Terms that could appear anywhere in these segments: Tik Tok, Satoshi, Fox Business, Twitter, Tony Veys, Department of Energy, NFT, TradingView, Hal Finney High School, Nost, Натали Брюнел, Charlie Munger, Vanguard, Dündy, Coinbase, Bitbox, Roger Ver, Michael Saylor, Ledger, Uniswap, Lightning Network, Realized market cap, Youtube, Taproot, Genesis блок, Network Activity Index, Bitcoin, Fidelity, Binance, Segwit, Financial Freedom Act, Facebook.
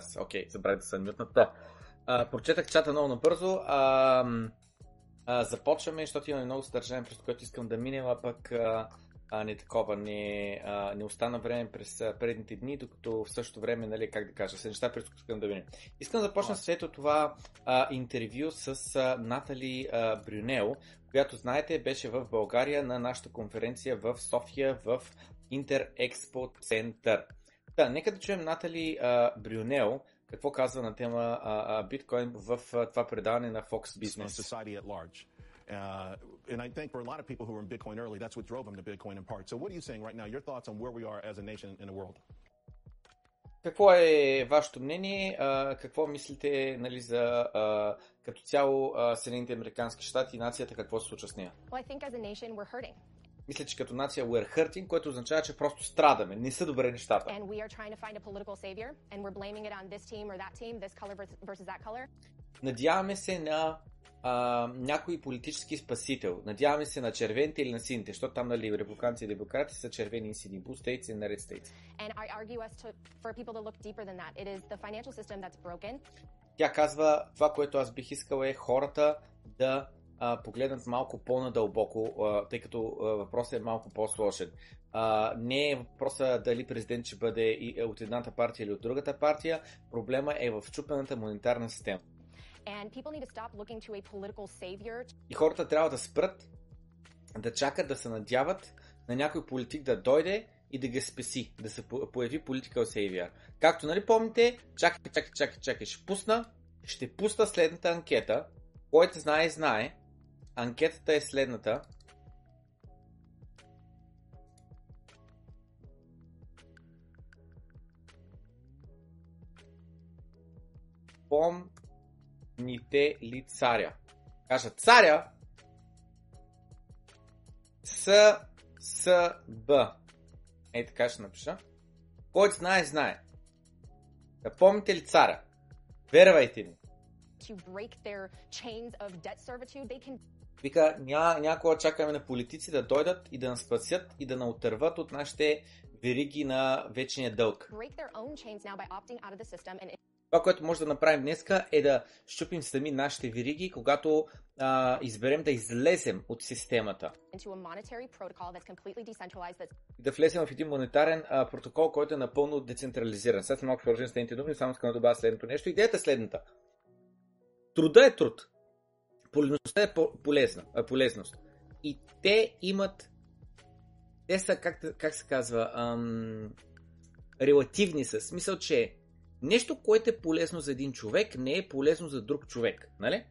сега, окей, забравя да се мютнат. Да. Прочетах чата много набързо. Започваме, защото имаме много съдържание, през което искам да минем, а пък не остана време през предните дни, докато в същото време, нали, как да кажа, се неща, през които искам да минем. Искам да започна след това интервю с Натали Брюнел, която, знаете, беше в България на нашата конференция в София в Интерекспо център. Да, нека да чуем Натали Брюнел какво казва на тема биткоин в това предаване на Fox Business. And I think for a lot of people who were in Bitcoin early, that's what drove them to Bitcoin in part. So what are you saying right now? Your thoughts on where we are as a nation in the world? Какво е вашето мнение? Какво мислите, нали, за като цяло Съединените американски щати и нацията, какво се случва с нея? Well, I think as a nation we're hurting. Мисля, че като нация we're hurting, което означава, че просто страдаме. Не са добре нещата. And we are trying to find a political savior and we're blaming it on this team or that team, this color versus that color. Надяваме се на някой политически спасител. Надяваме се на червените или на сините, защото там, нали, републиканци и демократи са червени и сини, blue states и red states. And I argue us to, for people to look deeper than that. It is the financial system that's broken. Тя казва, това, което аз бих искал, е хората да погледнат малко по-надълбоко, тъй като въпросът е малко по-сложен. Не е въпроса дали президент ще бъде и от едната партия или от другата партия. Проблема е в чупената монетарна система. And people need to stop looking to a political savior. И хората трябва да спрат да чакат, да се надяват на някой политик да дойде и да ги спеси, да се появи political savior. Както, нали, помните, чакай, ще пусна следната анкета. Който знае. Анкетата е следната. Помните ли царя? Кажа, царя С-С-Б. Ей, така ще напиша. Който знае. Да, помните ли царя? Вервайте ми. Вика, някога чакаме на политици да дойдат и да нас спасят и да на отърват от нашите вериги на вечния дълг. Това, което може да направим днеска, е да щупим сами нашите вериги, когато изберем да излезем от системата. Да влезем в един монетарен протокол, който е напълно децентрализиран. Сега съм малко продължен с тези думи, само искам да добавя следното нещо. Идеята е следната. Труда е труд. Полезността е полезност. И те имат... Те са, как се казва, релативни са. Смисъл, че нещо, което е полезно за един човек, не е полезно за друг човек. Нали?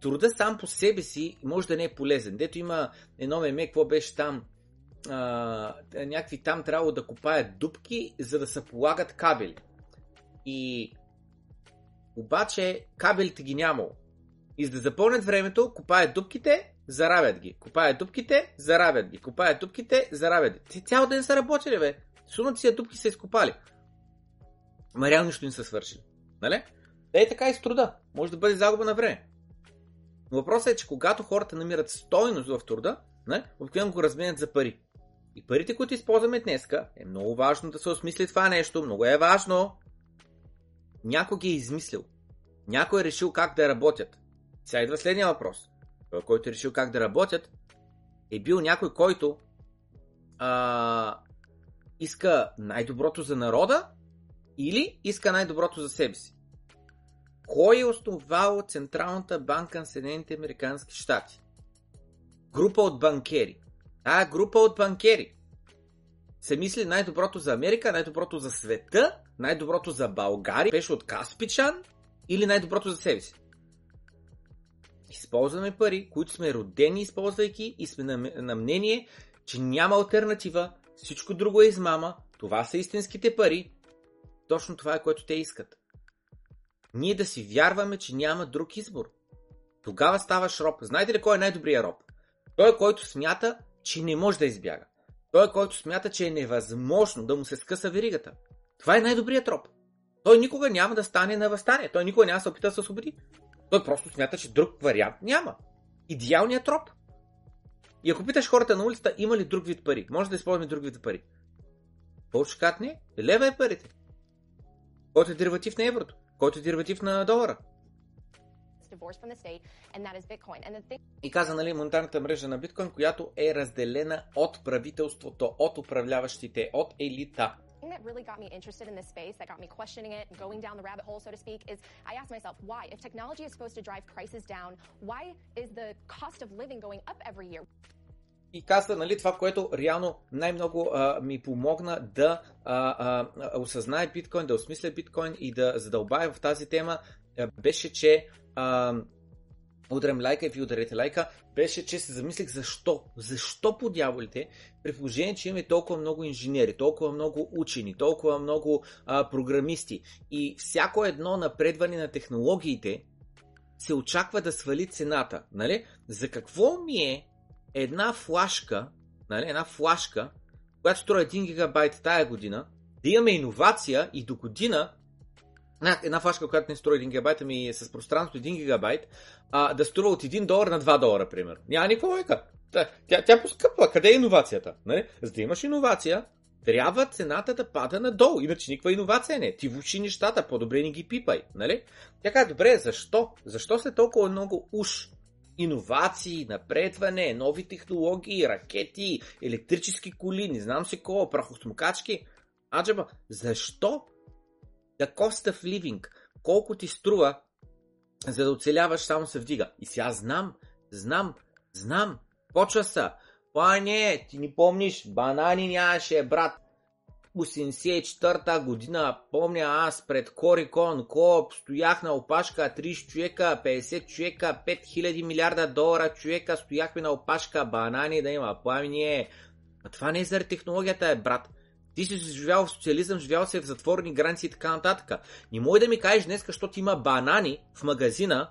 Труда сам по себе си може да не е полезен. Дето има едно меме, какво беше там? Някакви там трябва да копаят дупки, за да се полагат кабели. И... Обаче кабелите ги нямало. И за да запълнят времето, копаят дупките, заравят ги. Те цял ден са работили, бе. Сунат си дупки са изкопали. Ма реално нищо не са свършили. Нали? Да е така и с труда. Може да бъде загуба на време. Но въпросът е, че когато хората намират стойност в труда, обикновено го разменят за пари. И парите, които използваме днеска, е много важно да се осмисли това нещо. Много е важно. Някой ги е измислил. Някой е решил как да работят. Сега идва следния въпрос. Той, който е решил как да работят, е бил някой, който иска най-доброто за народа или иска най-доброто за себе си. Кой е основал Централната банка на Съединените американски щати? Група от банкери. Тая група от банкери се мисли най-доброто за Америка, най-доброто за света, най-доброто за България, беше от Каспичан или най-доброто за себе си. Използваме пари, които сме родени използвайки и сме на мнение, че няма алтернатива, всичко друго е измама, това са истинските пари. Точно това е, което те искат. Ние да си вярваме, че няма друг избор. Тогава ставаш роб. Знаете ли кой е най-добрият роб? Той, който смята, че не може да избяга. Той, който смята, че е невъзможно да му се скъса веригата. Това е най-добрият роб. Той никога няма да стане на въстание. Той никога няма да се опита да се освободи. Той просто смята, че друг вариант няма. Идеалният роб. И ако питаш хората на улицата, има ли друг вид пари? Може да използваме друг вид пари. Повече ще кажат не, лева е парите. Който е дериватив на еврото, който е дериватив на долара. И каза, нали, монетарната мрежа на биткоин, която е разделена от правителството, от управляващите, от елита. That really got me interested in this space, that got me questioning it, going down the rabbit hole, so to speak, is I asked myself, why? If technology is supposed to drive prices down, why is the cost of living going up every year? И каза, нали, това, което реално най-много ми помогна да осъзнае биткоин, да осмисля биткоин и да задълбая в тази тема, беше, че удрям лайка и ви ударете лайка, беше, че се замислих защо. Защо по дяволите, при положение, че имаме толкова много инженери, толкова много учени, толкова много програмисти и всяко едно напредване на технологиите се очаква да свали цената. Нали? За какво ми е една флашка, нали? Една флашка, която струва 1 гигабайт тая година, да имаме иновация и до година една флашка, която не струва 1 гигабайт, ами с пространство 1 гигабайт, да струва от $1 на $2, примерно. Няма никаква лойка. Тя поскъпва. Къде е иновацията? Нали? За да имаш иновация, трябва цената да пада надолу. Иначе никаква иновация не е. Ти вучи нещата, по-добре не ги пипай. Нали? Тя казва, добре, защо? Защо след толкова много уж иновации, напредване, нови технологии, ракети, електрически коли, не знам си кого, прахосмукачки, аджаба, защо? The cost of living, колко ти струва, за да оцеляваш, само се вдига. И сега знам, почва са. Пане, ти не помниш, банани нямаше, брат. 1984 година, помня аз пред Корикон, Коп, стоях на опашка, 30 човека, 50 човека, 5000 милиарда долара човека, стояхме на опашка, банани да има, пламене. А това не е заради технологията, брат. Ти си живял в социализъм, живял се в затворени граници и така нататък. Не може да ми кажеш днес, защото има банани в магазина,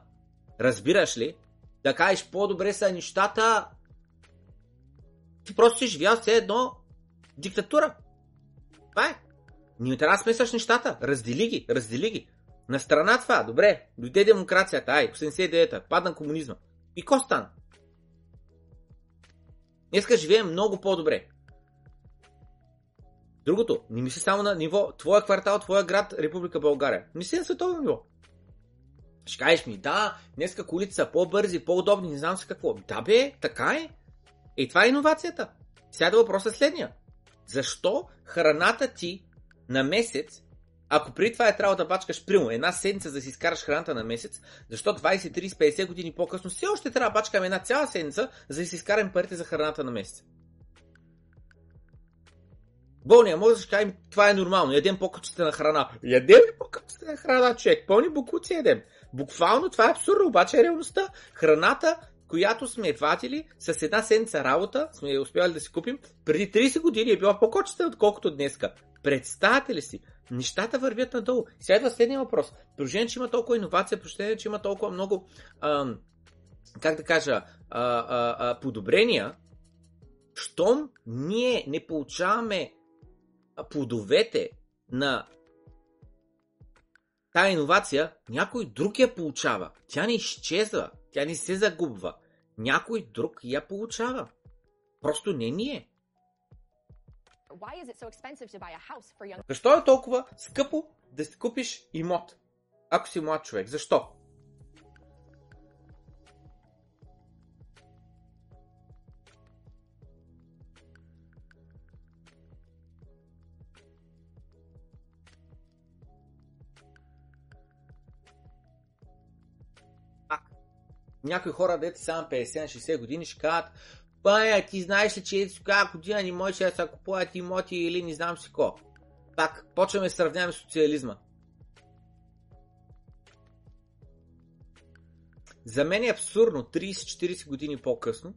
разбираш ли, да кажеш по-добре са нещата. Ти просто си живял все едно диктатура. Това е. Не трябва да смесваш нещата. Раздели ги. На страна това, добре, дойде демокрацията, 89-та, падна комунизма. И ко стана? Днеска живеем много по-добре. Другото, не мисли само на ниво твоя квартал, твоя град, Република България. Мисли на световно ниво. Ще кажеш ми, да, днеска колите са по-бързи, по-удобни, не знам си какво. Да бе, така е. И това е иновацията. Сега въпросът е следния. Защо храната ти на месец, ако преди това е трябвало да бачкаш примерно една седмица за да си изкараш храната на месец, защо 20, 30, 50 години по-късно все още трябва да бачкаме една цяла седмица, за да си изкараме парите за храната на месец? Болния може да ще кажем, това е нормално, ядем по-къпчета на храна. Ядем ли по-къпчета на храна, човек? Пълни букуци ядем. Буквално това е абсурдно, обаче е реалността. Храната, която сме вадили с една седмица работа, сме успявали да си купим, преди 30 години е била по-къпчета, отколкото днеска. Представете ли си? Нещата вървят надолу. Следва следния въпрос. Прожение, че има толкова иновация, прожение, че има толкова много, подобрения, щом ние не получаваме плодовете на тая иновация, някой друг я получава. Тя не изчезва, тя не се загубва. Някой друг я получава. Просто не ние. Защо е толкова скъпо да си купиш имот, ако си млад човек? Защо? Някои хора, дето са на 50-60 години, ще кажат, пая, ти знаеш ли, че сега година не можеш да се купуват имоти или не знам си ко. Пак, почваме да сравняваме социализма. За мен е абсурдно 30-40 години по-късно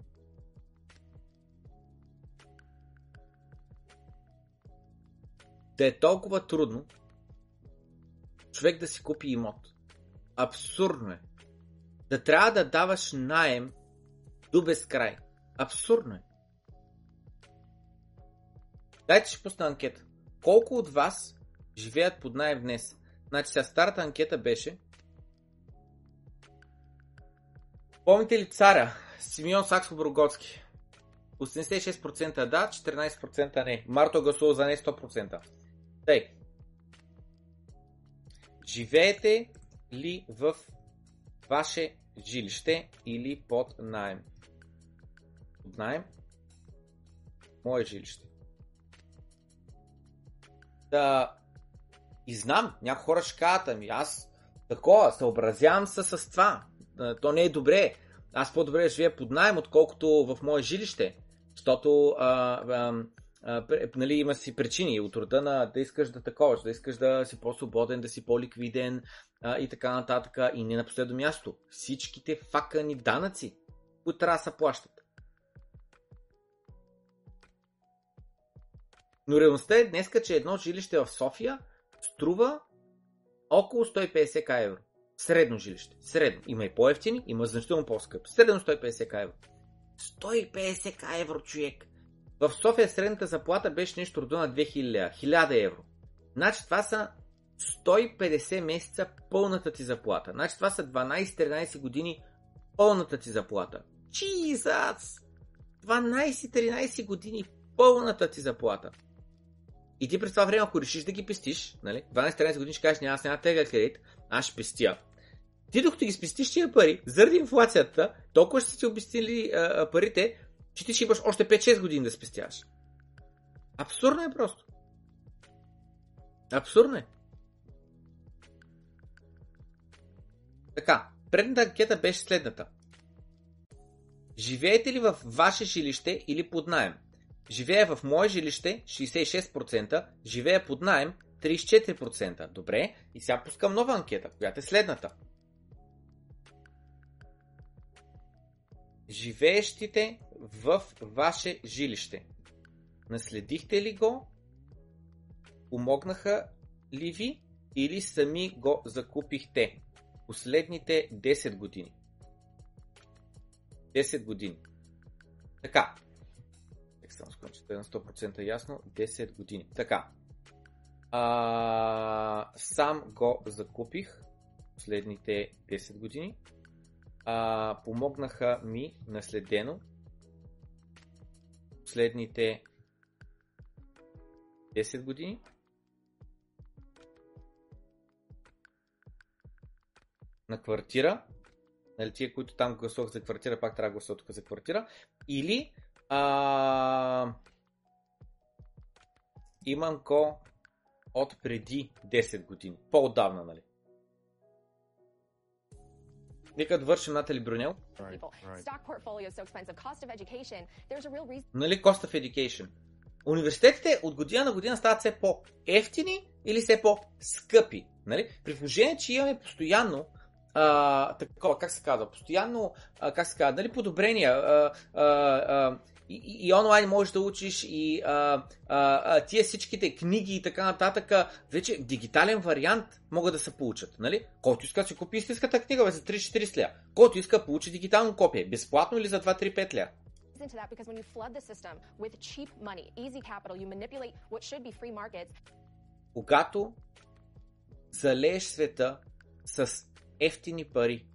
да е толкова трудно човек да си купи имот. Абсурдно е. Да трябва да даваш наем до безкрай. Абсурдно е. Дайте ще пусна анкета. Колко от вас живеят под наем днес? Значи сега старата анкета беше... Помните ли царя Симеон Сакскобургготски? 86% да, 14% не. Марто гласува за не 100%. Тъй. Живеете ли в ваше жилище или под наем? Под наем? Мое жилище. Да. И знам, някои хора ще кажат, ами аз такова, съобразявам се с това. То не е добре. Аз по-добре живея под наем, отколкото в мое жилище. Защото нали, има си причини от рода на да искаш да таковаш, да искаш да си по-свободен, да си по-ликвиден и така нататък. И не на последно място. Всичките факани данъци, които трябва да се плащат. Но реалността е днеска, че едно жилище в София струва около 150 евро. Средно жилище. Средно. Има и по-евтини, има значително по-скъп. Средно 150 евро. 150 евро, човек! В София средната заплата беше нещо родно на 2000, 1000 евро. Значи това са 150 месеца пълната ти заплата. Значи това са 12-13 години пълната ти заплата. Jesus! 12-13 години пълната ти заплата. И ти през това време, ако решиш да ги пестиш, нали? 12-13 години ще кажеш, аз няма тегля кредит, аз ще пестя. Ти докато ги спестиш тия пари, заради инфлацията, толкова ще си обестили парите, че ти ще имаш още 5-6 години да спестяваш. Абсурдно е просто. Абсурдно е. Така, предната анкета беше следната. Живеете ли в ваше жилище или под наем? Живея в мое жилище 66%, живея под наем 34%. Добре, и сега пускам нова анкета, която е следната. Живеещите в ваше жилище. Наследихте ли го? Помогнаха ли ви? Или сами го закупихте? Последните 10 години. 10 години. Така. Само скончета на 100% ясно. 10 години. Така. Сам го закупих последните 10 години. Помогнаха ми наследено последните 10 години. На квартира. Нали, тия, които там гласувах за квартира, пак трябва да гласуват тук за квартира. Или имам го от преди 10 години. По-отдавна, нали? Нека да вършим Натали Брюнел. Нали, cost of education. Университетите от година на година стават все по-ефтини или все по-скъпи. Нали? При положение, че имаме постоянно такова, как се казва, постоянно, как се казва, нали, подобрения, и онлайн можеш да учиш, и тия всичките книги и така нататък, вече в дигитален вариант могат да се получат. Нали? Който иска да си купи истинската книга бе, за 3-4 лева. Който иска да получи дигитално копие, безплатно или за 2-3-5 лева. Когато залееш света с ефтини пари,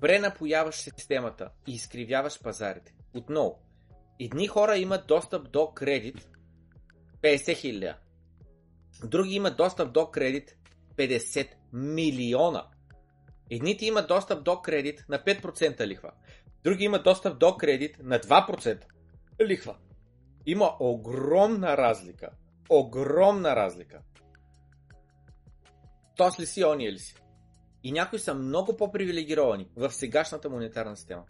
пренапояваш системата и изкривяваш пазарите. Отново, едни хора имат достъп до кредит 50 хиляди. Други имат достъп до кредит 50 милиона. Едните имат достъп до кредит на 5% лихва. Други имат достъп до кредит на 2% лихва. Има огромна разлика. Огромна разлика. Тос ли си, ония ли си? И някои са много по-привилегировани в сегашната монетарна система.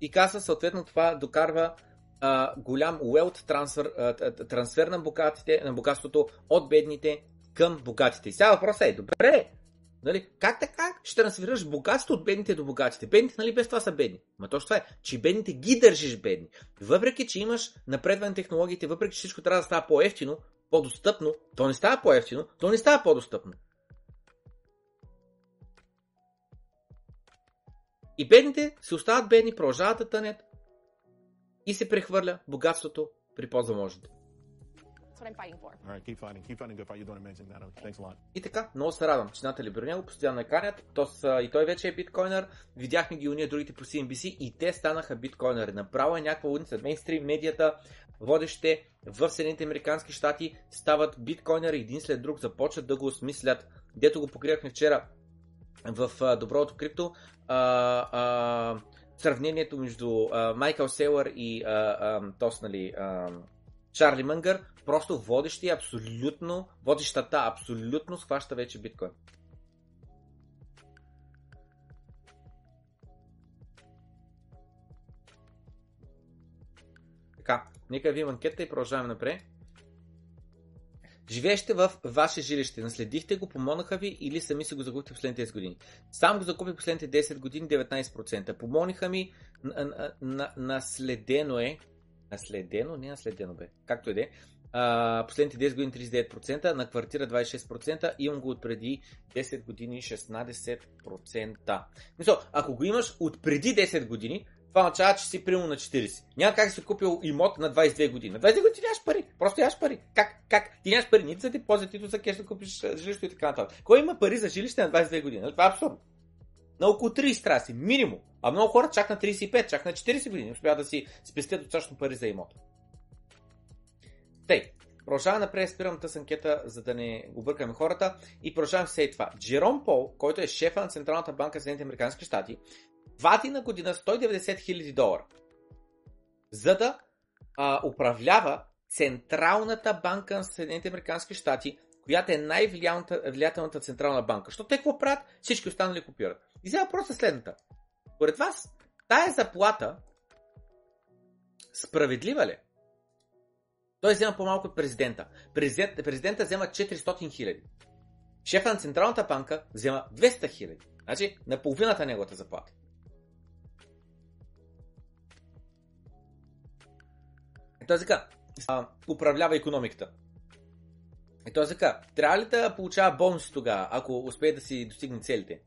И казва, съответно това докарва голям wealth трансфер, трансфер на богатите, на богатството от бедните към богатите. И сега въпросът е, добре, нали, как така ще трансферираш богатство от бедните до богатите? Бедните, нали, без това са бедни. Ма точно това е, че бедните ги държиш бедни. Въпреки, че имаш напредване на технологиите, въпреки, че всичко трябва да става по-евтино, по-достъпно, то не става по-евтино, то не става по-достъпно. И бедните се остават бедни, продължават да тънят и се прехвърля богатството при по-заможните. И така, много се радвам, че Натали Брюнел постоянно я канят. И той вече е биткойнер. Видяхме ги уния другите по CNBC и те станаха биткойнери. Направо е някаква лудница. Мейнстрим медията, водещите в Съединените американски щати стават биткойнери един след друг, започват да го осмислят. Дето го покривахме вчера в Доброто крипто. Сравнението между Майкъл Сейлър и Чарли Мънгър, просто водещата абсолютно схваща вече биткоин. Така, нека ви анкета и продължаваме напред. Живеещите в ваше жилище, наследихте го, помогнаха ви или сами си го закупихте в последните 10 години? Сам го закупих в последните 10 години 19%. Помогнаха ми, наследено е, както и де. Последните 10 години 39%, на квартира 26%, имам го от преди 10 години 16%. Мисля, ако го имаш от преди 10 години, това означава, че си примерно на 40. Няма как си купил имот на 22 години. На 22 години ти нямаш пари. Просто нямаш пари. Как? Ти нямаш пари нито за депозит, нито за кеш да купиш жилище и така нататък. Кой има пари за жилище на 22 години? Това е абсурдно. На около 30 трябва си, минимум. А много хора чак на 35, чак на 40 години успяват да си спестят достатъчно пари за имот. Тъй, продължаваме напред, спирам тази анкета, за да не объркаме хората. И продължаваме все и това. Джером Пол, който е шефа на Централната банка на Съединените американски щати, вади на година $190,000, за да управлява Централната банка на Съединените американски щати, която е най-влиятелната централна банка. Защото те какво правят? Всички останали копират. И сега въпросът е следната. Поред вас, тая заплата справедлива ли? Той взема по-малко от президента. Президента взема 400,000. Шефа на Централната банка взема 200,000. Значи, на половината неговата заплата. И той така, управлява икономиката. И той така, трябва ли да получава бонус тогава, ако успее да си достигне целите?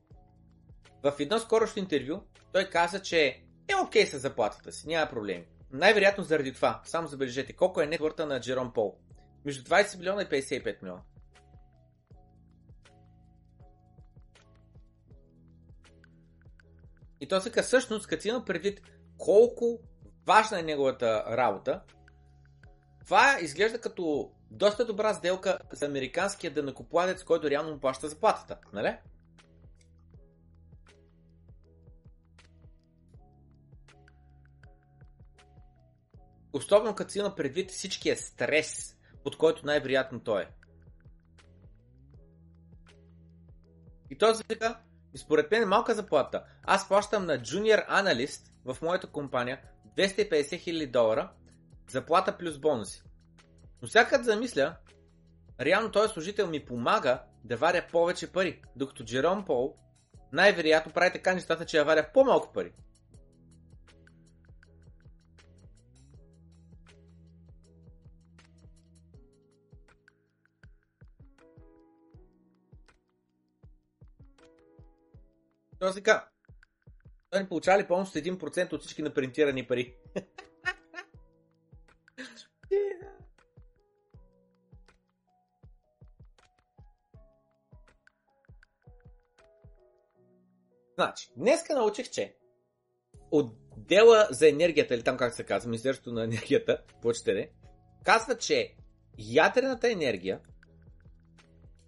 В едно скорошно интервю той каза, че е окей с заплатата си, няма проблеми. Най-вероятно заради това, само забележете, колко е нетворта на Джером Пол? Между 20 милиона и 55 милиона. И той сега всъщност, като има предвид колко важна е неговата работа, това изглежда като доста добра сделка за американския данъкоплатец, който реално му плаща заплатата, нали? Особено като има предвид всичкия стрес, под който най-вероятно той е. И този сега, според мен е малка заплата. Аз плащам на джуниор аналист в моята компания $250,000 заплата плюс бонуси. Но сега като замисля, реално този служител ми помага да варя повече пари, докато Джером Пол най-вероятно прави така нещата, че я варя по-малко пари. Той сега, той не получава ли бонус 1% от всички напринтирани пари? Значи, днеска научих, че отдела за енергията, или там как се казва, Министерството на енергията, почете, казва, че ядрената енергия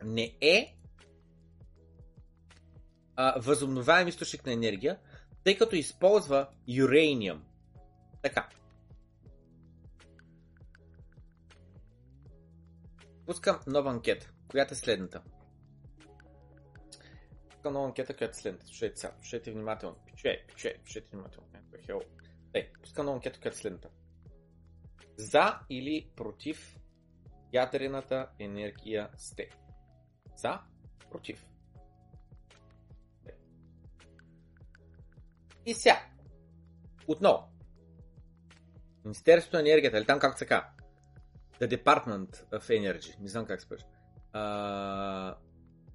не е възобновяем източник на енергия, тъй като използва юрейниум. Така. Пускам нова анкета, която е следната. Слушайте внимателно. Пишете внимателно. Пускам нова анкета, която е следната. За или против ядрената енергия сте? За, против. И сега, отново, Министерството на енергията, или там както се казва, The Department of Energy, не знам как се пише,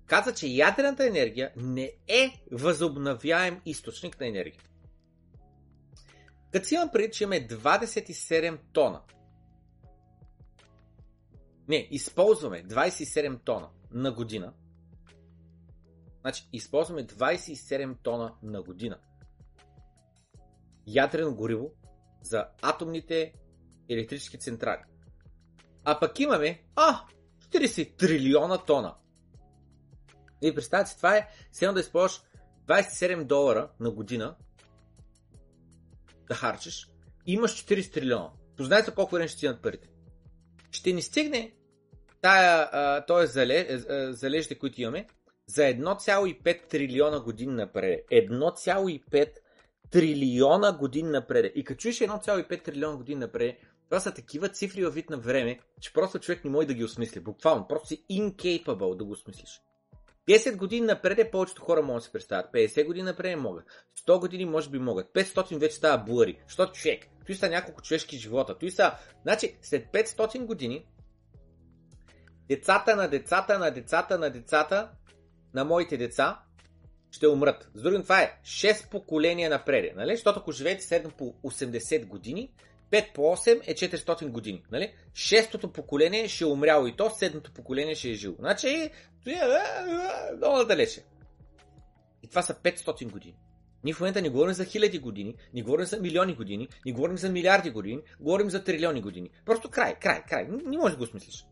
каза, че ядрената енергия не е възобновяем източник на енергия. Като си имам предвид, че имаме 27 тона Не, използваме 27 тона на година. Значи, използваме 27 тона на година. Ядрено гориво за атомните електрически централи. А пък имаме 40 трилиона тона. И представете си, това е само да използваш $27 на година да харчиш, имаш 40 трилиона. Познай за колко време ще стигнат парите. Ще ни стигне този залежите, които имаме, за 1,5 трилиона години напред. 1,5 трилиона години напред. И като чуеш 1,5 трилиона години напред, това са такива цифри във вид на време, че просто човек не може да ги осмисли. Буквално, просто си incapable да го осмислиш. 10 години напред повечето хора могат да се представят. 50 години напред могат. 100 години може би могат. 500 вече става блъри. Защото човек. Той са няколко човешки живота. Той са... Значи, след 500 години децата на децата на децата на децата на моите деца ще умрат. С другим това е 6 поколения напред. Нали? Защото ако живеете средно по 80 години, 5 по 8 е 400 години. Нали? Шестото поколение ще е умряло и то, седмото поколение ще е жило. Значи, много далече. И това са 500 години. Ние в момента не говорим за хиляди години, не говорим за милиони години, не говорим за милиарди години, говорим за трилиони години. Просто край. Не можеш да го смислиш.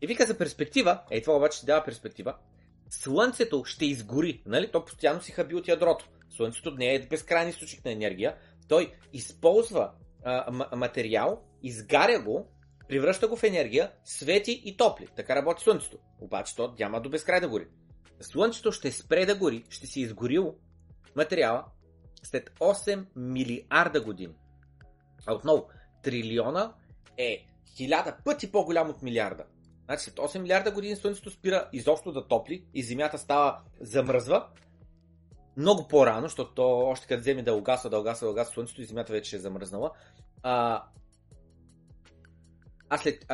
И вика за перспектива, това обаче ще дава перспектива, Слънцето ще изгори, нали? То постоянно си хаби от ядрото. Слънцето не е безкрайен източник на енергия. Той използва материал, изгаря го, превръща го в енергия, свети и топли. Така работи Слънцето. Обаче то няма до безкрай да гори. Слънцето ще спре да гори, ще си изгорило материала след 8 милиарда години. А отново, трилиона е 1000 пъти по-голям от милиарда. Значи след 8 милиарда години Слънцето спира изобщо да топли и Земята замръзва. Много по-рано, защото още като вземе да угасва Слънцето и Земята вече е замръзнала. А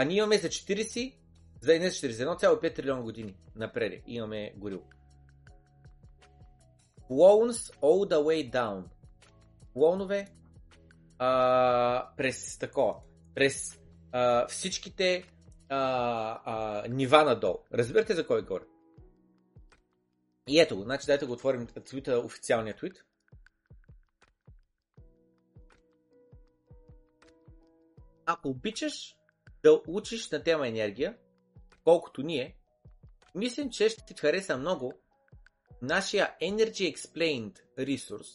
ние имаме за 1,5 трилиона години напред имаме горило. Clones all the way down. Клонове през всичките нива надолу. Разбирате за кой горе? И ето го, значи дайте го отворим твита, официалния твит. Ако обичаш да учиш на тема енергия, колкото ние, мислим, че ще ти хареса много нашия Energy Explained ресурс,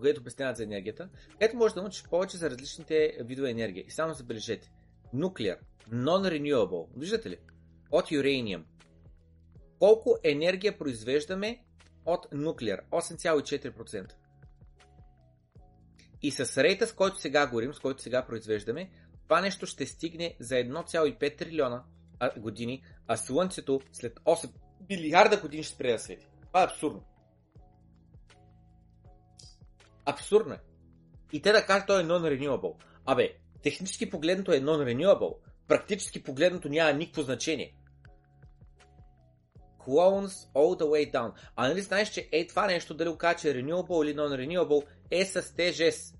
което обясняват за енергията, където можеш да научиш повече за различните видове енергия. И само забележете. Nuclear, non-renewable, виждате ли? От uranium. Колко енергия произвеждаме от нуклеар? 8,4%. И с рейта, с който сега горим, с който сега произвеждаме, това нещо ще стигне за 1,5 трилиона години, а Слънцето след 8 милиарда години ще спре да свети. Това е абсурдно. Абсурдно е. И те да кажат, то е non-renewable. Технически погледното е non-renewable. Практически погледното няма никакво значение. Clones all the way down. А нали знаеш, че това нещо, дали го кажа, че е renewable или non-renewable, е с тежест.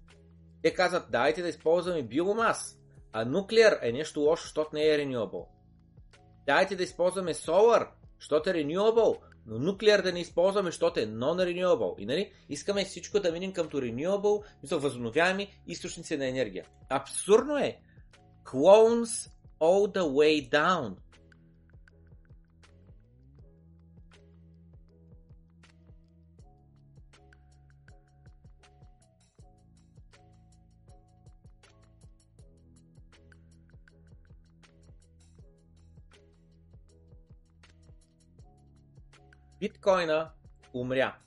Те казват, дайте да използваме биомас. А нуклеар е нещо лошо, защото не е renewable. Дайте да използваме solar, защото е renewable. Но нуклеар да не използваме, защото е non-renewable. И нали, искаме всичко да минем къмто renewable, мисля, възобновяеми източници на енергия. Абсурдно е. Clones all the way down. Биткоина умря.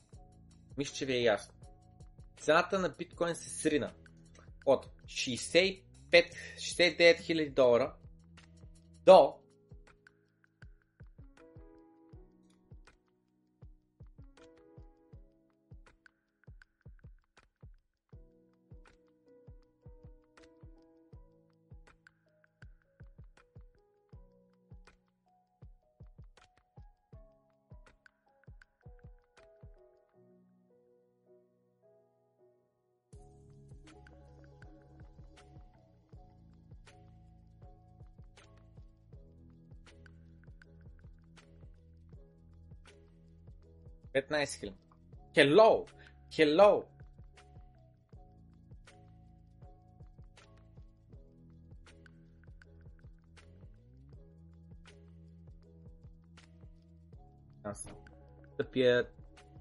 Мисля, че ви е ясно. Цената на биткоин се срина от $69,000 до 15 000. Hello! Аз да пия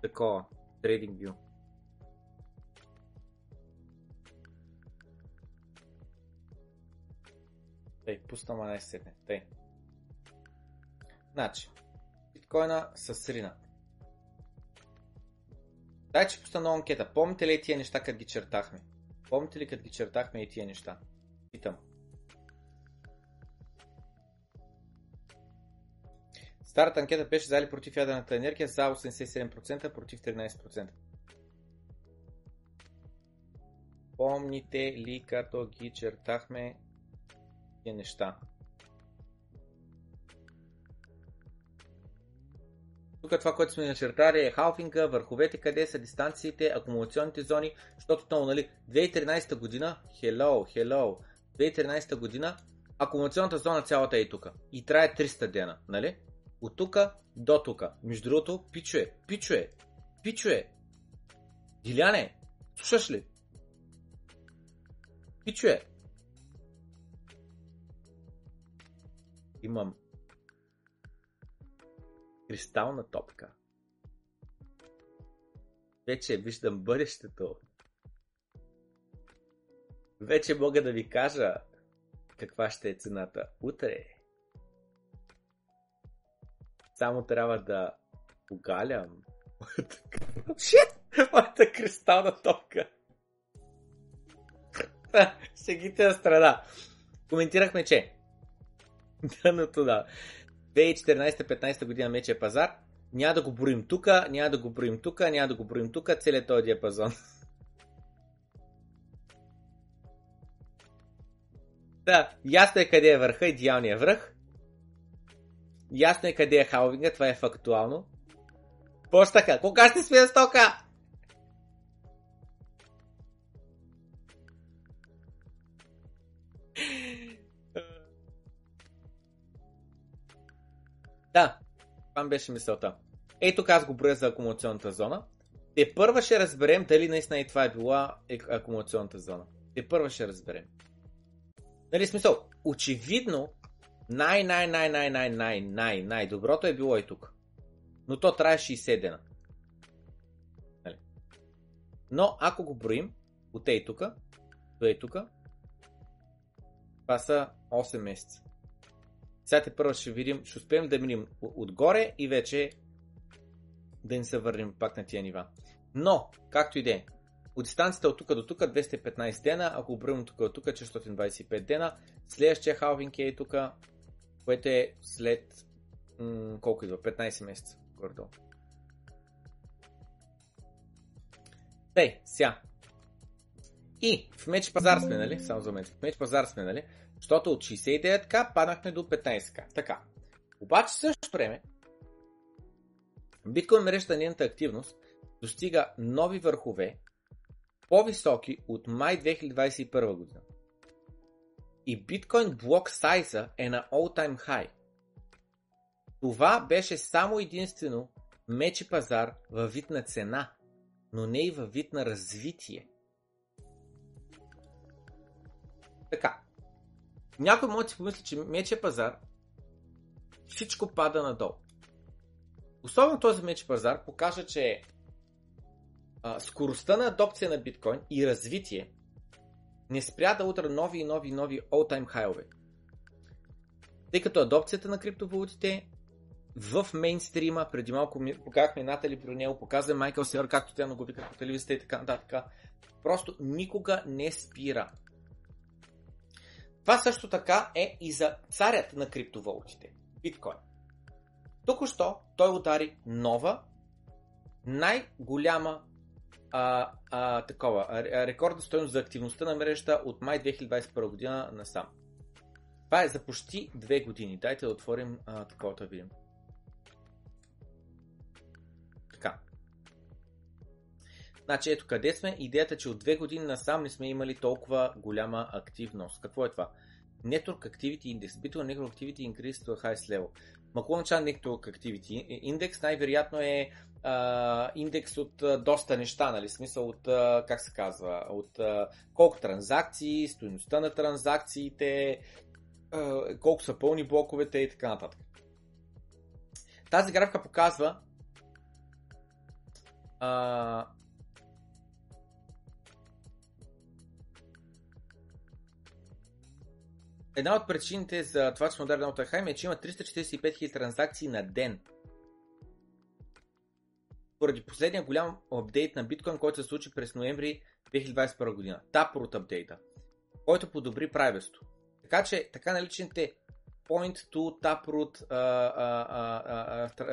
такова, TradingView. Тъй, пуснам най-сетне, тъй. Значи, биткоина са срина. Дай, че пусна нова анкета. Помните ли тия неща, като ги чертахме? Помните ли, като ги чертахме и тия неща? Питам. Старата анкета беше за или против ядрената енергия, за 87%, против 13%. Помните ли, като ги чертахме тия неща? Тук това, което сме начертали е халфинга, върховете, къде са дистанциите, акумулационните зони, защото отново, нали, 2013 година, hello, 2013 година, акумулационната зона цялата е и тук. И трае 300 дена, нали? От тук до тук. Между другото, пичуе. Диляне, слушаш ли? Пичуе. Имам кристална топка. Вече виждам бъдещето. Вече мога да ви кажа каква ще е цената утре. Само трябва да огалям моята кристална топка. Шегите на страна. Коментирахме, че дъното да. 2014-15 година мече е пазар. Няма да го броим тука, целият този диапазон. Да, ясно е къде е върха, идеалния връх. Ясно е къде е халвинга, това е фактуално. Почтака, кога ще сме стока? Да, това беше мисълта. Ей, тук аз го броя за акумулационната зона. Те първа ще разберем дали наистина и това е била акумулационната зона. Нали, смисъл, очевидно най-доброто е било и тук. Но то трае 60 дена. Нали. Но ако го броим от ей тук до ей тук, това са 8 месеца. Сега те първо ще видим, ще успеем да минем отгоре и вече да не се върнем пак на тия нива. Но, както и де, от дистанцията от тук до тук 215 дена, ако обръвам тук до тук 425 дена, следващия халвинг е и тук, което е след колко идва? 15 месеца. Гордо. Тъй, сега. И в меч пазар сме, нали? Само за мен. В меч пазар сме, нали? Защото от 69к паднахме до 15к. Така. Обаче също време биткоин мрежата, нейната активност достига нови върхове, по-високи от май 2021 година. И биткоин блок сайза е на all-time high. Това беше само единствено мечи пазар във вид на цена, но не и във вид на развитие. Така. Някой може да си помисли, че мече пазар всичко пада надолу. Особено този мече пазар покажа, че скоростта на адопция на биткоин и развитие не спря да утре нови all-time high-ове. Тъй като адопцията на криптовалутите в мейнстрима, преди малко показахме Натали Брюнел, показа Майкъл Сейлър, както тя го вика по телевизията и така нататък, просто никога не спира. Това също така е и за царят на криптовалутите – биткоин. Току-що той удари нова, най-голяма рекордна стойност за активността на мрежата от май 2021 година насам. Това е за почти 2 години. Дайте да отворим таковато да видим. Така. Значи ето къде сме. Идеята е, че от 2 години насам не сме имали толкова голяма активност. Какво е това? Network Activity Index. Bitcoin Network Activity Increase to a Highest Level. Макулнача Network Activity Index най-вероятно е индекс от доста неща, нали, смисъл от, как се казва, от колко транзакции, стойността на транзакциите, колко са пълни блоковете и така нататък. Тази графика показва една от причините за това, че сме ударили на all-time high е, че има 345 000 транзакции на ден. Поради последния голям апдейт на биткоин, който се случи през ноември 2021 година. Taproot апдейта, който подобри privacy-то. Така че така наречените point to Taproot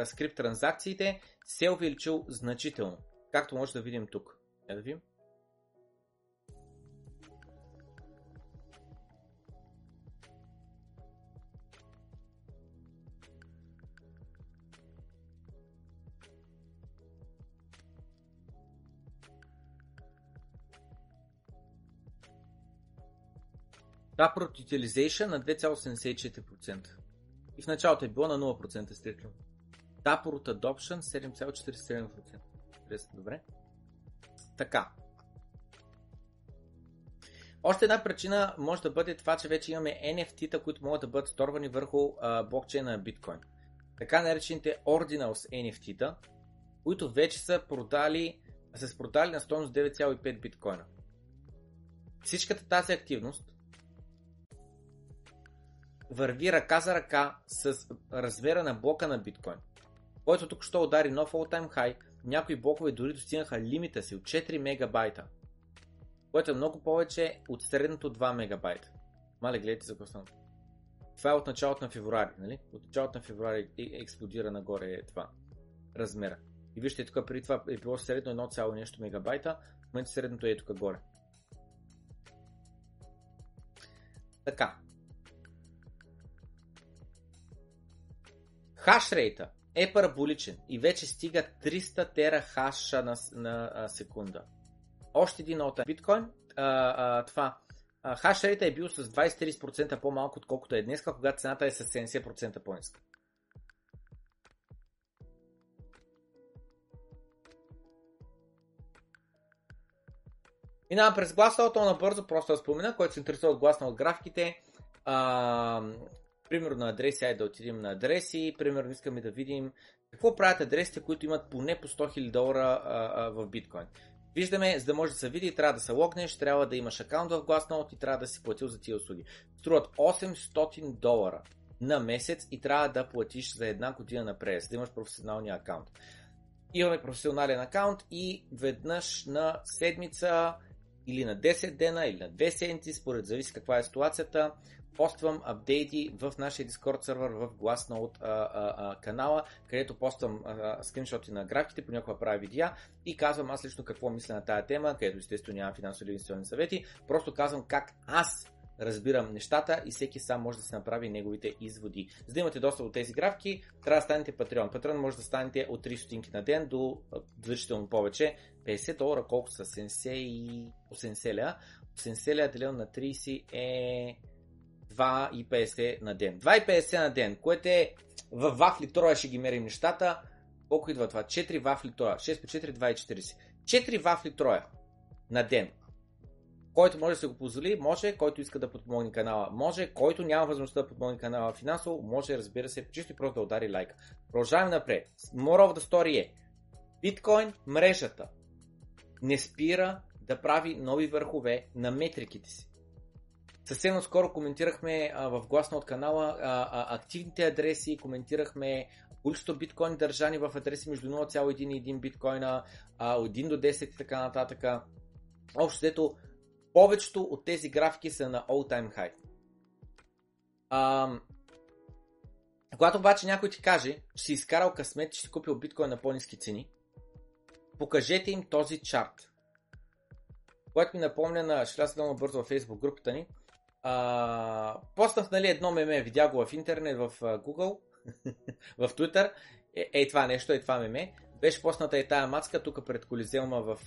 скрипт транзакциите се е увеличил значително. Както може да видим тук. Да видим. Taproot Utilization на 2,84%. И в началото е било на 0% стрикно. Taproot Adoption 7,47%. Интересно, добре. Така. Още една причина може да бъде това, че вече имаме NFT-та, които могат да бъдат сторвани върху блокчейна на биткоин. Така наречените Ordinals NFT-та, които вече са продали, са се продали на стойност 9,5 биткоина. Всичката тази активност върви ръка за ръка с размера на блока на биткоин, който тук ще удари нов all-time high. Някои блокове дори достигнаха лимита си от 4 мегабайта, което е много повече от средното 2 мегабайта. Мале, гледайте за какво стана. Това е от началото на февруари, нали? От началото на февруари експлодира нагоре това размера. И вижте, тук преди това е било средно 1 цяло нещо мегабайта, в момента средното е тук горе. Така. Хашрейта е параболичен и вече стига 300 тера хаша на секунда. Още един от биткоин, хашрейта е бил с 20-30% по-малко, отколкото е днес, когато цената е с 70% по-ниска. Минавам през Glassnode набързо, просто да спомена, който се интересува от Glassnode от графиките. Примерно на адреси, айде да отидем на адреси, примерно искаме да видим какво правят адресите, които имат поне по $100,000 в биткоин. Виждаме, за да може да се види, трябва да се логнеш, трябва да имаш акаунт в Glassnode и трябва да си платил за тия услуги. Струват $800 на месец и трябва да платиш за една година напред, за да имаш професионалния акаунт. Имаме професионален акаунт и веднъж на седмица или на 10 дена или на 2 седмици, според зависи каква е ситуацията, поствам апдейти в нашия Discord сервер в Glassnode канала, където поствам скриншоти на графиките, понякога правя видеа и казвам аз лично какво мисля на тая тема, където естествено нямам финансови инвестиционни съвети, просто казвам как аз разбирам нещата и всеки сам може да се направи неговите изводи. За да имате достъп до тези графики, трябва да станете Patreon. Patreon може да станете от 3 стотинки на ден до значително повече, $50, колко са 70 лева. 80 лева делено на 30 е 2,50 на ден. 2,50 на ден, което е в вафли троя ще ги мерим нещата. Колко идва това? 4 вафли троя. 6 по 4, 2,40. 4 вафли троя на ден. Който може да се го позволи, може. Който иска да подпомогне канала, може. Който няма възможността да подпомогне канала финансово, може, разбира се, чисто и просто да удари лайка. Продължаваме напред. Moral of the story е: биткоин мрежата не спира да прави нови върхове на метриките си. Съвсем скоро коментирахме в Glassnode канала активните адреси, коментирахме количеството биткоин държани в адреси между 0,1 и 1 биткоина, от 1 до 10 и така нататък. Общо взето, повечето от тези графики са на all-time high. Когато обаче някой ти каже, че си изкарал късмет, че си купил биткоин на по-ниски цени, покажете им този чарт. Което ми напомня на шлясвам бързо във Facebook групата ни. Постнах, нали, едно меме, видя го в интернет, в Google, в Twitter, ей това нещо, ей това меме, беше постната и тая мацка тук пред Колизеума в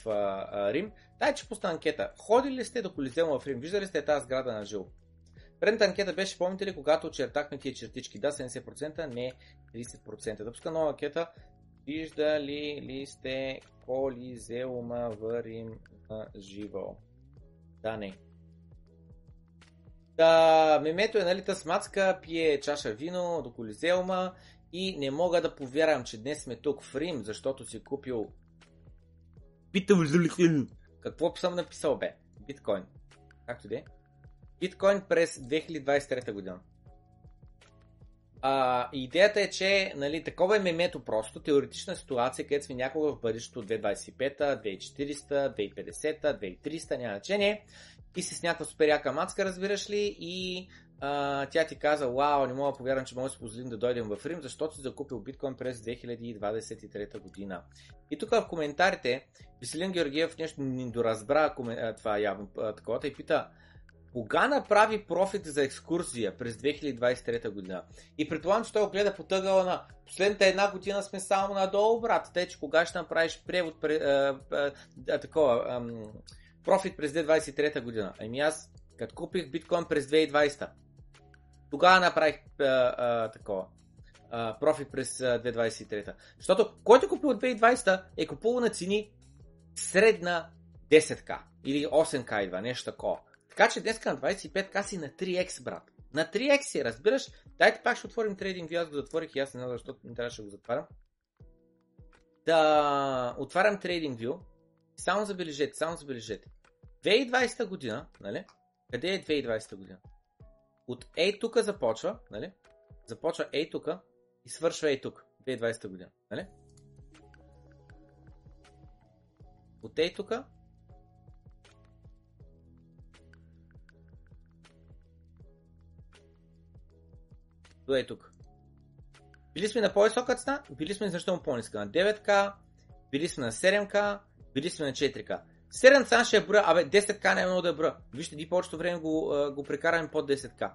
Рим. Тая, че пусна анкета. Ходили ли сте до Колизеума в Рим? Виждали сте тази сграда на жило? Предната анкета беше, помните ли, когато очертахме тия чертички? Да, 70%, не 30%. Да пуска нова анкета, Виждали ли сте Колизеума в Рим на живо? Да, не. Да, мемето е налита с мацка, пие чаша вино до Колизеума и не мога да повярвам, че днес сме тук в Рим, защото си купил... Питам за лихин. Какво съм написал, бе? Биткоин. Както де? Биткоин през 2023 година. Идеята е, че нали, такова е мемето просто, теоретична ситуация, където сме някога в бъдещето 2025, 2040, 2050, 2030, няма значение. И си с някаква суперяка мацка, разбираш ли, и тя ти каза, вау, не мога да повярвам, че мога да си позволим да дойдем в Рим, защото си закупил биткоин през 2023 година. И тук в коментарите Веселин Георгиев нещо не доразбра това явно таковата и пита, кога направи профит за екскурзия през 2023 година? И предполагам, че той го гледа потъгала на последната една година сме само надолу, брат. Тъй, че кога ще направиш превод, профит през 2023 година? Ами аз, като купих биткоин през 2020, тогава направих профит през 2023. Защото който купил от 2020 е купувал на цени средна 10к или 8к едва, нещо такова. Така че днес на 25к си на 3x, брат. На 3x си, разбираш? Дайте пак ще отворим TradingView, аз го затворих и аз не знам защото не трябваше да го затварям. Да, отварям TradingView. Само забележете. 2020 година, нали? Къде е 2020 година? От ей тука започва, нали? Започва ей тука и свършва ей тук. 2020 година, нали? От ей тука е тук. Били сме на по-висока цена, били сме значително по-ниска. На 9к, били сме на 7к, били сме на 4к. 7 цена ще я броя, 10к не е много да я броя. Вижте, ние повечето време го прекараме под 10к.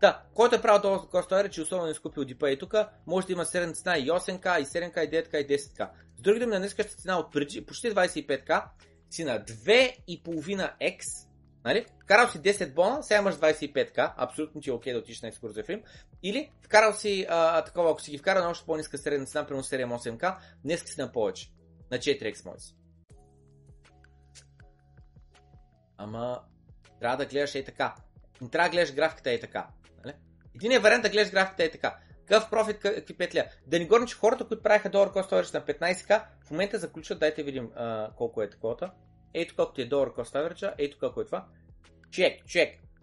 Та, който е правил долу такова стояре, че особено не изкупил дипа и тук, може да има 7 цена и 8к, и 7к, и 9к, и 10к. С други думи, на нискащата цена от почти 25к си на 2,5x. Нали? Вкарал си 10 бона, сега имаш 25к, абсолютно ти е окей да отиш на екскурзия в Рим. Или вкарал си такова, ако си ги вкарал на още по-ниска средна цена, примерно 7-8к, днес си на повече, на 4x може си. Ама трябва да гледаш ей така, не трябва да гледаш графиката ей така. Нали? Единият вариант да гледаш графиката ей така. Какъв профит, какви петля. Да не горим, че хората, които правиха долар cost average на 15к, в момента заключват, дайте видим колко е таковата. Ето колкото е долар cost average, ето колко е това. Чек,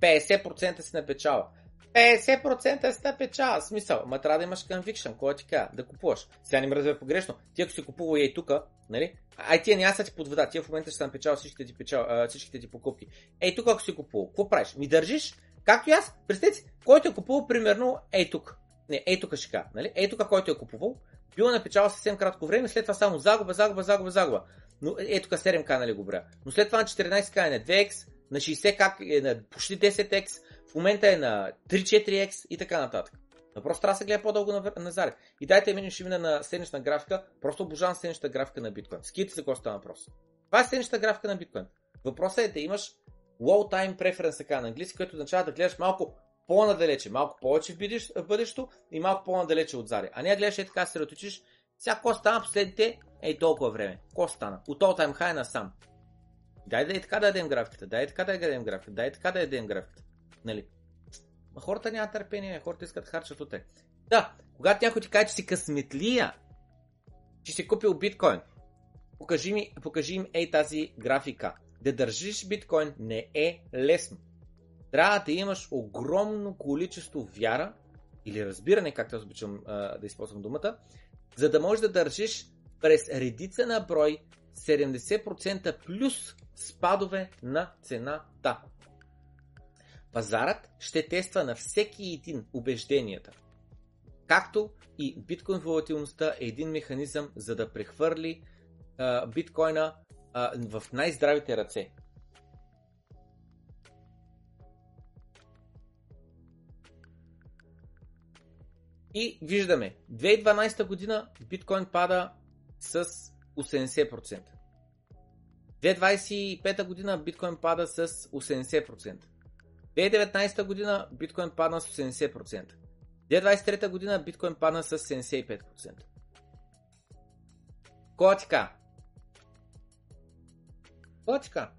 50% си напечава. 50% си напечава, смисъл, ма трябва да имаш conviction, кога ти кажа, да купуваш. Сега не мразя погрешно, ти ако си купува и тук, нали, тия няма са ти под вода, тия в момента ще са напечава всичките ти покупки. Ей тук ако си купува, какво правиш? Ми държиш, както и аз, представете си, който е купувал примерно ей тук. Не, ей тук ще кажа, нали, ей тук който е купувал, било напечава съвсем кратко време, след това само загуба. Но ето тук 7к нали го бра. Но след това на 14к е на 2x, на 60к е на почти 10x, в момента е на 3-4x и така нататък. Но просто трябва да се гледа по-дълго назад. И дайте ми ще мина на седмична графика, просто обожавам седмичната графика на биткоин. Скидайте се какво става въпрос. Това е седмичната графика на биткоин. Въпросът е да имаш low time preference така на английски, което означава да гледаш малко по-надалече, малко повече в бъдещето и малко по-надалече отзади. А не да гледаш е така стереотипиш. Сега какво стана последните, толкова време. Какво стана? От all time high насам. Дай да ядем графиката. Нали? Ма хората няма търпение, хората искат да харчат утре. Да, когато някой ти каже, че си късметлия, че си купил биткоин, покажи им тази графика. Да държиш биткоин не е лесно. Трябва да имаш огромно количество вяра или разбиране, както аз обичам да използвам думата, за да можеш да държиш през редица на брой 70% плюс спадове на цената. Пазарът ще тества на всеки един убежденията. Както и биткоин волатилността е един механизъм, за да прехвърли биткоина в най-здравите ръце. И виждаме, 2012 година биткоин пада с 80%. 2025 година биткоин пада с 80%. 2019 година биткоин падна с 80%. 2023 година биткоин падна с 75%. Котка. Котка.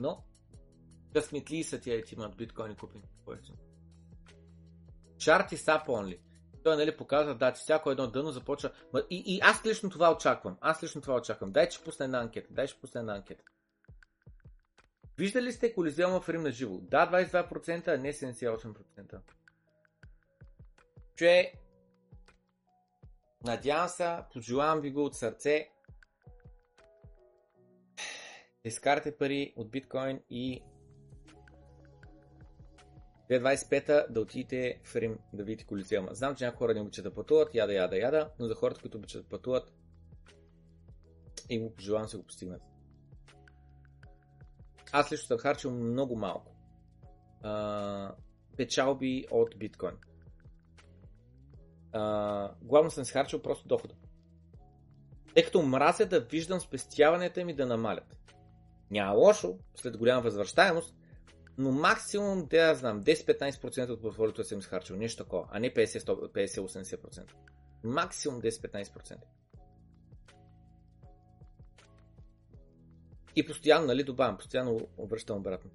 Но, късметли са тия, че имат биткоини купени. Чарти сап онли. Той, нали, показва, да, че всяко едно дъно започва... И аз лично това очаквам. Дай, че пусна една анкета. Виждали сте Колизеума в Рим на живо? Да, 22%, а не 78%. Че... Надявам се, пожелавам ви го от сърце. Изкарате пари от биткоин и 2025 да отидете в Рим да видите Колизеума. Знам, че някои хора не обичат да пътуват, яда, но за хората, които обичат да пътуват, им го пожелавам се го постигнат. Аз лично съм харчил много малко печалби от биткоин. Главно съм харчил просто дохода. Тъй като мразя да виждам спестяванията ми да намалят. Няма лошо, след голяма възвръщаемост, но максимум, да знам, 10-15% от портфолиото съм изхарчил, нещо такова, а не 50-80%. Максимум 10-15%. И постоянно, нали, добавям, постоянно връщам обратно.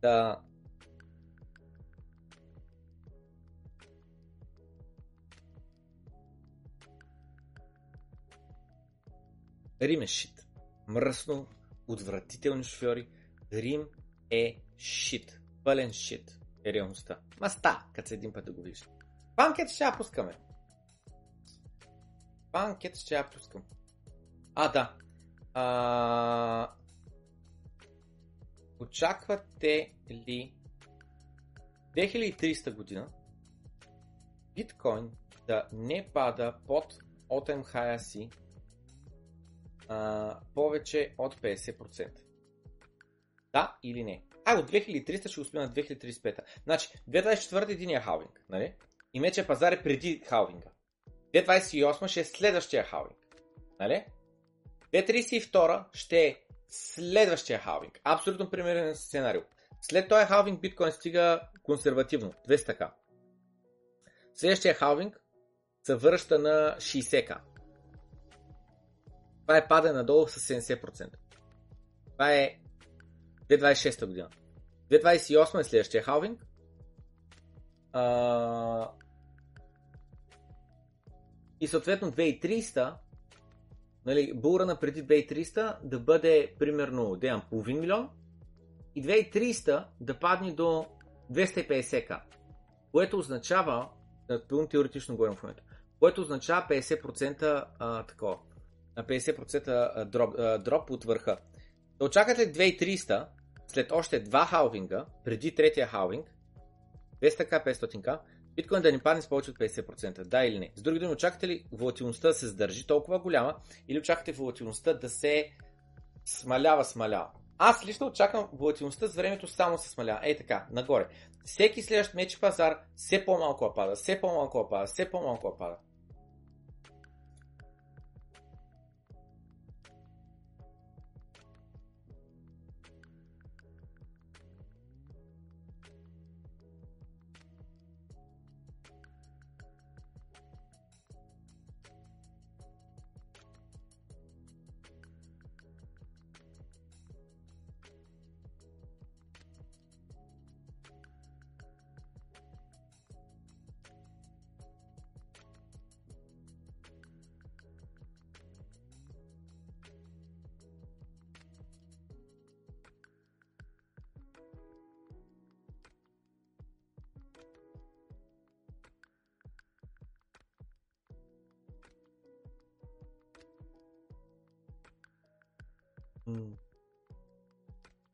Да. Рим е шит. Мръсно, отвратителни шофьори. Рим е шит. Пълен шит е реалността. Маста, като се един път да го видиш. Банкет ще я пускаме. А, да. Очаквате ли 2300 година биткоин да не пада под all-time high си повече от 50%? Да или не? А, от 2300 ще успим на 2035. Значи, 2024 единия халвинг, нали? И мече пазар е преди халвинга. 2028 ще е следващия халвинг, нали? 2032 ще е следващия халвинг. Абсолютно примерен сценарио. След този халвинг биткоин стига консервативно, 200к. Следващия халвинг се връща на 60к. Това е падане надолу с 70%. Това е 2026 година. 2028 е следващия халвинг. И съответно 2300, нали, булрана преди 2300 да бъде примерно половин милион и 2300 да падне до 250к, което означава, теоретично говорим в момента, което означава 50% такова. На 50% дроп от върха. Да очакате 2300 след още два халвинга, преди третия халвинг, 200к, 500к, биткоин да ни падне с повече от 50%, да или не? С други думи, очакате ли волатилността да се задържи толкова голяма или очакате волатилността да се смалява? Аз лично очаквам волатилността с времето само се смалява. Ей така, нагоре. Всеки следващ меч пазар все по-малко пада, все по-малко пада.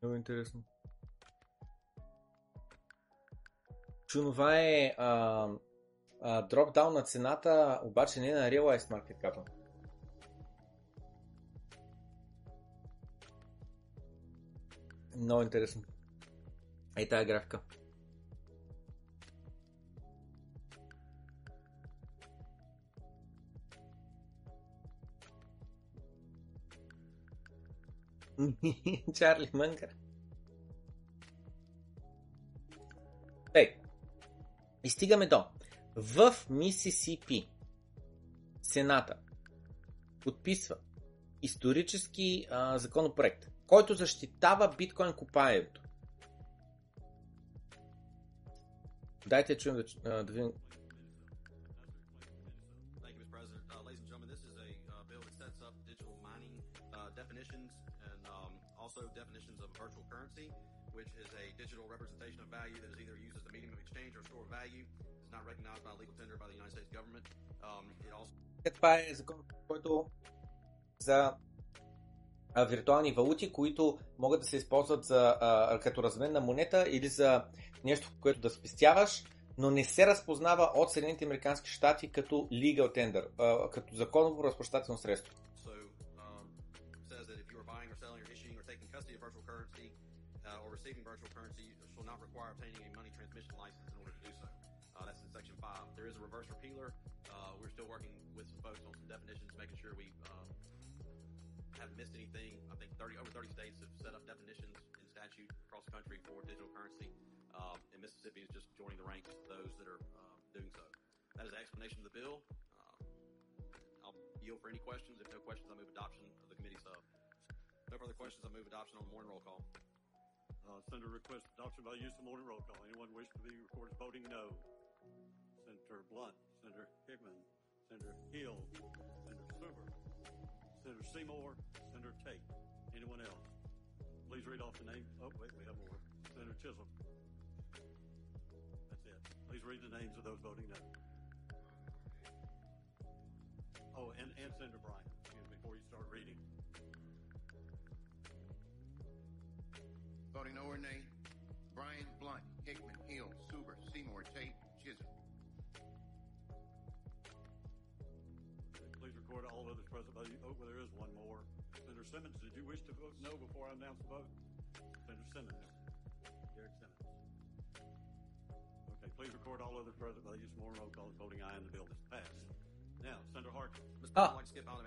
Много интересно. Чунова е дропдаун на цената, обаче не на Realized market cap. Много интересно. Ей тая графика. Charlie Munger. Тъй. И стигаме до. В Мисисипи Сената подписва исторически законопроект, който защитава биткоин копаенето. Дайте чуем да видим. Which is a digital representation of value that is either used as a medium of exchange or store of value. It's not recognized by legal tender by the United States government. It also... Това е закон, който за виртуални валути, които могат да се използват за, като разменна монета или за нещо, което да спестяваш, но не се разпознава от Съединените американски щати като legal tender, като законово разплащателно средство. Receiving virtual currency shall not require obtaining a money transmission license in order to do so. That's in section 5. There is a reverse repealer. We're still working with some folks on some definitions, making sure we haven't missed anything. I think over 30 states have set up definitions in statute across the country for digital currency, and Mississippi is just joining the ranks of those that are doing so. That is the explanation of the bill. I'll yield for any questions. If no questions, I move adoption of the committee sub. No further questions, I move adoption on the morning roll call. Senator requests adoption by use of morning roll call. Anyone wish to be recorded voting no? Senator Blunt, Senator Hickman, Senator Hill, Senator Suber, Senator Seymour, Senator Tate. Anyone else? Please read off the name. Oh, wait, we have more. Senator Chisholm. That's it. Please read the names of those voting no. Oh, and Senator Bryan, before you start reading. Voting no or nay, Bryan, Blunt, Hickman, Hill, Suber, Seymour, Tate, Chisholm. Please record all others present. Oh, well, there is one more. Senator Simmons, did you wish to vote no before I announce the vote? Senator Simmons. Derek Simmons. Okay, please record all others present by use of more roll call. Voting aye and the bill is passed. Now, Senator Harkin.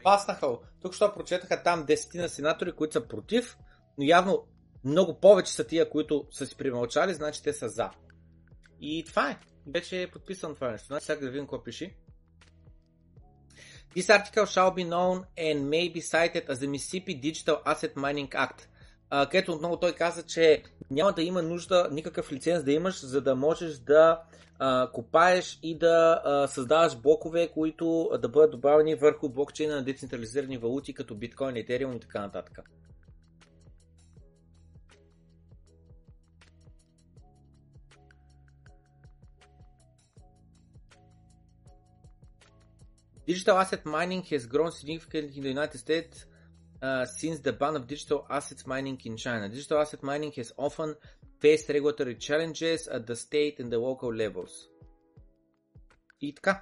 Паснаха. Тук що прочетаха там 10 сенатори, които са против, но явно много повече са тия, които са си примълчали, значи те са за. И това е. Вече е подписано това нещо. Значи сега да видим какво пиши. This article shall be known and may be cited as the Mississippi Digital Asset Mining Act. Където отново той каза, че няма да има нужда никакъв лиценз да имаш, за да можеш да копаеш и да създаваш блокове, които да бъдат добавени върху блокчейна на децентрализирани валути, като биткоин, Ethereum и така нататък. Digital asset mining has grown significantly in the United States since the ban of digital assets mining in China. Digital asset mining has often faced regulatory challenges at the state and the local levels. И така.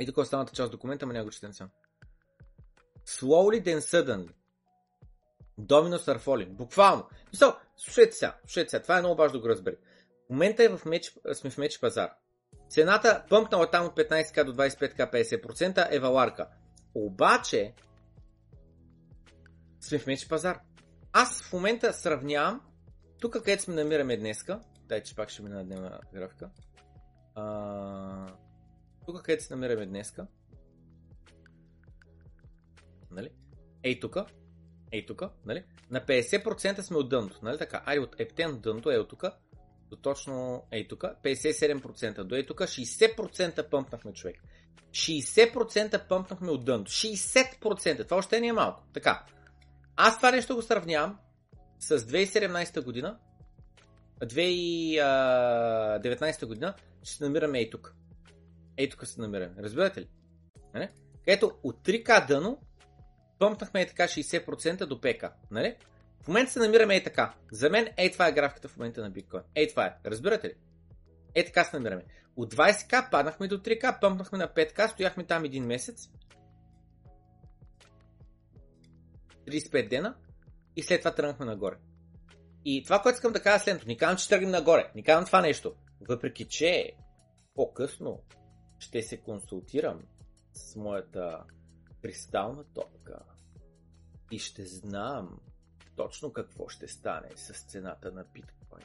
И така останата част от документа, ама няма го четен сам. Slowly then suddenly. Dominoes are falling. Буквално. Слушайте сега. Това е много важно да го разбери. В момента сме в меч пазар. Цената пъмкнала там от 15к до 25к 50% е валарка. Обаче сме в меч пазар. Аз в момента сравнявам тук, където сме намираме днеска. Дай, че пак ще мина на дневна графика. Тук, където се намираме днеска. Нали? Ей тук. Нали? На 50% сме от дъното. Нали така? Айде от ептен дъното е от тук. До точно ей тук, 57%, до ей тук 60% пъмпнахме, човек. 60% пъмпнахме от дъното. 60%, това още не е малко. Така, аз това нещо го сравнявам с 2017 година, 2019 година, ще се намираме ей тук. Ей тук се намираме, разбирате ли? Нали? Ето от 3К дъно пъмпнахме ей така 60% до 5К, нали? В момента се намираме ей така. За мен ей това е графиката в момента на биткоин. Ей това е. Разбирате ли? Ей така се намираме. От 20к паднахме до 3к, пъмпнахме на 5к, стояхме там един месец. 35 дена. И след това тръгнахме нагоре. И това, което искам да кажа следното. Не казвам, че тръгнем нагоре. Не казвам това нещо. Въпреки, че по-късно ще се консултирам с моята кристална топка и ще знам точно какво ще стане с цената на биткоин.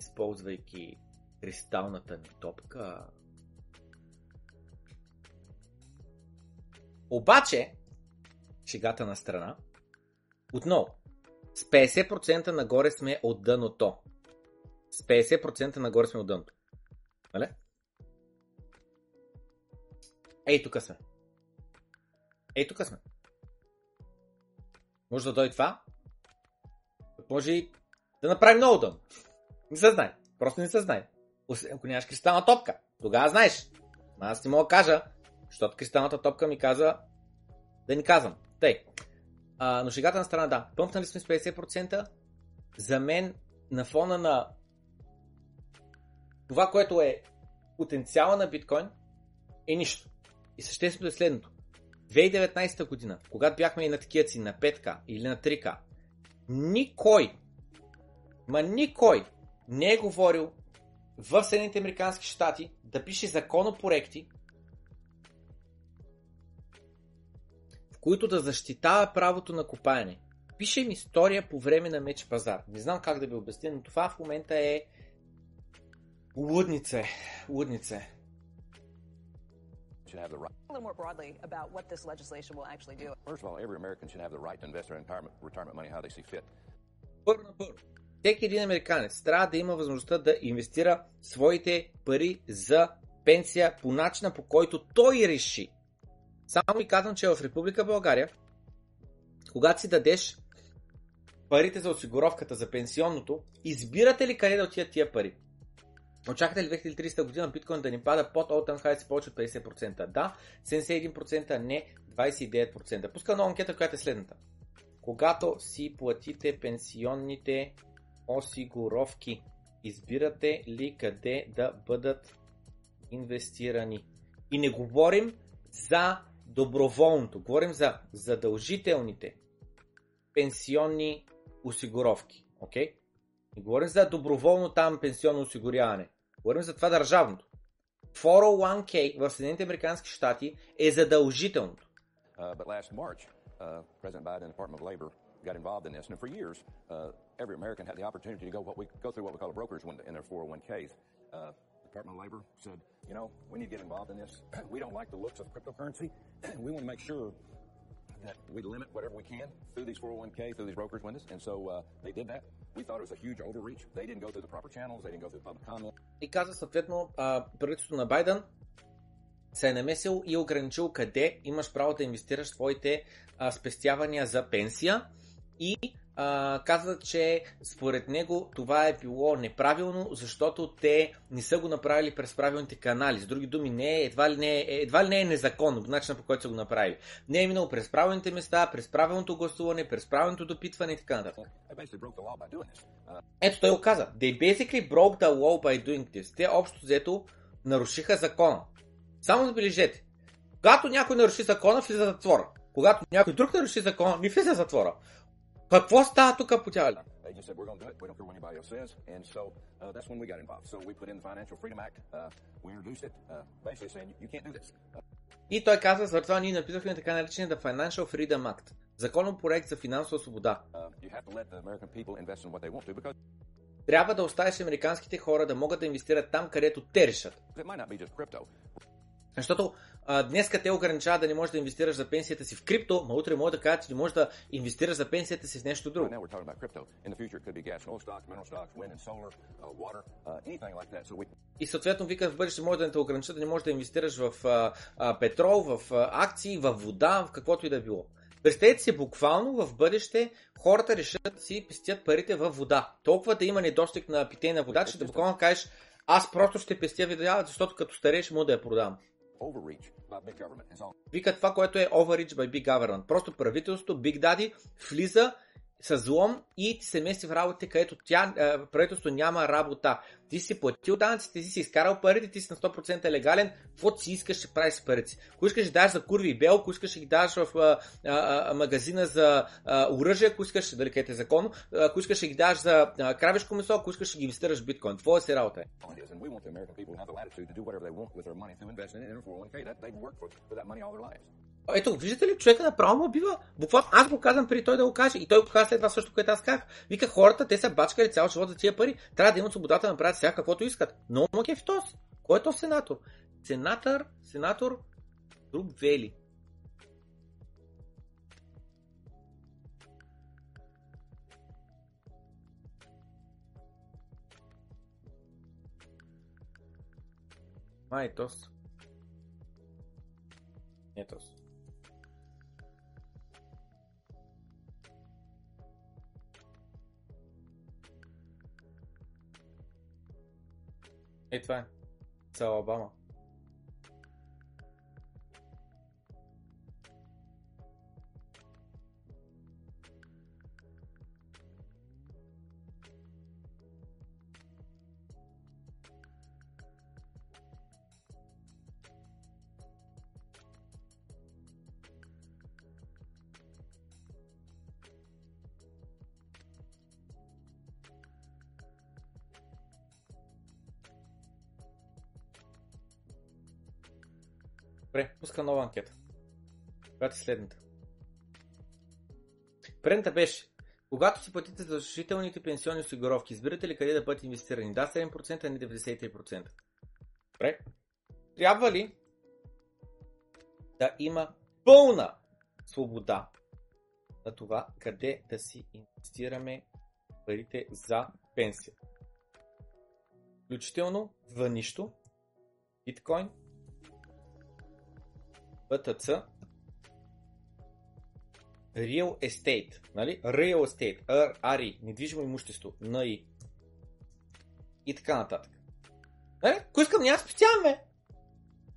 Използвайки кристалната ни топка. Обаче, шегата на страна, отново, с 50% нагоре сме от дъното. С 50% нагоре сме от дъното. Нали? Ей, тук сме. Ей, тук сме. Може да дойде това. Може и да направим ново дъно. Не се знае. Просто не се знае. Ако нямаш кристална топка, тогава знаеш. Ама аз не мога да кажа, защото кристалната топка ми каза да не казвам. Тъй. Но шегата на страна, да. Пъмпнали сме с 50%. За мен, на фона на това, което е потенциала на биткоин, е нищо. И същественото е следното. 2019 година, когато бяхме и на такива цени, на 5К или на 3К, никой не е говорил в Съединените американски щати да пише законопроекти, в които да защитава правото на копаене. Пишем история по време на меч пазар. Не знам как да ви обясня, но това в момента е лудница. Лудница. Should have the right. A little more broadly about what this legislation will actually do. First of all, every American should have the right to invest their retirement money how they see fit. Всеки един американец трябва да има възможността да инвестира своите пари за пенсия по начина, по който той реши. Само ви казвам, че в Република България, когато си дадеш парите за осигуровката, за пенсионното, избирате ли къде да отидат тия пари? Очаквате ли 2030 година биткоин да ни пада под all-time high с повече от 50%? Да, 71%, не, 29%. Пускам нова анкета, която е следната. Когато си платите пенсионните осигуровки, избирате ли къде да бъдат инвестирани? И не говорим за доброволното, говорим за задължителните пенсионни осигуровки. Окей? Не говорим за доброволно там пенсионно осигуряване. Говорим за това държавното. 401k в Съединените американски щати е задължителното. But last March, President Biden and the Department of Labor got involved in this. And for years, every American had the opportunity to go through what we call a broker's window in their 401ks. The Department of Labor said, you know, we need to get involved in this. We don't like the looks of cryptocurrency. We want to make sure that we limit whatever we can through these 401k, through these broker's windows. And so they did that. We thought it was a huge overreach. They didn't go through the proper channels. They didn't go through public comment. И каза съответно, правителството на Байден се е намесил и ограничил къде имаш право да инвестираш твоите спестявания за пенсия и каза, че според него това е било неправилно, защото те не са го направили през правилните канали. С други думи, едва ли не е незаконно по начина, по който са го направили. Не е минало през правилните места, през правилното гласуване, през правилното допитване и така нататък. Ето, той го каза. They basically broke the law by doing this. Те общо взето нарушиха закона. Само забележете. Когато някой наруши закона, влиза в затвора. Когато някой друг наруши закона, не влиза в затвора. Какво става тук по тяло? И той казва, за това ние написахме така наречения The Financial Freedom Act. Законопроект за финансова свобода. Трябва да оставиш американските хора да могат да инвестират там, където те решат. Защото днеска те ограничават да не можеш да инвестираш за пенсията си в крипто, но утре може да кажат, че не можеш да инвестираш за пенсията си в нещо друго. И съответно викат в бъдеще може да не те ограничат, да не можеш да инвестираш в петрол, в акции, в вода, в каквото и да било. Представете си буквално в бъдеще хората решат да си пестят парите в вода. Толкова да има недостиг на питейна вода, че да буквално кажеш, аз просто ще пестя вода, защото като старея ще мога да я продам. Вика това, което е overreach by big government. Просто правителството, Big Daddy, влиза с злом и ти се мести в работите, където правителството няма работа. Ти си платил данъците, ти си изкарал парите, ти си на 100% легален. Какво си искаш ще правиш с парите? Ако искаш да даш за курви и бел, ако искаш да ги даш в магазина за оръжие, ако искаш, дали където е законно, ако искаш да ги даш за кравешко месо, ако искаш да ги инвестираш в биткоин. Твоя си работа е. Ето, виждате ли, човека направо му бива. Буквално аз го казвам преди той да го каже. И той го казва след това също, което аз казах. Вика, хората, те са бачкали цял живот за тия пари. Трябва да имат свободата да направят сега каквото искат. Но Макефтос. Кой е то сенатор? Сенатор Друг Вели. Майтос. Нетос. Ей, това е. Са Алабама. Пуска нова анкета. Когато е следната. Предната беше: когато си платите за задължителните пенсионни осигуровки, избирате ли къде да бъдат инвестирани? Да, 7%, а не 93%. Добре. Трябва ли да има пълна свобода на това къде да си инвестираме парите за пенсия? Включително в нищо, биткоин, БТЦ, Real Estate, нали? Real Estate, RRI, недвижимо имущество, НАИ и така нататък. Нали? Кой искам, няма специално, бе!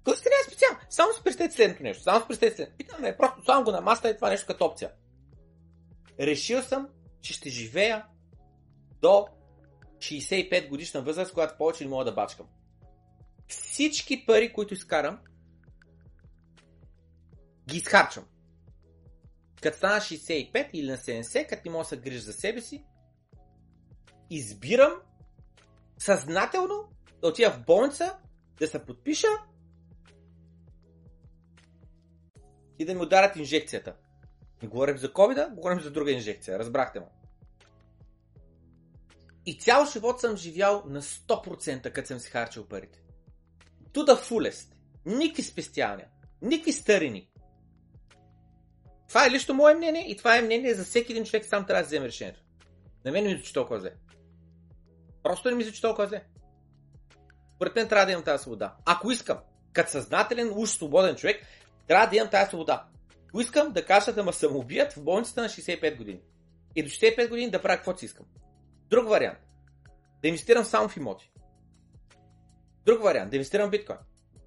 Кой искам, няма специално! Само си представете следното нещо, Питам, бе, просто само го намаста и това нещо като опция. Решил съм, че ще живея до 65 годишна възраст, която повече не мога да бачкам. Всички пари, които изкарам, ги изхарчвам. Като стана 65 или на 70, като не мога да се грижа за себе си, избирам съзнателно да отида в болница, да се подпиша и да ми ударят инжекцията. Не говорим за COVID-а, говорим за друга инжекция. Разбрахте му. И цял живот съм живял на 100%, като съм си харчил парите. To the fullest. Никакви спестявания, никакви старини. Това е лично мое мнение и това е мнение за всеки един човек, сам трябва да вземе решението. На мен не ми звучи толкова зле. Просто не ми звучи толкова зле. Според мен трябва да имам тази свобода. Ако искам, като съзнателен, уж свободен човек, трябва да имам тази свобода. Ако искам да кажа да ме самоубият в болницата на 65 години. И до 65 години да правя каквото си искам. Друг вариант. Да инвестирам само в имоти. Друг вариант. Да инвестирам в биткоин.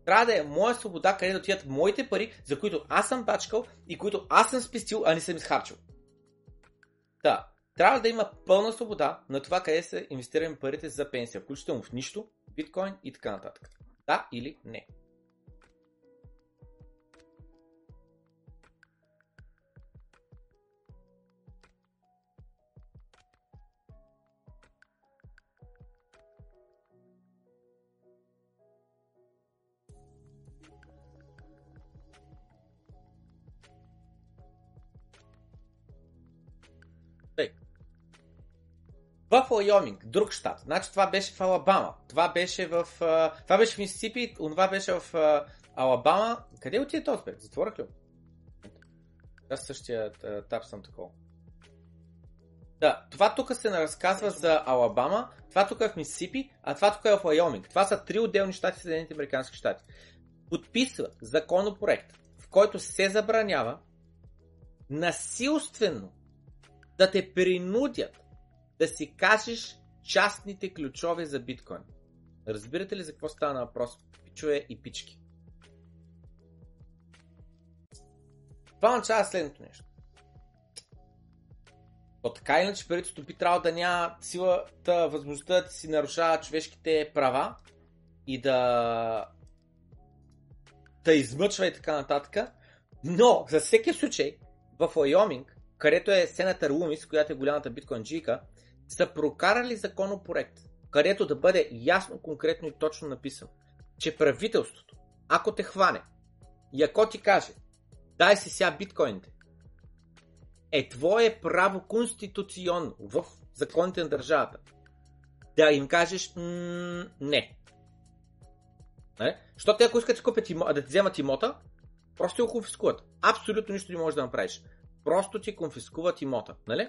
Трябва да е моя свобода, къде да отидат моите пари, за които аз съм бачкал и които аз съм спестил, а не съм изхарчил. Да, трябва да има пълна свобода на това, къде се инвестираме парите за пенсия, включително в нищо, биткоин и така нататък. Да или не. В Уайоминг, друг щат. Значи това беше в Алабама, това беше в Мисисипи, това беше в Алабама. Къде отиде този бе? Затворах ли? Аз същия таб съм такова. Да, това тук се разказва за Алабама, това тук е в Мисисипи, а това тук е в Уайоминг. Това са три отделни щати в Съединените американски щати. Подписва законопроект, в който се забранява насилствено да те принудят да си кажеш частните ключове за биткоин. Разбирате ли за какво става въпрос? Пичове и пички. Това означава следното нещо. То така иначе правителството би трябвало да няма силата, възможността да си нарушава човешките права и да измъчва и така нататък. Но за всеки случай в Уайоминг, където е сенатор Лумис, която е голямата биткоин джийка, са прокарали законопроект, където да бъде ясно, конкретно и точно написано, че правителството, ако те хване и ако ти каже Дай си сега биткоините. Е твое право конституционно в законите на държавата да им кажеш не. Защото те, ако искат да купят да ти вземат имота, просто ти го конфискуват. Абсолютно нищо не можеш да направиш. Просто ти конфискуват имота, нали?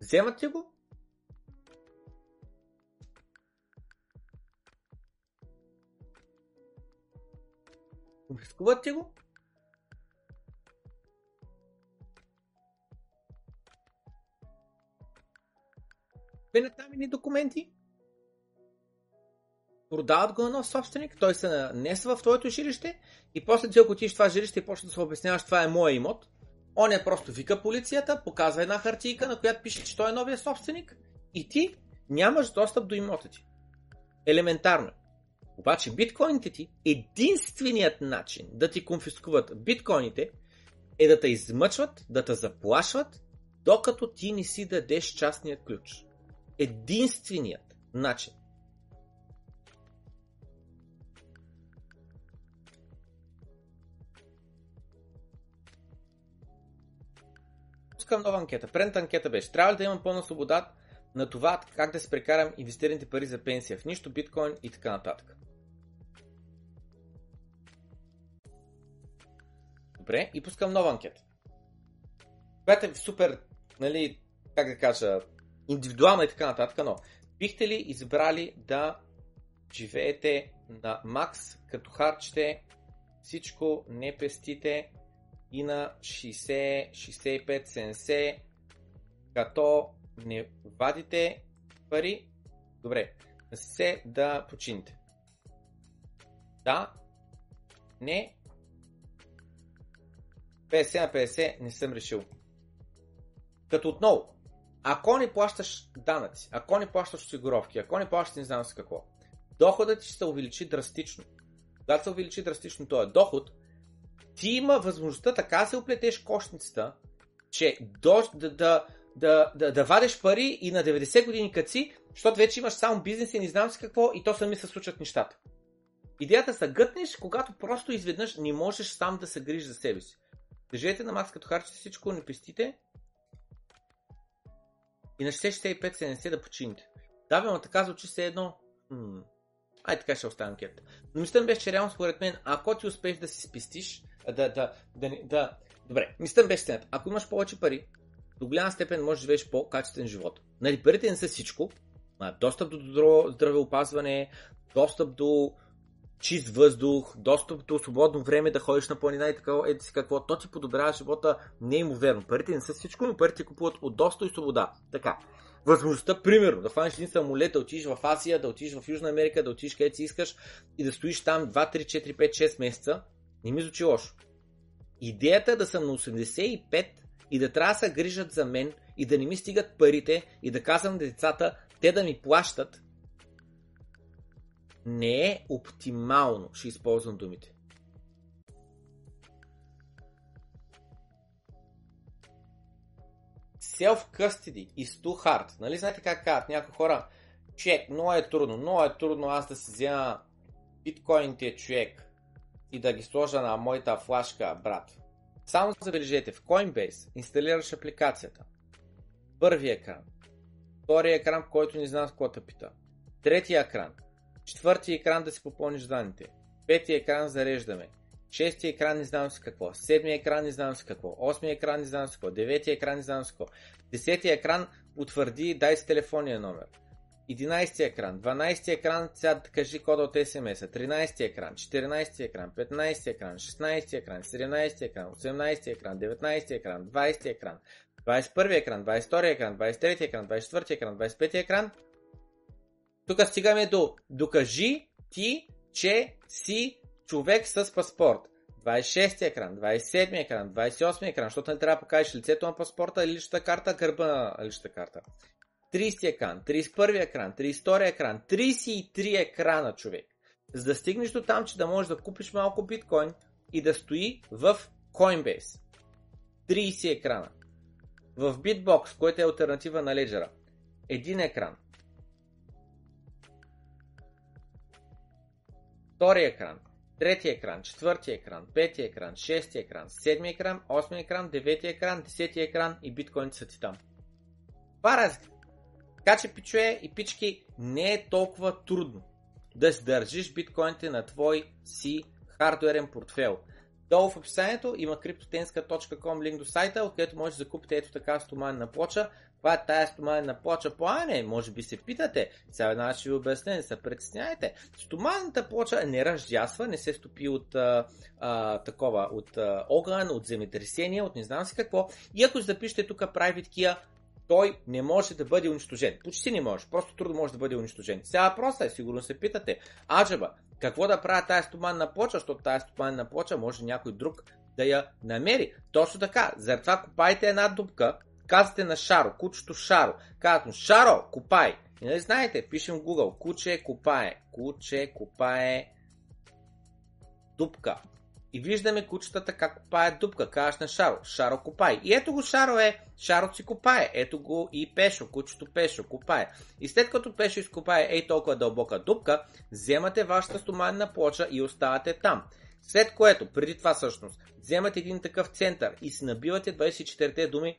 Вземат ти го. Конфискуват ти го. Венят там ни документи. Продават го на нов собственик, той се нанесва в твоето жилище и после ти, ако отидеш в това жилище и почне да се обясняваш, това е моя имот, он е просто вика полицията, показва една хартийка, на която пише, че той е новия собственик и ти нямаш достъп до имота ти. Елементарно. Обаче биткоините ти, единственият начин да ти конфискуват биткоините е да те измъчват, да те заплашват, докато ти не си дадеш частният ключ. Единственият начин. Пускам нова анкета. Предната анкета беше: трябва ли да имам пълна свобода на това как да се прекарам инвестираните пари за пенсия в нищо, биткоин и така нататък? Добре, и пускам нова анкета. Това е супер, нали, как да кажа, индивидуална и така нататък, но бихте ли избрали да живеете на макс, като харчите всичко, не пестите и на 60, 65, 70, като не вадите пари? Добре, се да почините. Да, не, 50 на 50 не съм решил. Като отново, ако не плащаш данъци, ако не плащаш осигуровки, ако не плащаш не знам с какво, доходът ти ще се увеличи драстично. Когато се увеличи драстично този доход, ти има възможността така се оплетеш кошницата, че да вадеш пари и на 90 години каци, защото вече имаш само бизнес и не знам с какво и то сами се случат нещата. Идеята се гътнеш, когато просто изведнъж не можеш сам да се грижиш за себе си. Държете на макс, като харчите всичко, не пестите. И на 60-65-70 да почините. Да, бе, но така звучи все едно. Ай, така ще оставим анкета. Но мисълта ми беше, че реално според мен, ако ти успееш да си спестиш, Добре, мисълта ми беше следната. Ако имаш повече пари, до голяма степен можеш да живееш по-качествен живот. Нали, парите не са всичко. Достъп до здравеопазване, достъп до чист въздух, достъп до свободно време да ходиш на планина и така, еди си какво, то ти подобрява живота неимоверно. Парите не са всичко, но парите купуват от доста и свобода. Така, възможността, примерно, да хванеш един самолет, да отидеш в Азия, да отидеш в Южна Америка, да отидеш където си искаш и да стоиш там 2, 3, 4, 5, 6 месеца, не ми звучи лошо. Идеята е да съм на 85 и да трябва да се грижат за мен и да не ми стигат парите и да казвам на децата, те да ми плащат, не е оптимално, ще използвам думите. Self-custody is too hard. Нали знаете как казват някои хора? Човек, много е трудно аз да си взема биткоините, човек, и да ги сложа на моята флашка, брат. Само забележете, в Coinbase инсталираш апликацията. Първи екран, втори екран, който не знам с какво те пита, трети екран, четвърти екран да си попълниш данните, пети екран зареждаме, шести екран не знам си какво, седми екран не знам си какво, осми екран не знам си какво, девети екран не знам си какво, десети екран утвърди, дай си телефонния номер, 11 екран, 12 екран, сега кажи кода от SMS-а, 13 екран, 14 екран, 15 екран, 16 екран, 17 екран, 18 екран, 19 екран, 20 екран, 21 екран, 22 екран, 23 екран, 24 екран, 25 екран. Тук стигаме до докажи ти, че си човек с паспорт. 26 екран, 27 екран, 28 екран, защото не трябва да покажеш лицето на паспорта, личната карта, гърба на личната карта. 30 екран, 31 екран, 32 екран, 33 екрана, човек. За да стигнеш до там, че да можеш да купиш малко биткоин и да стои в Coinbase. 30 екрана. В Bitbox, което е алтернатива на Ledger, един екран. Втори екран, трети екран, четвърти екран, пети екран, шести екран, седми екран, осми екран, девети екран, десети екран и биткоините са ти там. Това разлика. Така че, пичуе и пички, не е толкова трудно да си държиш биткоините на твой си хардуерен портфел. Долу в описанието има cryptotenska.com линк до сайта, откъдето можеш да купите ето такава стоманена плоча. Това е тая стоманена плоча по АНЕ, може би се питате, сега една ще ви обясня, не се притесняйте. Стоманената плоча не ръждясва, не се стопи от огън, от земетресение, от не знам си какво. И ако запишете тук Private Key, той не може да бъде унищожен. Почти не може, просто трудно може да бъде унищожен. Сега въпросът е, сигурно се питате, аджаба, какво да правя тая стоманена плоча, защото тая стоманена плоча може някой друг да я намери. Точно така, заради това купайте една дупка, казвате на Шаро, кучето Шаро, казват му Шаро, копай. И нали знаете, пишем в Google, куче копае дупка. И виждаме кучетата как копае дупка, казваш на Шаро, Шаро копай. И ето го Шаро Шаро си копае, ето го и Пешо, кучето Пешо копае. И след като Пешо изкопае толкова дълбока дупка, вземате вашата стоманена плоча и оставате там. След което, преди това всъщност, вземате един такъв център и си набивате 24-те думи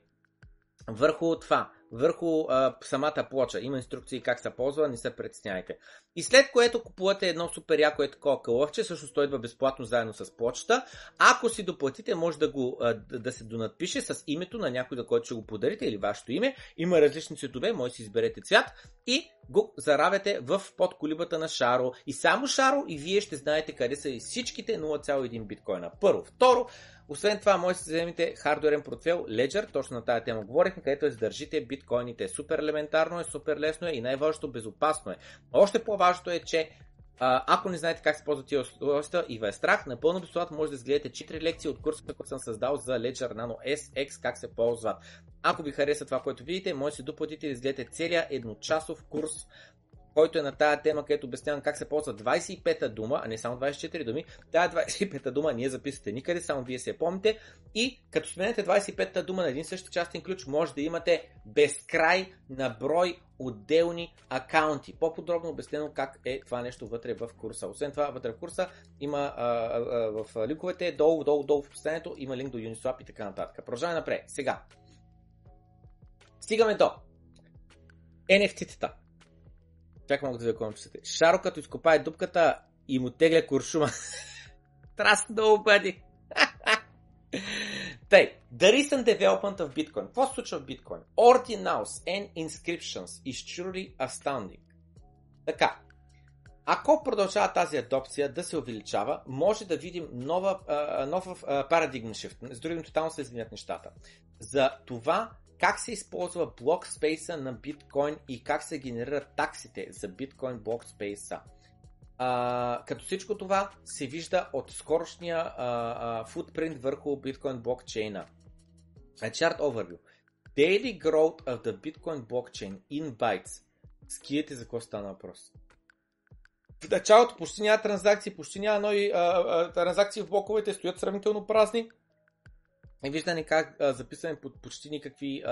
върху това, върху самата плоча. Има инструкции как се ползва, не се притесняйте. И след което купувате едно супер яко е такова кълъвче, всъщност той идва безплатно заедно с плочата. Ако си доплатите, може да го да се донадпише с името на някой, на който ще го подарите, или вашето име. Има различни цветове, може да си изберете цвят и го заравяте в подколибата на Шаро. И само Шаро и вие ще знаете къде са и всичките 0,1 биткоина. Първо. Второ, освен това, може да вземете хардуерен портфел Ledger, точно на тази тема говорихме, където издържите биткоините. Супер елементарно е, супер лесно е и най-важното безопасно е. Още по-важното е, че ако не знаете как се ползват тия устройства и ви е страх, напълно безплатно може да изгледате 4 лекции от курса, който съм създал за Ledger Nano SX, как се ползват. Ако ви хареса това, което видите, може да се доплатите и да изгледате целият едночасов курс, който е на тая тема, където обяснявам как се ползва 25-та дума, а не само 24 думи. Тая 25-та дума не я записвате никъде, само вие се я помните. И като сменете 25-та дума на един същи частен ключ, може да имате безкрай на брой отделни акаунти. По-подробно обяснено как е това нещо вътре в курса. Освен това, вътре в курса има в линковете, долу в описанието има линк до Uniswap и така нататък. Продължаваме напред. Сега. Стигаме до NFT-тата. Чакай малко да ви комчесете. Шаро като изкопае дупката и му тегля куршума. Трасна да обади. Тъй, the recent development of Bitcoin. Какво се случва в Bitcoin? Ordinals and inscriptions is truly astounding. Така, ако продължава тази адопция да се увеличава, може да видим нова парадигма шифт. С другим, тотално се изменят нещата. За това, как се използва блокспейса на биткоин и как се генерират таксите за биткоин блокспейса. Като всичко това се вижда от скорошния футпринт върху биткоин блокчейна. Chart overview. Daily growth of the Bitcoin blockchain in bytes. Скиете за какво стана въпрос. В началото почти няма транзакции, почти няма нови транзакции в блоковете, стоят сравнително празни. И виждане как записваме под почти никакви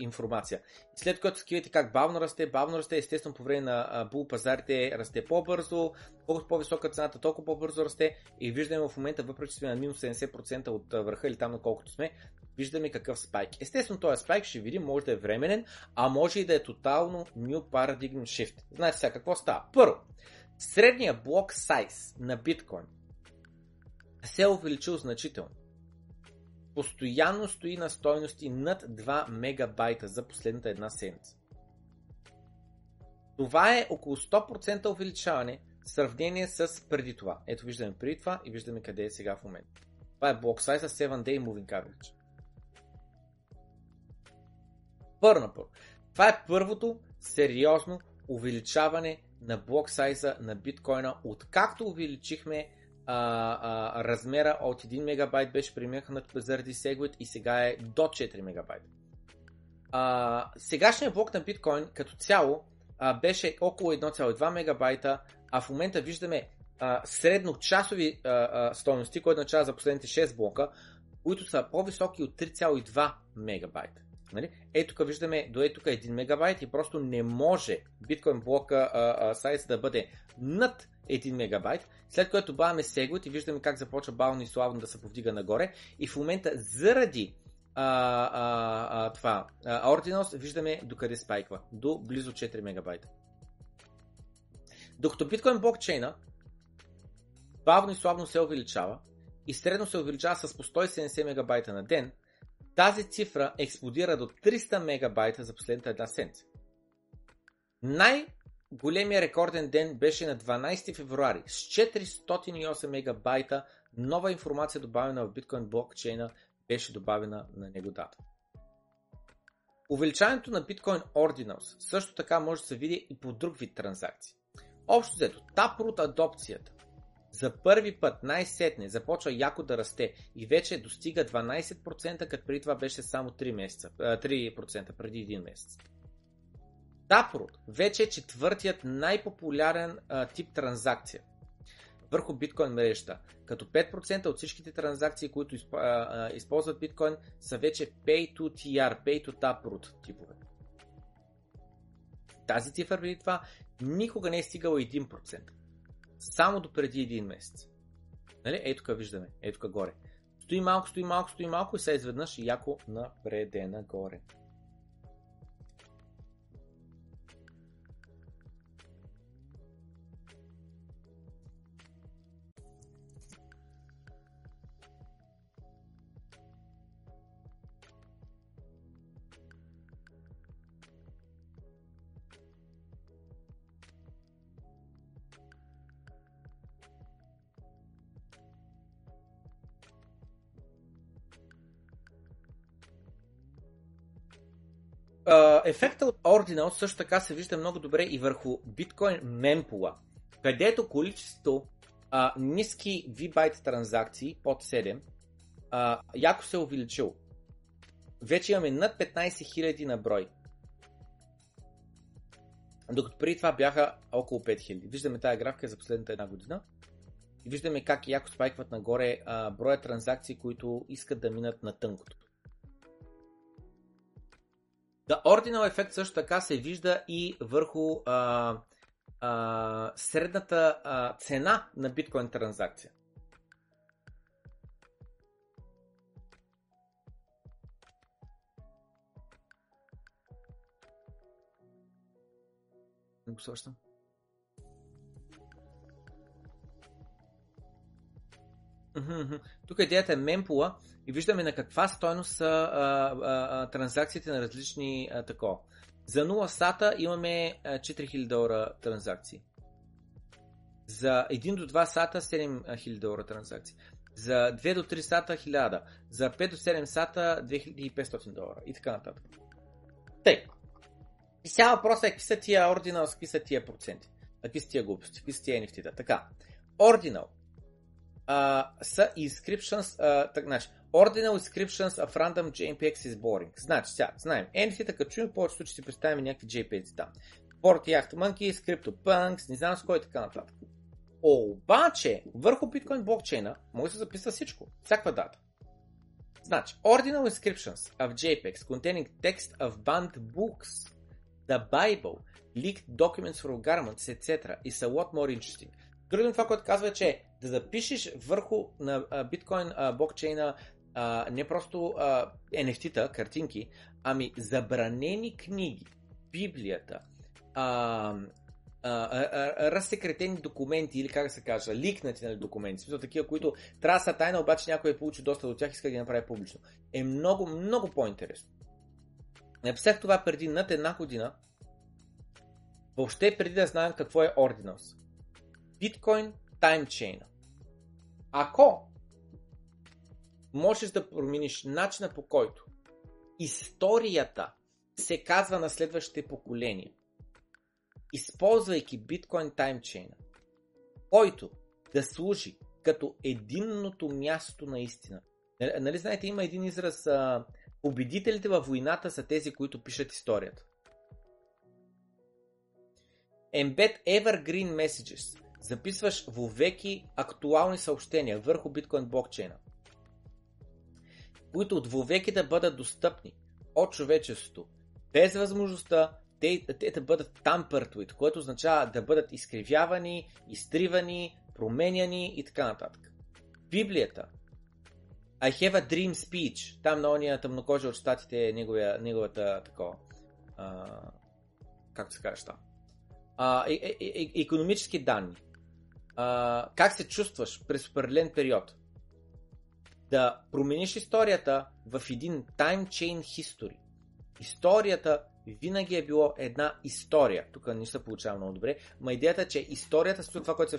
информация. След което скивате как бавно расте, естествено по време на бул пазарите расте по-бързо, колкото по-висока цената, толкова по-бързо расте и виждаме в момента, въпреки че сме на минус 70% от върха или там на колкото сме, виждаме какъв спайк. Естествено този спайк ще видим, може да е временен, а може и да е тотално new paradigm shift. Значи сега какво става? Първо, средният блок сайз на биткоин се е увеличил значително. Постоянно стои на стойности над 2 мегабайта за последната една седмица. Това е около 100% увеличаване в сравнение с преди това. Ето виждаме преди това и виждаме къде е сега в момента. Това е блок сайз с 7 day moving average. Първо. Това е първото сериозно увеличаване на блок сайза на биткоина, откакто увеличихме размера от 1 мегабайт беше премахнат заради Segwit и сега е до 4 мегабайт. Сегашният блок на биткоин като цяло беше около 1,2 мегабайта, а в момента виждаме средночасови стойности, които означава за последните 6 блока, които са по-високи от 3,2 мегабайта. Нали? Е, тук виждаме до е тук 1 мегабайт и просто не може биткоин блока сайта да бъде над 1 мегабайт, след което баваме сеглът и виждаме как започва бавно и славно да се повдига нагоре и в момента заради това Ordinals виждаме докъде спайква, до близо 4 мегабайта. Докато биткоин блокчейна бавно и славно се увеличава и средно се увеличава с по 170 мегабайта на ден, тази цифра експлодира до 300 мегабайта за последната една седмица. Най-големият рекорден ден беше на 12 февруари с 408 мегабайта нова информация добавена в биткоин блокчейна беше добавена на него дата. Увеличаването на биткоин Ordinals също така може да се види и по друг вид транзакции. Общо взето, Taproot адопцията за първи път най-сетне започва яко да расте и вече достига 12%, като преди това беше само 3% преди 1 месец. Taproot вече е четвъртият най-популярен тип транзакция върху биткоин мрежата, като 5% от всичките транзакции, които използват биткоин, са вече Pay to TR, Pay to Taproot типове. Тази цифра преди това никога не е стигала 1%. Само до преди един месец. Нали? Ето тук виждаме, ето тук горе. Стои малко и сега изведнъж яко напреде нагоре. Ефектът от Ordinals също така се вижда много добре и върху биткоин мемпула, където количеството ниски V-байт транзакции под 7 яко се е увеличил. Вече имаме над 15 000 на брой. Докато преди това бяха около 5 000. Виждаме тази графика за последната една година. И виждаме как яко спайкват нагоре броя транзакции, които искат да минат на тънкото. The Ordinal ефект също така се вижда и върху средната цена на биткоин транзакция. Не го свършвам. Тук идеята е мемпула и виждаме на каква стойност са транзакциите на различни такова. За 0 сата имаме $4000 транзакции. За 1 до 2 сата $7000 транзакции. За 2 до 3 сата $1000. За 5 до 7 сата $2500 и така нататък. Тъй. И сега въпросът е какви са тия Ordinals, какви са тия проценти, какви са тия глупости, какви са тия NFT-та. Така, Ordinal са inscriptions, Ordinal inscriptions of random JPEGs is boring. Значи, сега знаем, NFT-та като чуем, повечето ще си представим някакви JPEGs там. Bored Yacht Monkeys, CryptoPunks, не знам с кой и така нататък. Обаче, върху Bitcoin блокчейна може да се записва всичко, всяква дата. Значи, Ordinal inscriptions of JPEGs containing text of banned books, the Bible, leaked documents from governments, etc. is a lot more interesting. Другим това, което казва, че да запишеш върху на биткоин блокчейна не просто NFT-та, картинки, ами забранени книги, библията, разсекретени документи или как се казва, ликнати документи, смисъл такива, които трябва да са тайна, обаче някой е получил доста от тях и иска да ги направи публично. Е много, много по-интересно. Написах това преди над една година, въобще преди да знаем какво е Ordinals. Биткоин таймчейна. Ако можеш да промениш начина, по който историята се казва на следващите поколения, използвайки биткоин таймчейна, който да служи като единното място на истина. Нали знаете, има един израз, победителите във войната са тези, които пишат историята. Embed evergreen messages. Записваш вовеки актуални съобщения върху биткоин блокчейна, които от вовеки да бъдат достъпни. от човечеството, без възможността те да бъдат tampered with, което означава да бъдат изкривявани, изтривани, променяни и така нататък. Библията, I have a dream speech, там на ония тъмнокожи от щатите е неговата такова, както се казва, икономически данни. Как се чувстваш през определен период? Да промениш историята в един time chain history. Историята винаги е било една история. Тук не се получава много добре, ма идеята е, че историята, това, което се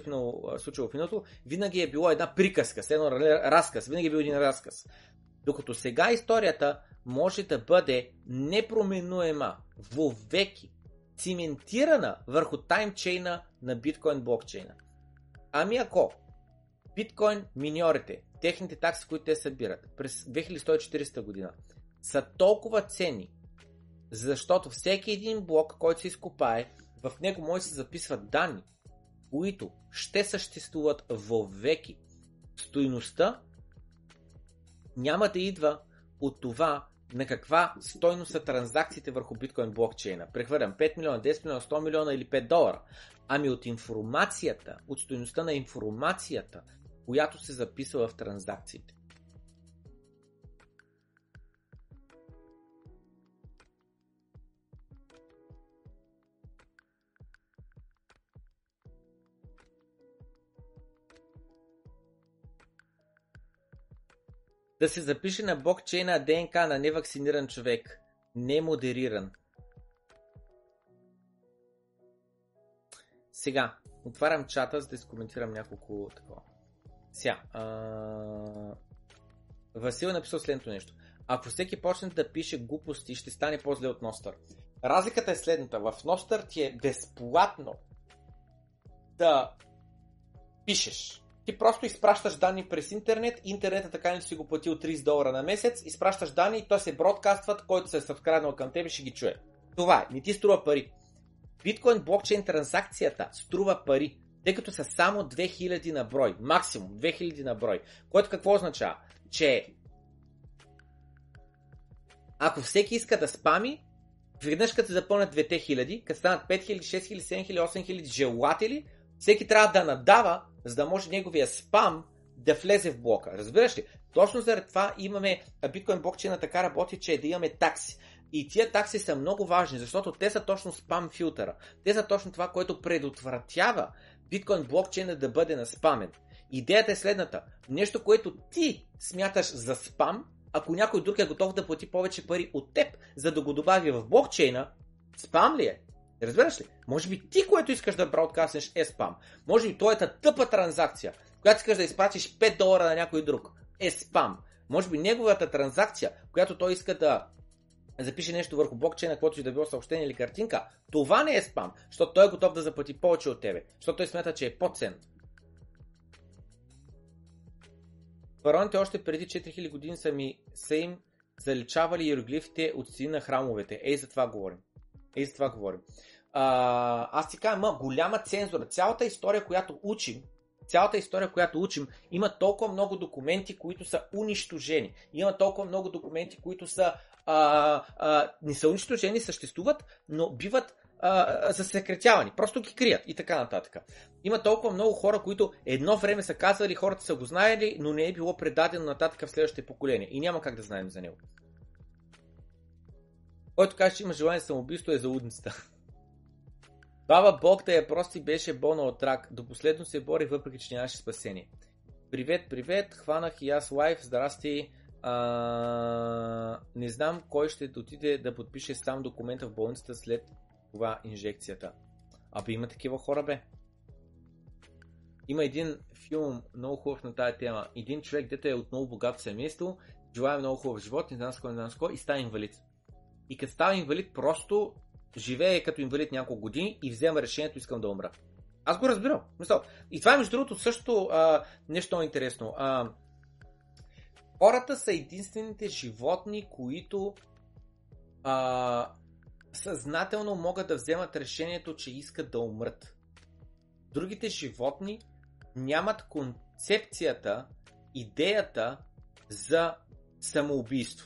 случило в миналото, винаги е било една приказка, едно разказ, винаги е бил един разказ. Докато сега историята може да бъде непроменуема, вовеки, циментирана върху таймчейна на биткоин блокчейна. Ами ако биткоин миньорите, техните такси, които те събират през 2140 година, са толкова ценни, защото всеки един блок, който се изкопае, в него може да се записват данни, които ще съществуват вовеки. Стойността няма да идва от това на каква стойност са транзакциите върху биткоин блокчейна. Прехвърлям 5 милиона, 10 милиона, 100 милиона или $5. Ами от информацията, от стойността на информацията, която се записва в транзакциите. Да се запише на блокчейна ДНК на невакциниран човек, немодериран. Сега, отварям чата, за да изкоментирам няколко такова. Сега, Васил е написал следното нещо. Ако всеки почне да пише глупости, ще стане по-зле от Ностър. Разликата е следната. В Ностър ти е безплатно да пишеш. Ти просто изпращаш данни през интернет, интернетът така не си го платил $30 на месец, изпращаш данни и то се бродкастват, който се е съвкраднал към теб и ще ги чуе. Това е, не ти струва пари. Биткоин блокчейн транзакцията струва пари, тъй като са само 2000 на брой, максимум 2000 на брой, което какво означава? Че ако всеки иска да спами, веднъж като се запълнят 2000, като станат 5000, 6000, 7000, 8000 желатели, всеки трябва да надава, за да може неговия спам да влезе в блока. Разбираш ли? Точно заради това имаме биткоин блокчейна така работи, че да имаме такси. И тия такси са много важни, защото те са точно спам филтъра. Те са точно това, което предотвратява биткоин блокчейна да бъде наспамен. Идеята е следната. Нещо, което ти смяташ за спам, ако някой друг е готов да плати повече пари от теб, за да го добави в блокчейна, спам ли е? Разбираш ли? Може би ти, което искаш да бродкаснеш е спам. Може би твоята тъпа транзакция, която искаш да изпратиш $5 на някой друг, е спам. Може би неговата транзакция, която той иска да запише нещо върху блокчейна, каквото и да било съобщение или картинка, това не е спам, защото той е готов да заплати повече от тебе, защото той смята, че е по-цен. Фараоните още преди 4000 години са им заличавали иероглифите от стени на храмовете. Ей, за това говорим. Аз ти кажа, голяма цензура. Цялата история, която учим, има толкова много документи, които са унищожени. Има толкова много документи, които са не са унищожени, съществуват, но биват засекретявани. Просто ги крият и така нататък. Има толкова много хора, които едно време са казвали, хората са го знаели, но не е било предадено нататък в следващите поколения. И няма как да знаем за него. Който каже, че има желание самоубийство е за удницата. Баба Бог да я прости беше болна от рак. До последно се бори, въпреки че нямаше спасение. Привет, хванах и аз лайв, здрасти. Не знам кой ще отиде да подпише сам документа в болницата след това инжекцията. Абе има такива хора, бе. Има един филм, много хубав на тая тема. Един човек, дето е отново богато семейство, желая много хубав живот, не знам с кой, и става инвалид. И като става инвалид, просто живее като инвалид няколко години и взема решението, искам да умра. Аз го разбирам. И това е между другото също нещо много интересно. Хората са единствените животни, които съзнателно могат да вземат решението, че искат да умрат. Другите животни нямат концепцията, идеята за самоубийство.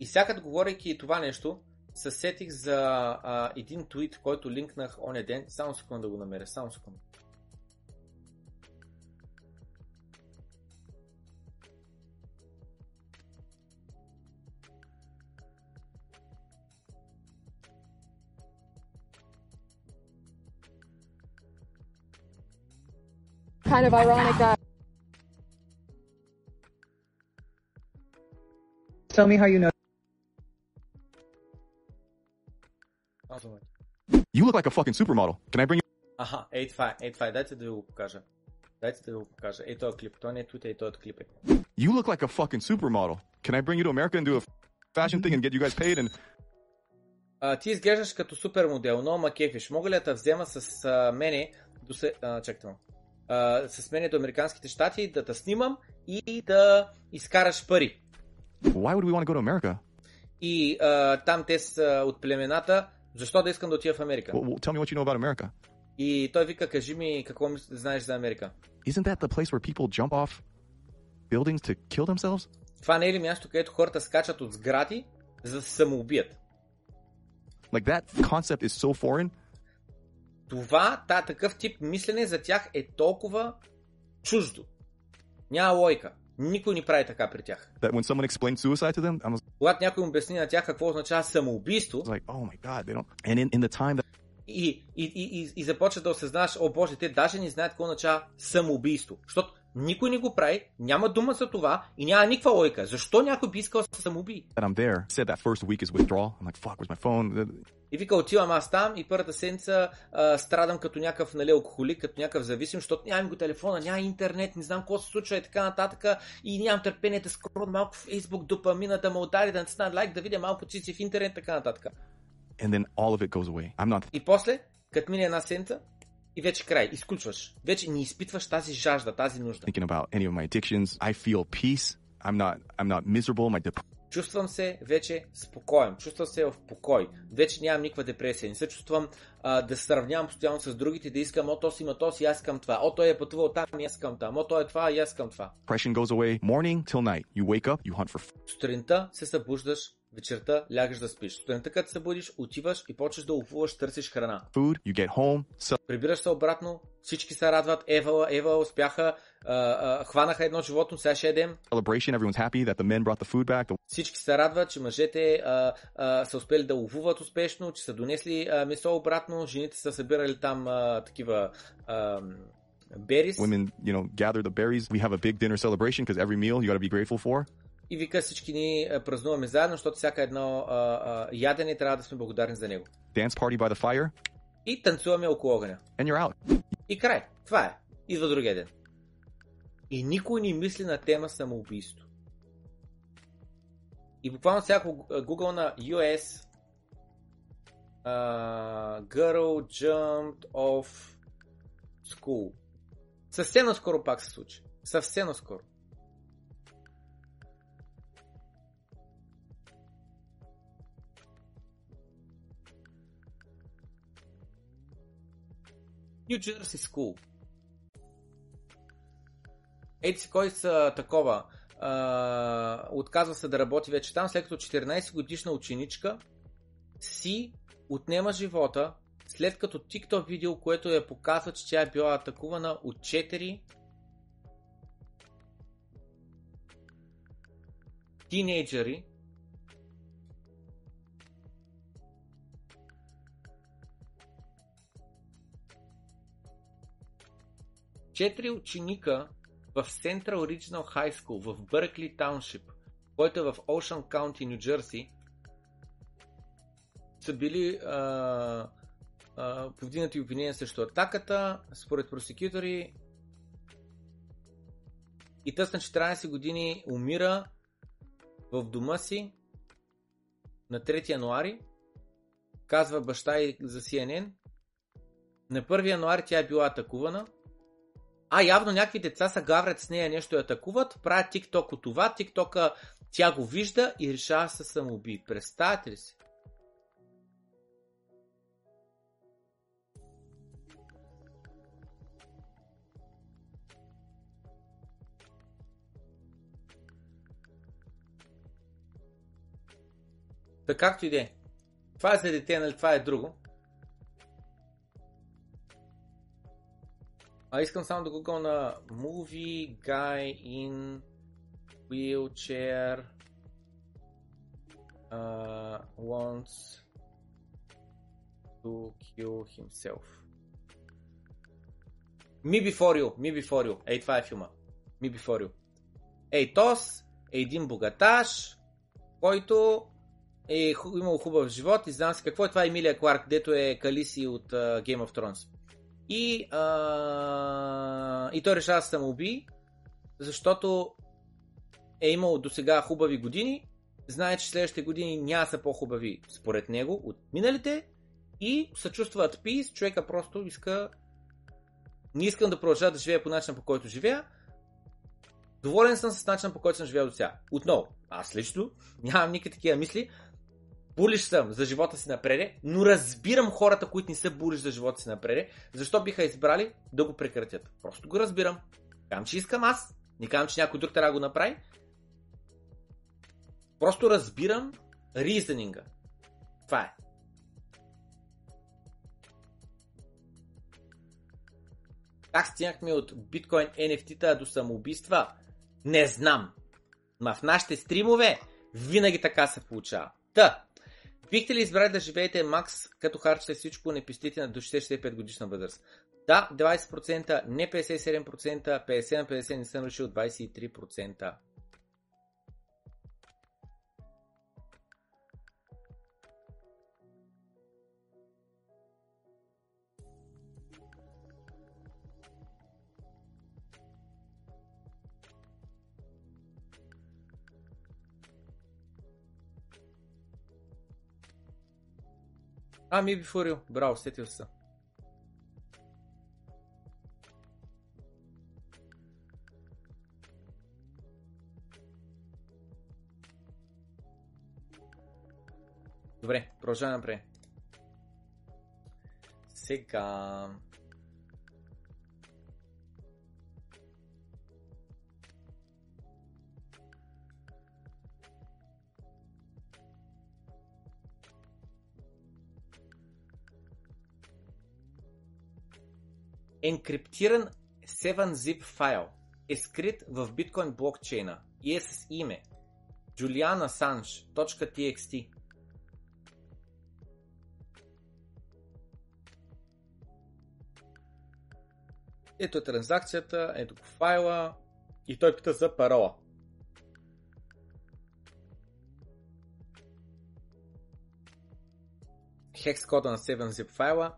И сякът, говорейки това нещо, се сетих за един твит, който линкнах оня ден. Само секунда да го намеря, само секунда. Kind of ironic that tell me how you know. You look like a fucking supermodel. Can I bring you? Аха, ей това, ей това. Дайте да го покажа. Дайте да го покажа. Ей този клип. Той не е Twitter, ей този клип е. You look like a fucking supermodel. Can I bring you to America and do a fashion thing and get you guys paid and... ти изглеждаш като супермодел, но ма кефиш. Мога ли да те взема с мене до се... с мене до Американските щати, да те снимам и да изкараш пари. Why would we want to go to America? И там те са от племената. Защо да искам да отида в Америка? Well, tell me what you know about America. И той вика, кажи ми какво знаеш за Америка. Isn't that the place where people jump off buildings to kill themselves? Това не е ли място, където хората скачат от сгради, за да се самоубият? Like that concept is so foreign. Това, такъв тип мислене за тях е толкова чуждо. Няма логика. Никой не прави така при тях. Когато някой им обясни на тях какво означава самоубийство, и започва да осъзнаваш, о боже, те даже не знаят какво означава самоубийство. Защото никой не го прави, няма дума за това и няма никаква логика. Защо някой би искал да се самоуби? И вика, отивам аз там и първата седмица страдам като някакъв, нали, алкохолик, като някакъв зависим, защото нямам го телефона, няма интернет, не знам какво се случва и така нататък. И нямам търпение да скролвам малко в Facebook, допамина да ме удари, да натисна лайк, да видя малко цици в интернет, така нататък. И после, като мине една седмица, и вече край, изключваш. Вече не изпитваш тази жажда, тази нужда. Чувствам се вече спокоен, чувствам се в покой. Вече нямам никаква депресия, не се чувствам да сравнявам постоянно с другите, да искам, о, този има този, аз искам това. О, той е пътувал там, аз искам там. О, той е това, аз искам това. Сутринта се събуждаш, вечерта лягаш да спиш. Сутринта като се будиш, отиваш и почваш да ловуваш, търсиш храна. Прибираш се обратно, всички се радват, Ева успяха, хванаха едно животно, сега ще едем. Всички се радват, че мъжете са успели да ловуват успешно, че са донесли месо обратно, жените са събирали там такива... берис. Women, you know, gather the berries. We have a big dinner celebration because every meal you got to be grateful for. И вика, всички ни празнуваме заедно, защото всяка едно ядене трябва да сме благодарни за него. Dance party by the fire. И танцуваме около огъня. And you're out. И край. Това е. Идва другия ден. И никой не мисли на тема самоубийство. И буквално всяко Google на US Girl Jumped Off School. Съвсем наскоро пак се случи. Съвсем наскоро. New Jersey School. Ето си кой са такова. Отказва се да работи вече там, след като 14 годишна ученичка си отнема живота, след като TikTok видео, което я показва, че тя е била атакувана от 4 тинейджери, четири ученика в Central Regional High School в Бъркли Тауншип, който е в Ocean County, Ню Джерси, са били повдигнати обвинения срещу атаката, според просекютори. И тъс на 14 години умира в дома си на 3 януари, казва баща ѝ за CNN. На 1 януари тя е била атакувана. Явно някакви деца са гаврят с нея, нещо я атакуват, правят TikTok от това, TikTok-а тя го вижда и решава се самоуби. Представете ли си? Да, както и де. Това е за дете, нали? Това е друго. А искам само да гугъл на Movie Guy in Wheelchair Wants to Kill Himself. Me Before You. Ей, това е филма. Me Before You. Ей, Тос е един богаташ, който е имал хубав живот и знам си какво е. Това е Емилия Кларк, дето е Калиси от Game of Thrones. И той решава да се самоуби, защото е имал до сега хубави години, знае, че следващите години няма са по-хубави според него от миналите и се чувстват пис, човека просто иска, не искам да продължа да живея по начина, по който живея, доволен съм с начина, по който съм живеял до сега. Отново, аз лично нямам никакви такива мисли, булиш съм за живота си напреде, но разбирам хората, които не са булиш за живота си напреде, защо биха избрали да го прекратят. Просто го разбирам. Казвам, че искам аз. Не казвам, че някой друг трябва да го направи. Просто разбирам ризънинга. Това е. Как стигнахме от биткоин NFT-та до самоубийства? Не знам. Ма в нашите стримове винаги така се получава. Та, бихте ли избрали да живеете макс, като харчете всичко, не пестите на до 65 годишна възраст? Да, 20%, не 57%, 50-50, не съм решил 23%. Ами бифорил, браво, сетил се. Добре, продължаваме напред. Сега... Енкриптиран 7-zip файл е скрит в биткоин блокчейна и е с име julianassange.txt. Ето е транзакцията, ето го файла и той пита за парола. Хекс кода на 7-zip файла.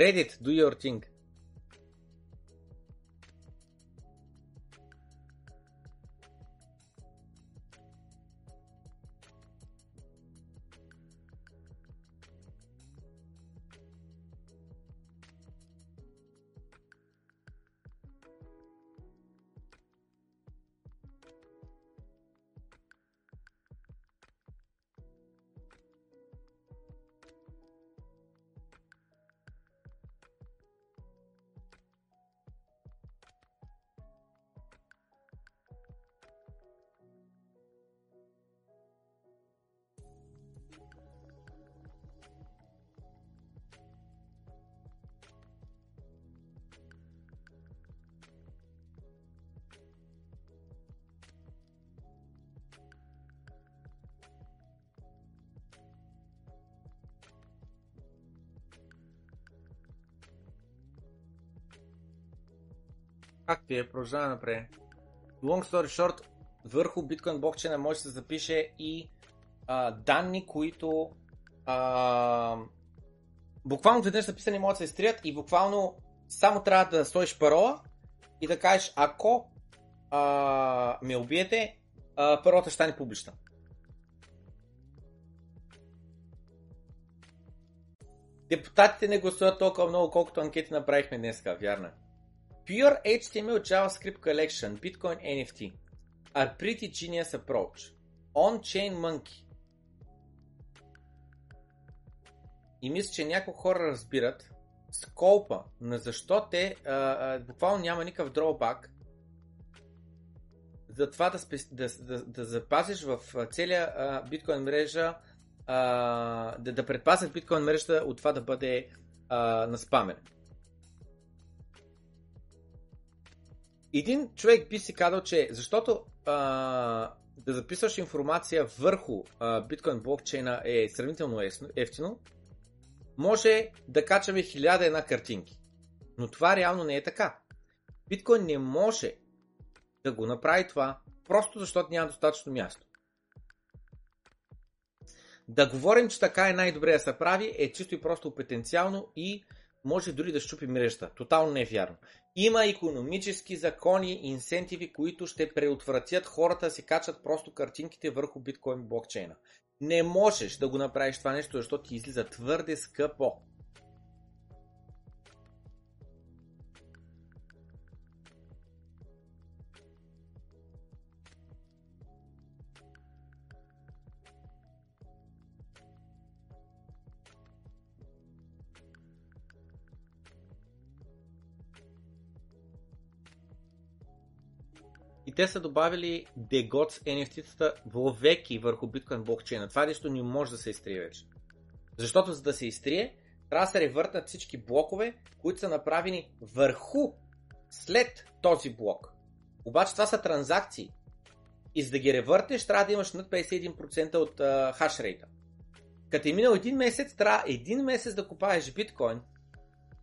Reddit, do your thing. Както е, продължава напред. Long story short, върху биткоин блокчейна може да се запише и данни, които буквално веднъж записани могат да се изтрият и буквално само трябва да сложиш парола и да кажеш, ако ме убиете, паролата ще стане публична. Депутатите не гласуват толкова много, колкото анкети направихме днеска, вярно. Pure HTML JavaScript Collection, Bitcoin NFT, A Pretty Genius Approach, On-Chain Monkey. И мисля, че някои хора разбират сколпа на защо те буквално няма никакъв drawback за това да запазиш в целия биткоин мрежа, да предпазят биткоин мрежата от това да бъде наспамен. Един човек би си казал, че защото да записваш информация върху биткоин блокчейна е сравнително евтино, може да качаме 1001 картинки. Но това реално не е така. Биткоин не може да го направи това, просто защото няма достатъчно място. Да говорим, че така е най-добре да се прави, е чисто и просто потенциално и може дори да щупи мрежата. Тотално не е вярно. Има икономически закони, инсентиви, които ще предотвратят хората да си качат просто картинките върху биткоин блокчейна. Не можеш да го направиш това нещо, защото ти излиза твърде скъпо. И те са добавили дегоц NFT-тата вовеки върху биткоин блокчейна. Това нещо не може да се изтрие вече. Защото за да се изтрие, трябва да се ревъртнат всички блокове, които са направени върху след този блок. Обаче това са транзакции. И за да ги ревъртнеш, трябва да имаш над 51% от хашрейта. Като е минал един месец, трябва един месец да купаеш биткоин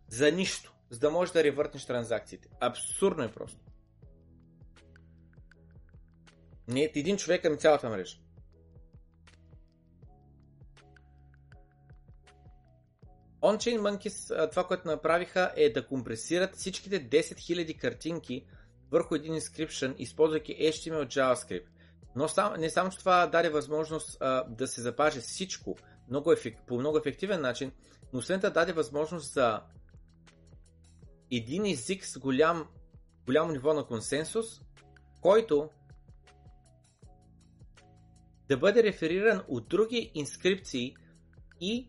за нищо, за да можеш да ревъртнеш транзакциите. Абсурдно е просто. Не е един човек, ами цялата мрежа. On-chain Monkeys, това, което направиха, е да компресират всичките 10 000 картинки върху един инскрипшън, използвайки HTML JavaScript. Но не само, че това даде възможност да се запази всичко по много ефективен начин, но освен това даде възможност за един език с голямо ниво на консенсус, който да бъде рефериран от други инскрипции и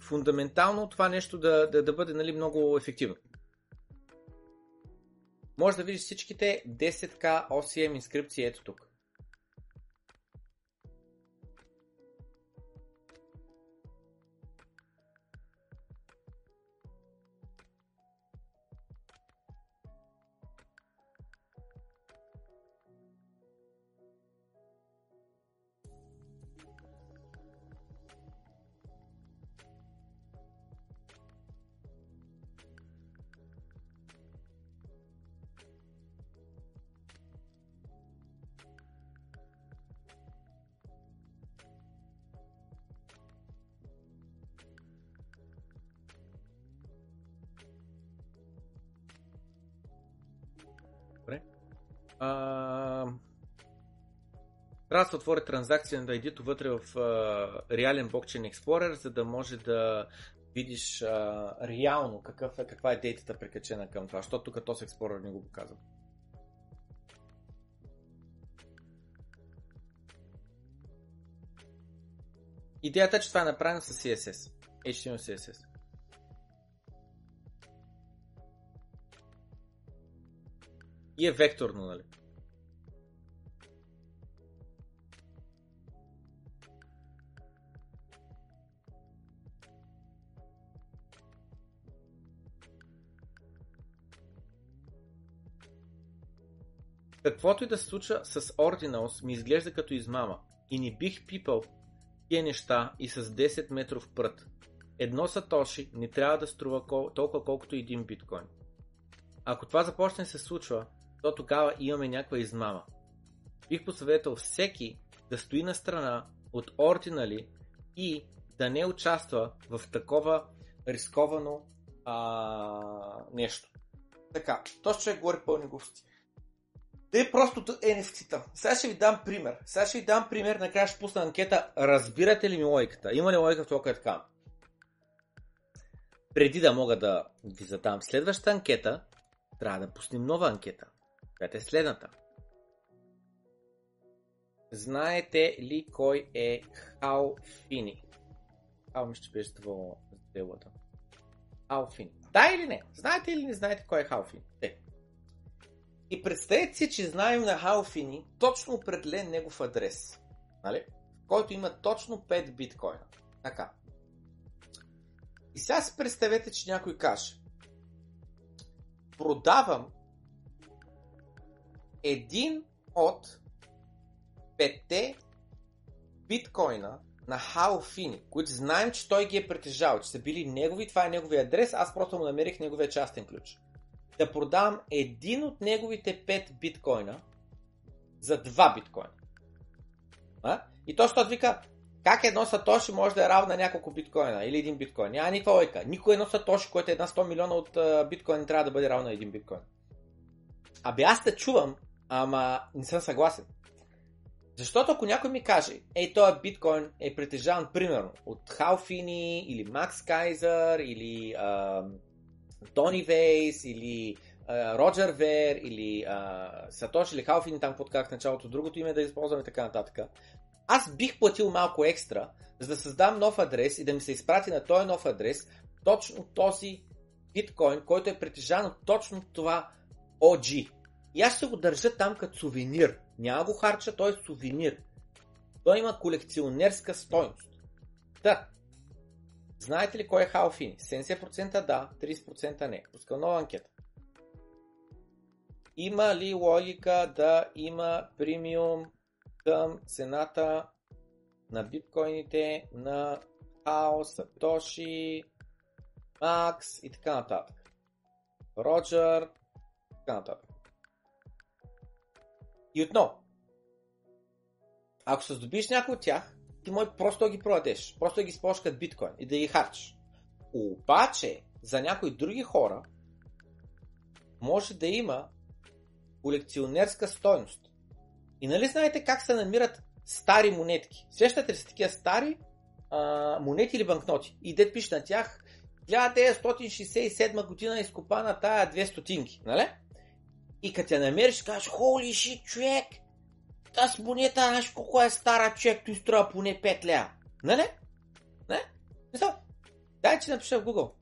фундаментално това нещо да бъде, нали, много ефективно. Може да видиш всичките 10K OCM инскрипции ето тук. Трябва да се отвори транзакция на ID-то вътре в реален блокчейн експлорер, за да може да видиш реално каква е дейтата прикачена към това, защото тук този експлорер не го показва. Идеята е, че това е направено с CSS, HTML CSS. И е векторно, нали? Каквото и да се случва с Ordinals ми изглежда като измама и не бих пипал тия неща и с 10 метров прът. Едно Сатоши не трябва да струва толкова колкото един биткоин. Ако това започне да се случва, то тогава имаме някаква измама. Бих посъветвал всеки да стои на страна от Ordinals и да не участва в такова рисковано нещо. Така, този човек говори пълни глупости. Те е просто NFT-та. Сега ще ви дам пример. Накрая ще пусна анкета. Разбирате ли ми логиката? Има ли логика в това, което казвам? Преди да мога да ви задам следващата анкета, трябва да пуснем нова анкета. Която е следната. Знаете ли кой е Hal Finney? Ще беше това делото. Hal Finney. Да или не? Знаете или не знаете кой е Hal Finney? И представете си, че знаем на Hal Finney точно определен негов адрес, нали? Който има точно 5 биткоина. Така. И сега си представете, че някой каже: продавам един от 5 биткоина на Hal Finney, които знаем, че той ги е притежавал, че са били негови, това е неговия адрес, аз просто му намерих неговия частен ключ. Да продавам един от неговите 5 биткоина за 2 биткоина. А? И точно това вика, как едно Сатоши може да е равна няколко биткоина или един биткоин? Няма никаква логика. Никой едно Сатоши, което е една 100 милиона от биткоин, трябва да бъде равна на един биткоин. Абе аз те чувам, ама не съм съгласен. Защото ако някой ми каже, ей, този биткоин е притежаван примерно от Hal Finney или Макс Кайзер или Тони Вейс или Роджер Вер или Сатоши или Hal Finney, там подказах началото, другото име да използваме, така нататък. Аз бих платил малко екстра, за да създам нов адрес и да ми се изпрати на този нов адрес точно този биткоин, който е притежан от точно това OG. И аз ще го държа там като сувенир. Няма го харча, той е сувенир. Той има колекционерска стойност. Та, знаете ли кой е Hal Finney? 70% да, 30% не. Пускам нова анкета. Има ли логика да има премиум към цената на биткоините на Hal, Сатоши, Макс и така нататък? Роджер и така нататък. И отново, ако се здобиш някой от тях, ти може просто да ги продадеш, просто да ги използваш като биткоин и да ги харчиш. Обаче, за някои други хора може да има колекционерска стойност. И нали знаете как се намират стари монетки? Сещате ли са такива стари монети или банкноти? И дед пише на тях 1967 година изкопана тая 2 стотинки, нали? И като я намериш, кажеш, holy shit, човек, тази монета, знаеш колко е стара, човек, той струва поне 5 лева. Нали? Не? Мисля, дай, че напиша в Google.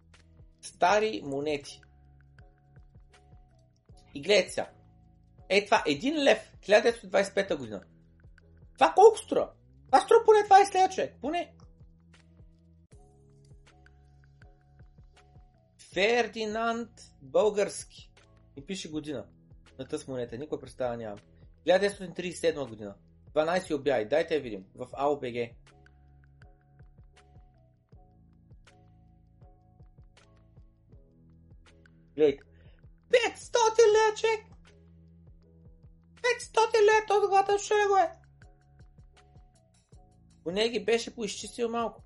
Стари монети. И гледайте сега. Ей това, 1 лев, 1925 година. Това колко струва? Това струва поне 20 лева, човек, поне. Фердинанд Български. И пише година. На тъс монета, никой представа нямам. 1937 година, 12 обяви, дайте я видим, в АОБГ. Гледайте, 500 лева, човек! 500 лева, този глата ще го е! Поне ги беше поизчистил малко,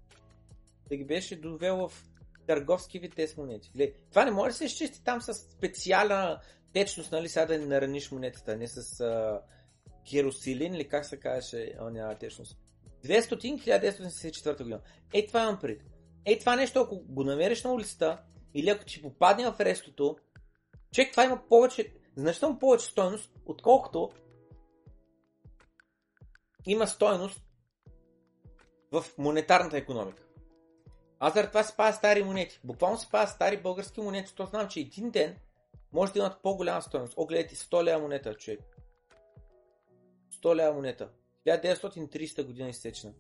да ги беше довел в търговски вид тези монети. Гледайте, това не може да се изчисти там с специална течност, нали, сега да не нараниш монетата, не с керосилин или как се казваше, няма течност. 1974 година. Ей, това имам пред. Ей, това нещо, ако го намериш на улицата или ако ти попадне в рестото, човек, това има повече, значително повече стойност, отколкото има стойност в монетарната икономика. Аз заради това се пазя стари монети. Буквално се пазя стари български монети. То знам, че един ден може да имат по-голяма стойност. О, гледайте, 100 лева монета, човек. 100 лева монета. 1930 година изсечена.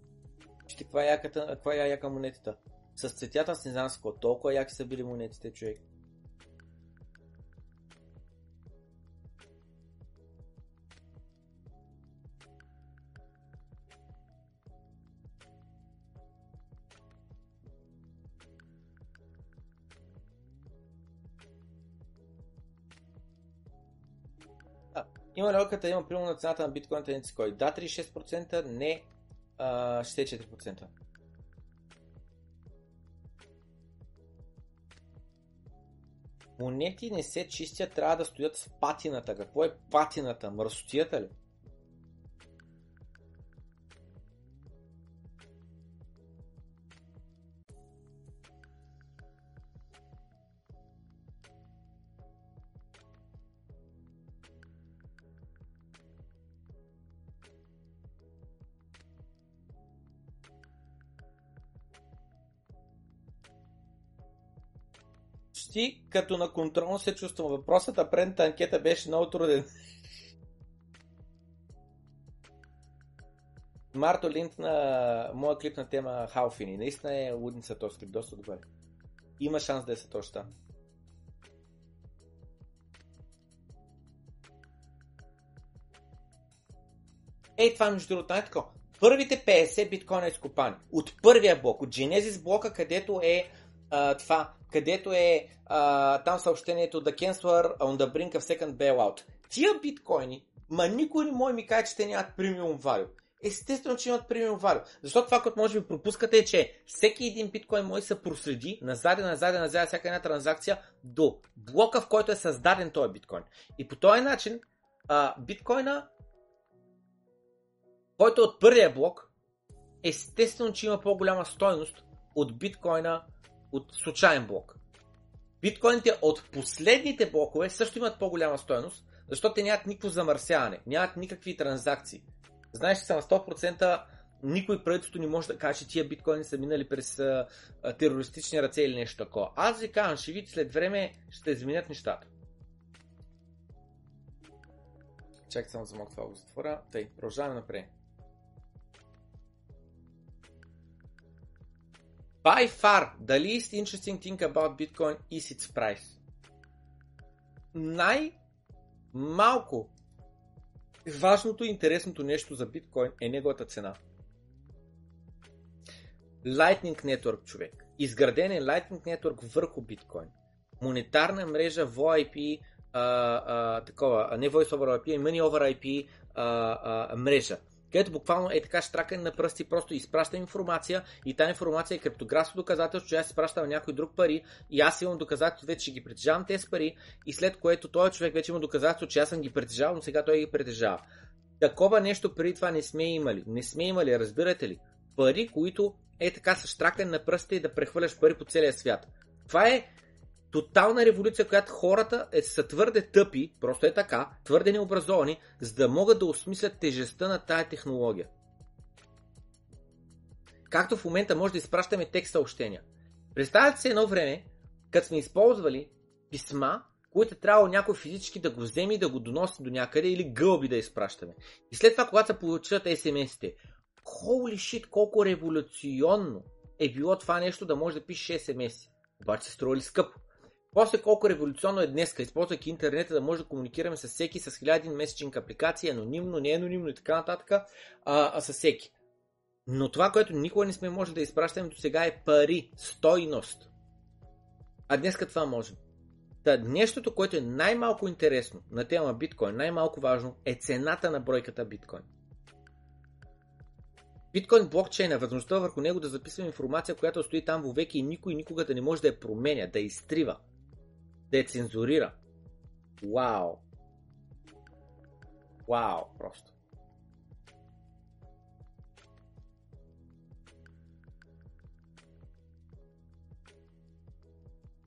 Вижте, каква е яка монетата. С цветята с не знам с какво. Толкова яки са били монетите, човек. Има логиката, има примерно на цената на биткоината на Ницикой. Да, 36%, не 64%. Монети не се чистят, трябва да стоят в патината. Какво е патината? Мръсотията ли? Почти като на контролно се чувствам. Въпросът на предната анкета беше много труден. Марто линк на моя клип на тема Hal Finney. Наистина е лудница този клип, доста добър. Има шанс да е Сатоши там. Ей, това между другото, най-тако. Първите 50 биткоина изкопани. От първия блок, от Genesis блока, където е това, където е там съобщението The Canceler on the Brink of Second Bailout. Тия биткоини, ма никой не може ми каже, че те нямат премиум value. Естествено, че имат премиум value. Защото това, което може би пропускате е, че всеки един биткоин може да се проследи назад, всяка една транзакция до блока, в който е създаден този биткоин. И по този начин биткоина, който е от първия блок, естествено, че има по-голяма стойност от биткоина от случайен блок. Биткоините от последните блокове също имат по-голяма стойност, защото те нямат никакво замърсяване, нямат никакви транзакции. Знаеш, че са на 100% никой правителство не може да каже, че тия биткоини са минали през терористични ръце или нещо такова. Аз ви казвам, ще види след време, ще изменят нещата. Чакай само замок, това го затвора. Тъй, продължаваме напред. By far, the least interesting thing about Bitcoin is its price. Най-малко важното и интересното нещо за биткоин е неговата цена. Lightning Network, човек. Изграден е Lightning Network върху биткоин. Монетарна мрежа VoIP, такова, не Voice over IP, Money over IP мрежа. Където буквално е така штракане на пръсти, просто изпращам информация и тази информация е криптографско доказателство, че аз изпращам някой друг пари и аз имам доказателство, вече ги притежавам тези пари и след което този човек вече има доказателство, че аз съм ги притежавал, но сега той ги притежава. Такова нещо преди това не сме имали. Не сме имали, разбирате ли, пари, които е така са штракане на пръсти и да прехвърляш пари по целия свят. Това е тотална революция, която хората са твърде тъпи, просто е така, твърде необразовани, за да могат да осмислят тежестта на тая технология. Както в момента може да изпращаме текст съобщения. Представете се едно време, като сме използвали писма, които трябва някой физически да го вземе и да го доноси до някъде или гълби да изпращаме. И след това, когато се получат SMS-те, holy shit, колко революционно е било това нещо да може да пише SMS. Обаче се струва ли скъпо? После колко революционно е днеска, използвайки интернета да може да комуникираме с всеки, с 1001 месечинг апликации, анонимно, не анонимно и така нататък, с всеки. Но това, което никога не сме можели да изпращаме до сега е пари, стойност. А днеска това можем. Та нещото, което е най-малко интересно на тема биткоин, най-малко важно е цената на бройката биткоин. Биткоин блокчейна, възможността върху него да записваме информация, която стои там вовеки и никой никога да не може да я променя, да я изтрива, да я цензурира. Вау! Вау, просто.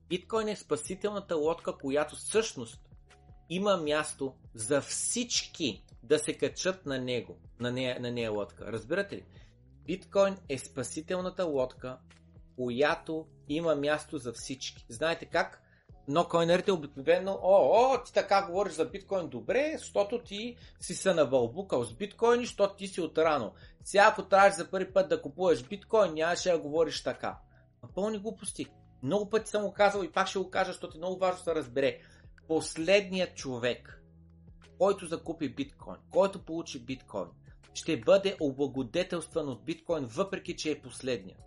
Биткоин е спасителната лодка, която всъщност има място за всички да се качат на него, на нея лодка. Разбирате ли? Биткоин е спасителната лодка, която има място за всички. Знаете как? Но койнерите обикновено, ти така говориш за биткоин, добре, защото ти си се навълбукал с биткоин, защото ти си отрано. Сега ако трябваш за първи път да купуваш биткоин, нямаше да говориш така. Пълни глупости. Много пъти съм го казал и пак ще го кажа, защото е много важно да разбере. Последният човек, който закупи биткоин, който получи биткоин, ще бъде облагодетелстван от биткоин, въпреки че е последният.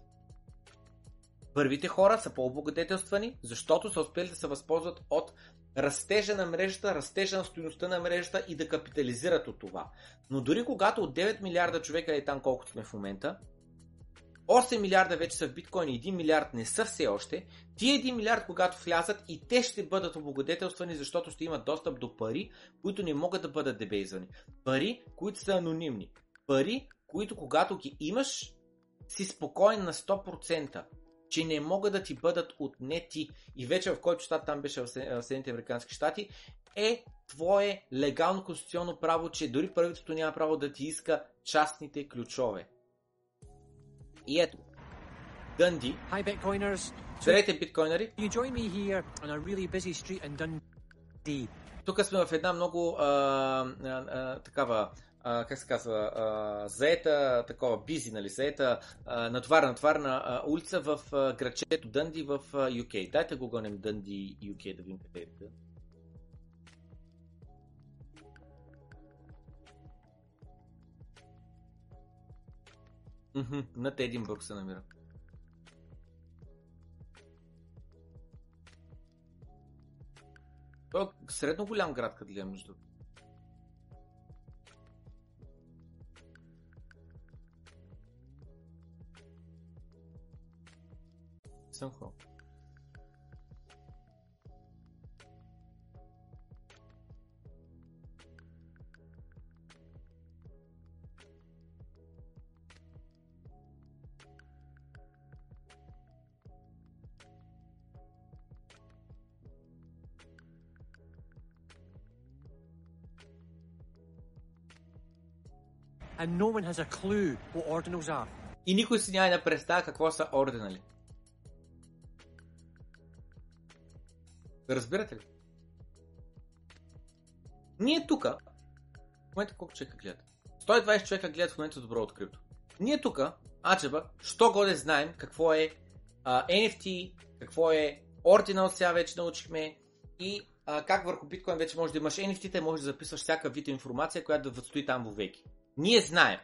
Първите хора са по-облагодетелствани, защото са успели да се възползват от растежа на мрежата, растежа на стойността на мрежата и да капитализират от това. Но дори когато от 9 милиарда човека е там колкото сме в момента, 8 милиарда вече са в биткоин и 1 милиард не са все още, тия 1 милиард когато влязат и те ще бъдат облагодетелствани, защото ще имат достъп до пари, които не могат да бъдат дебейзвани. Пари, които са анонимни. Пари, които когато ги имаш, си спокоен на 100%. Че не могат да ти бъдат отнети и вече в който щат, там беше в Съединените американски щати, е твое легално конституционно право, че дори правителството няма право да ти иска частните ключове. И ето, Dündy Здравейте, биткойнери! Тук сме в една много такава, как се казва, заета, такова бизи, нали, заета, натоварна улица в градчето Дънди в UK. Дайте го гоним Дънди UK да видим къде е. Над Единбург се намира. Той е средно голям град, като ли е между. Сънхо. And no one has a clue what ordinals are. И никой си няма да представя какво са ординали. Разбирате ли? Ние тук, в момента колко човека гледат? 120 човека гледат в момента добро открито. Ние тук, аджеба, що годе знаем какво е NFT, какво е Ordinal, сега вече научихме и как върху биткоин вече можеш да имаш NFT-та и можеш да записваш всяка вид информация, която да възстои там вовеки. Ние знаем.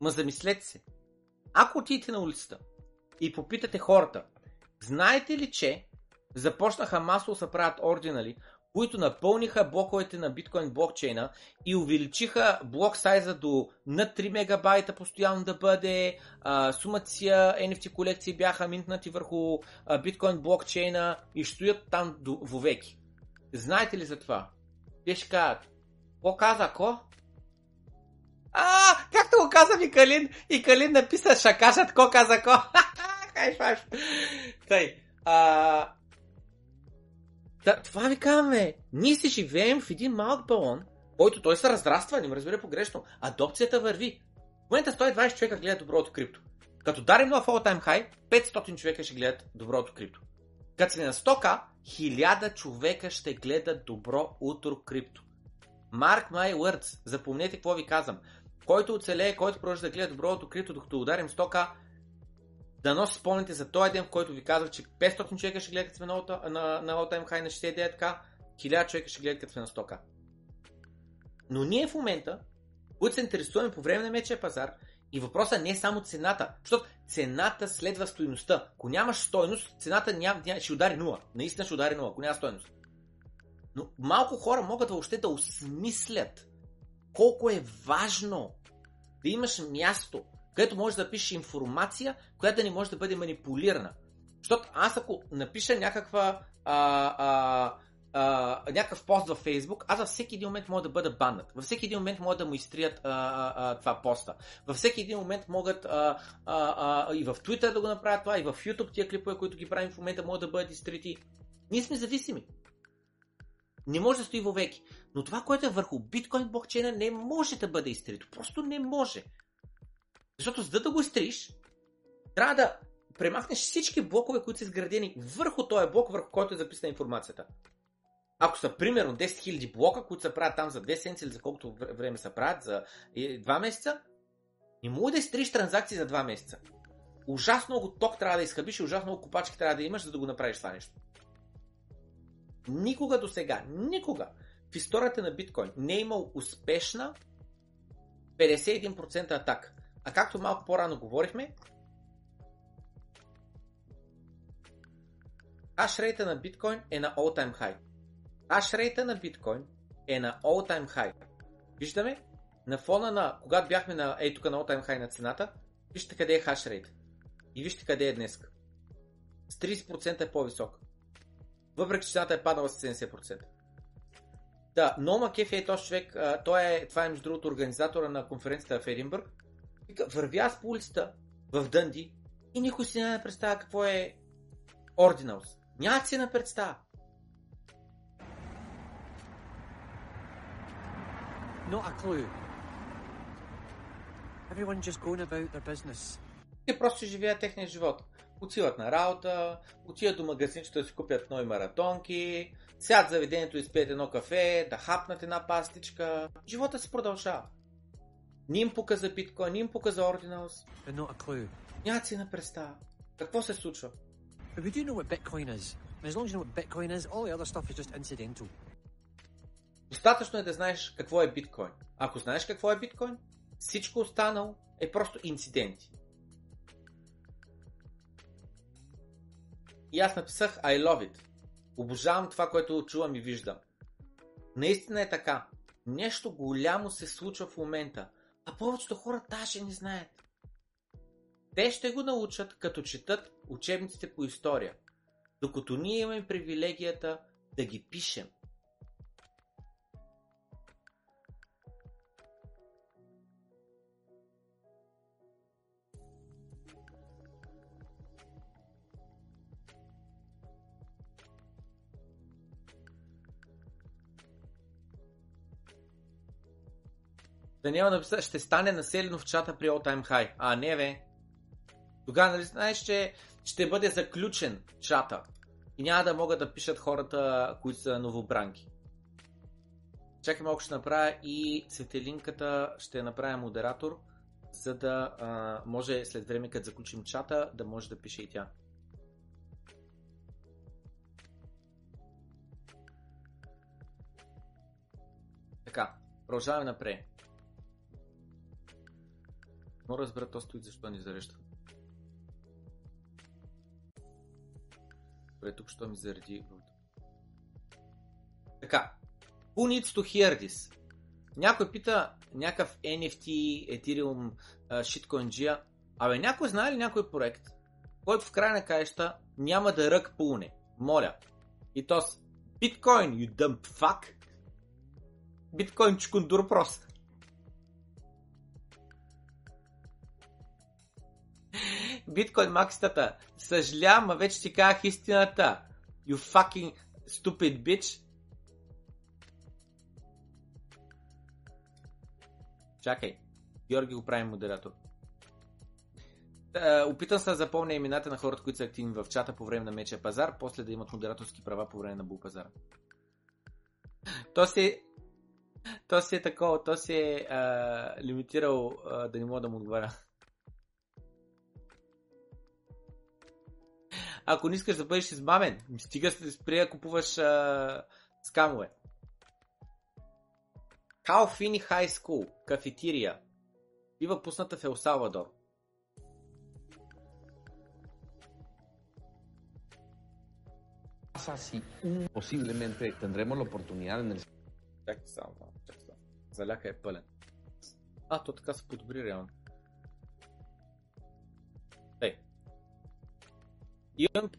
Ма замислете се. Ако отидете на улицата и попитате хората, знаете ли, че започнаха масово се правят ординали, които напълниха блоковете на биткоин блокчейна и увеличиха блок сайза до над 3 мегабайта постоянно да бъде, сумата си NFT колекции бяха минтнати върху биткоин блокчейна и стоят там вовеки. Знаете ли за това? Те ще кажат, какво каза, ко? Както го каза ми Калин, и Калин написа, ще кажат ко каза ко. Това ви казваме. Ние си живеем в един малък балон, който той се разраства, не ме разбира погрешно. Адопцията върви. В момента 120 човека гледат доброто крипто. Като дарим нов all-time high, 500 човека ще гледат доброто крипто. Като се на 100K, 1000 човека ще гледат добро утро крипто. Mark my words. Запомнете какво ви казвам. Който оцелее, който продължи да гледа доброто крипто, докато ударим 100K, дано се спомните за този ден, в който ви казах, че 500 човека ще гледат като на all-time high на 69K, 1000 човека ще гледат като на 100K. Но ние в момента, които се интересуваме по време на мечия пазар, и въпросът не е само цената, защото цената следва стойността. Ако нямаш стойност, цената ще удари 0. Наистина ще удари 0, ако няма стойност. Но малко хора могат въобще да осмислят колко е важно да имаш място, където можеш да пишеш информация, която да не може да бъде манипулирана. Защото аз ако напиша някакъв пост във Facebook, аз във всеки един момент мога да бъда баннат. Във всеки един момент могат да му изтрият това поста. Във всеки един момент могат и в Twitter да го направят това, и в YouTube тия клипове, които ги правим в момента, могат да бъдат изтрити. Ние сме зависими. Не може да стои вовеки. Но това, което е върху биткоин блокчейна, не може да бъде изтрито. Просто не може. Защото за да го изтриш, трябва да премахнеш всички блокове, които са изградени върху този блок, върху който е записана информацията. Ако са примерно 10 000 блока, които се правят там за 2 седмици или за колкото време се правят, за 2 месеца, не може да изтриш транзакции за 2 месеца. Ужасно много ток трябва да изхъбиш и ужасно много копачки трябва да имаш, за да го направиш това нещо. Никога до сега, никога в историята на биткоин не е имал успешна 51% атака. А както малко по-рано говорихме, хашрейта на биткоин е на all-time high. Хашрейта на биткоин е на all-time high. Виждаме, на фона на, когато бяхме на, тук на all-time high на цената, вижте къде е хашрейт. И вижте къде е днес. С 30% е по-висок. Въпреки цената е падала с 70%. Да, Нома Кефи е този човек, това е между другото организатора на конференцията в Единбург. Върви аз по улицата в Дънди и никой си не представя какво е Ordinals. Няма си не представя. Not a clue. Everyone just going about their business. Те просто живеят техния живот. Отиват на работа, отиват до магазинчето да си купят нови маратонки, сядат в заведението, изпият едно кафе, да хапнат една пастичка. Живота се продължава. Не им пука за биткоин, не им пука за Ordinals. Едно акрю. Нямат си на представа. Какво се случва? But we do know what Bitcoin is. And as long as you know what Bitcoin is, all the other stuff is just incidental. Достатъчно е да знаеш какво е биткоин. Ако знаеш какво е биткоин, всичко останало е просто инциденти. И аз написах I love it. Обожавам това, което чувам и виждам. Наистина е така. Нещо голямо се случва в момента, а повечето хора даже не знаят. Те ще го научат, като четат учебниците по история, докато ние имаме привилегията да ги пишем. Даниела написа, ще стане населено в чата при All Time High. А, не бе. Тогава, нали знаеш, че ще бъде заключен чата. И няма да могат да пишат хората, които са новобранки. Чакай малко, ще направя и Светелинката, ще направя модератор, за да може след време, като заключим чата, да може да пише и тя. Така, продължаваме напред. Но разбера този твит защо ни зарежда. Добре, тук що ми зареди. Така. Who needs to hear this? Някой пита някакъв NFT, Ethereum, shitcoin Gia. Абе, някой знае ли някой проект, който в край на краища няма да рък пълне? Моля. И то с биткоин, you dumb fuck. Биткоин чукундур просто. Биткоин макстата, съжалявам, а вече ти казах истината. You fucking stupid bitch. Чакай, Георги го прави модератор. Опитам се да запомня имената на хората, които са активни в чата по време на мечия пазар, после да имат модераторски права по време на бул пазара. То си е такова, то си е лимитирал да не мога да му отговаря. Ако не искаш да бъдеш измамен, стига се да спри да купуваш скамове. Hal Finney High School, кафетерия, бива пусната в Ел Салвадор. Posiblemente tendremos la oportunidad en el... Чакай само, заляка е пълен. А, то така се подобри реално. Имам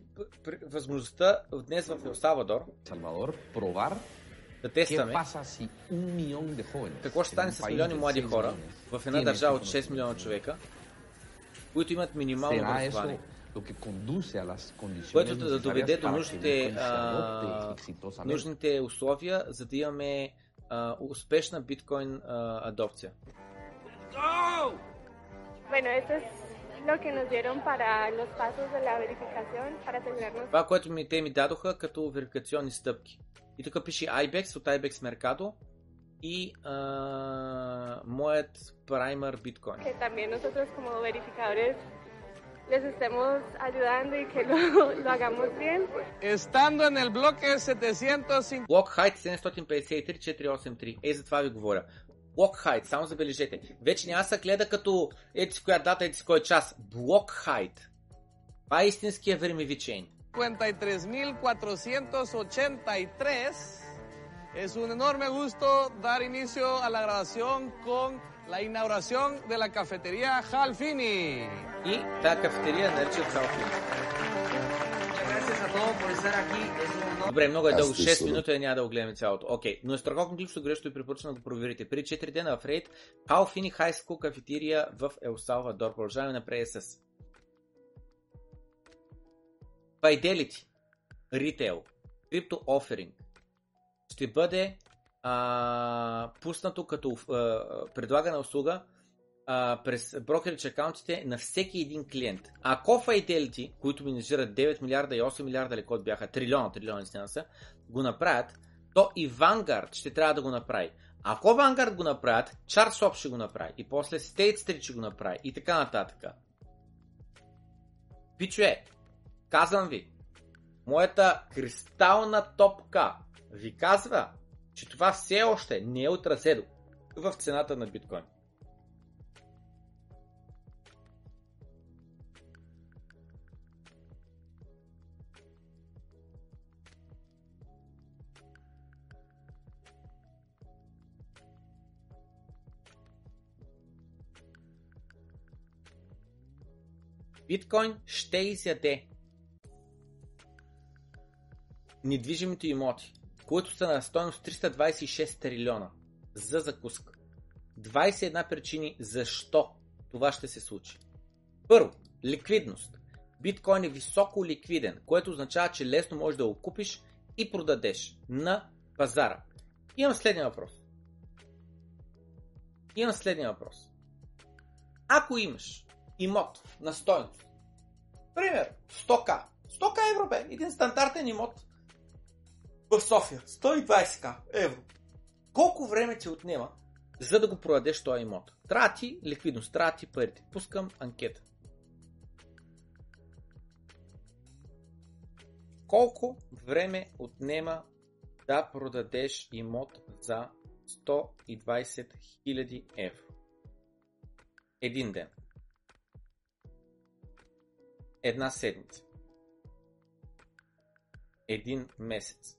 възможността днес в Ел Салвадор да тестваме какво ще стане с милиони млади хора в една държава от 6 милиона човека, които имат минимално образование, което да доведе до нужните условия, за да имаме успешна биткоин адопция. Това, което те ми дадоха като верификационни стъпки. И тук пише IBEX от IBEX Mercado и моят Primer Bitcoin. Блок Хайт 753-483. Ей, за това ви говоря. Блокхайт, само забележете. Вече няма се гледа като ети с коя дата, ети с кой час. Блокхайт. Това е истинския времевичен. 53.483 е un enorme gusto dar inicio a la grabación con la inauguración de la cafetería Hal Finney. И тази кафетерия наричат Hal Finney. Добре, много е дълго, 6 минути, няма да го гледаме цялото. Окей, но е страхотно клипсто грешно и препоръчвам да го проверите. При 4 дена в рейд, Hal Finney High School кафетерия в Ел Салвадор. Продължаваме напред с Fidelity, Retail, Crypto Offering. Ще бъде пуснато като предлагана услуга през брокерич акаунтите на всеки един клиент. Ако Fidelity, които менажират 9 милиарда и 8 милиарда или код бяха, трилиона са, го направят, то и Vanguard ще трябва да го направи. Ако Vanguard го направят, Charles ще го направи и после State Street ще го направи и така нататък. Пичуе, казвам ви, моята кристална топка ви казва, че това все още не е отразено в цената на биткоин. Биткоин ще изяде недвижимите имоти, които са на стойност 326 трилиона за закуска. 21 причини защо това ще се случи. Първо, ликвидност. Биткоин е високо ликвиден, което означава, че лесно можеш да го купиш и продадеш на пазара. Имам следния въпрос. Ако имаш имот на стойност, пример, 100 евро бе, един стандартен имот в София, 120 евро. Колко време ти отнема, за да го продадеш този имот? Трябва ти ликвидност, трябва ти парите. Пускам анкета. Колко време отнема да продадеш имот за 120 000 евро? Един ден. Една седмица. Един месец.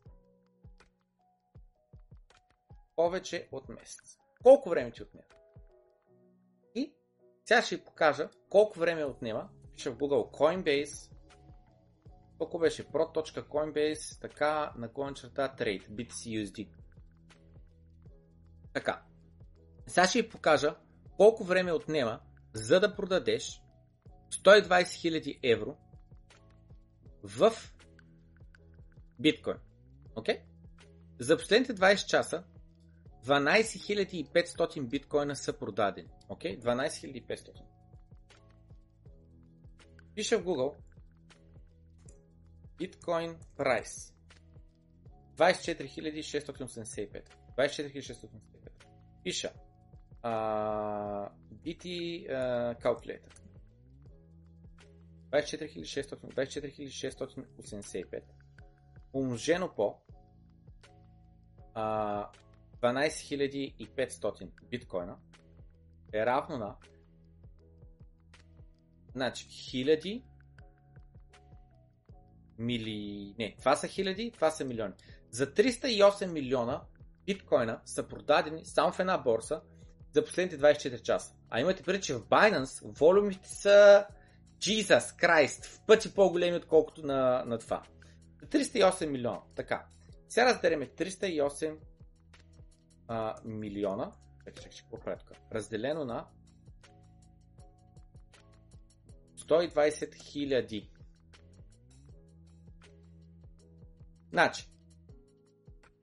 Повече от месец. Колко време ти отнема? И сега ще ви покажа колко време отнема. Пиша в Google Coinbase. Тук беше pro.coinbase, така / trade, BTCUSD. Така. Сега ще ви покажа колко време отнема, за да продадеш 120 000 евро в биткоин. Okay? За последните 20 часа 12 500 биткоина са продадени. Okay? 12 500. Пиша в Google Bitcoin Price 24 685. 24 685. Пиша BT Calculator 24685 умножено по 12500 биткоина е равно на, значи, 1000 мили... Не, това са 1000, това са милиони. За 308 милиона биткоина са продадени само в една борса за последните 24 часа. А имате преди, че в Binance волюмите са Jesus Christ, в пъти по-големи отколкото на това. 308 милиона, така. Сега разделяме 308 милиона, разделено на 120 хиляди. Значи,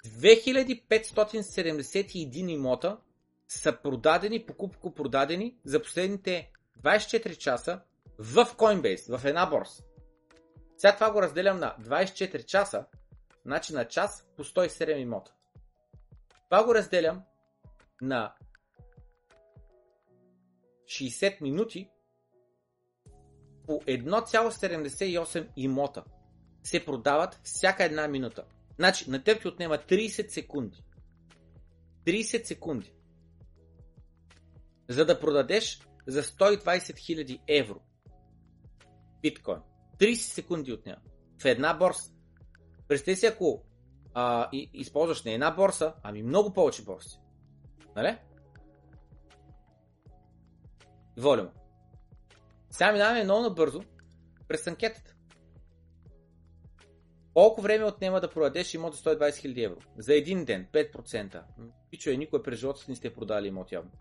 2571 имота са продадени, покупко-продадени за последните 24 часа в Coinbase, в една борса. Сега това го разделям на 24 часа, значи на час по 107 имота. Това го разделям на 60 минути по 1,78 имота. Се продават всяка една минута. Значи на теб ти отнема 30 секунди. 30 секунди. За да продадеш за 120 000 евро. Биткоин. 30 секунди отнема. В една борса. Представи си, ако използваш не една борса, ами много повече борси. Нали? Волюм. Сега минаваме много набързо през анкетата. Колко време отнема да продадеш имот за 120 000 евро? За един ден 5%. Пичуе, никой през живота си не сте продали имот явно.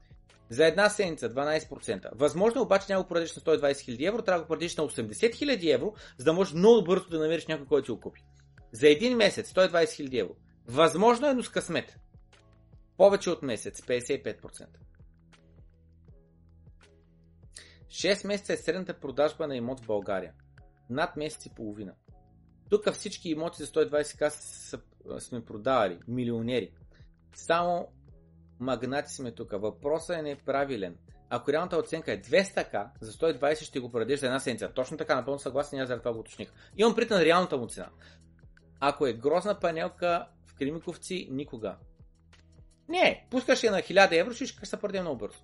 За една седмица 12%. Възможно обаче няма го продадеш на 120 000 евро, трябва да го продадеш на 80 000 евро, за да можеш много бързо да намериш някой, който ти го купи. За един месец 120 000 евро. Възможно е, но с късмет. Повече от месец 55%. 6 месеца е средната продажба на имот в България. Над месец и половина. Тук всички имоти за 120к сме продавали. Милионери. Само магнати сме тук. Въпросът е неправилен. Ако реалната оценка е 200к, за 120 ще го продадеш за една седмица. Точно така, напълно съгласен, аз за това го уточних. Имам предвид на реалната му цена. Ако е грозна панелка в Кремиковци, никога. Не, пускаш я на 1000 евро, ще искаш да продаде много бързо.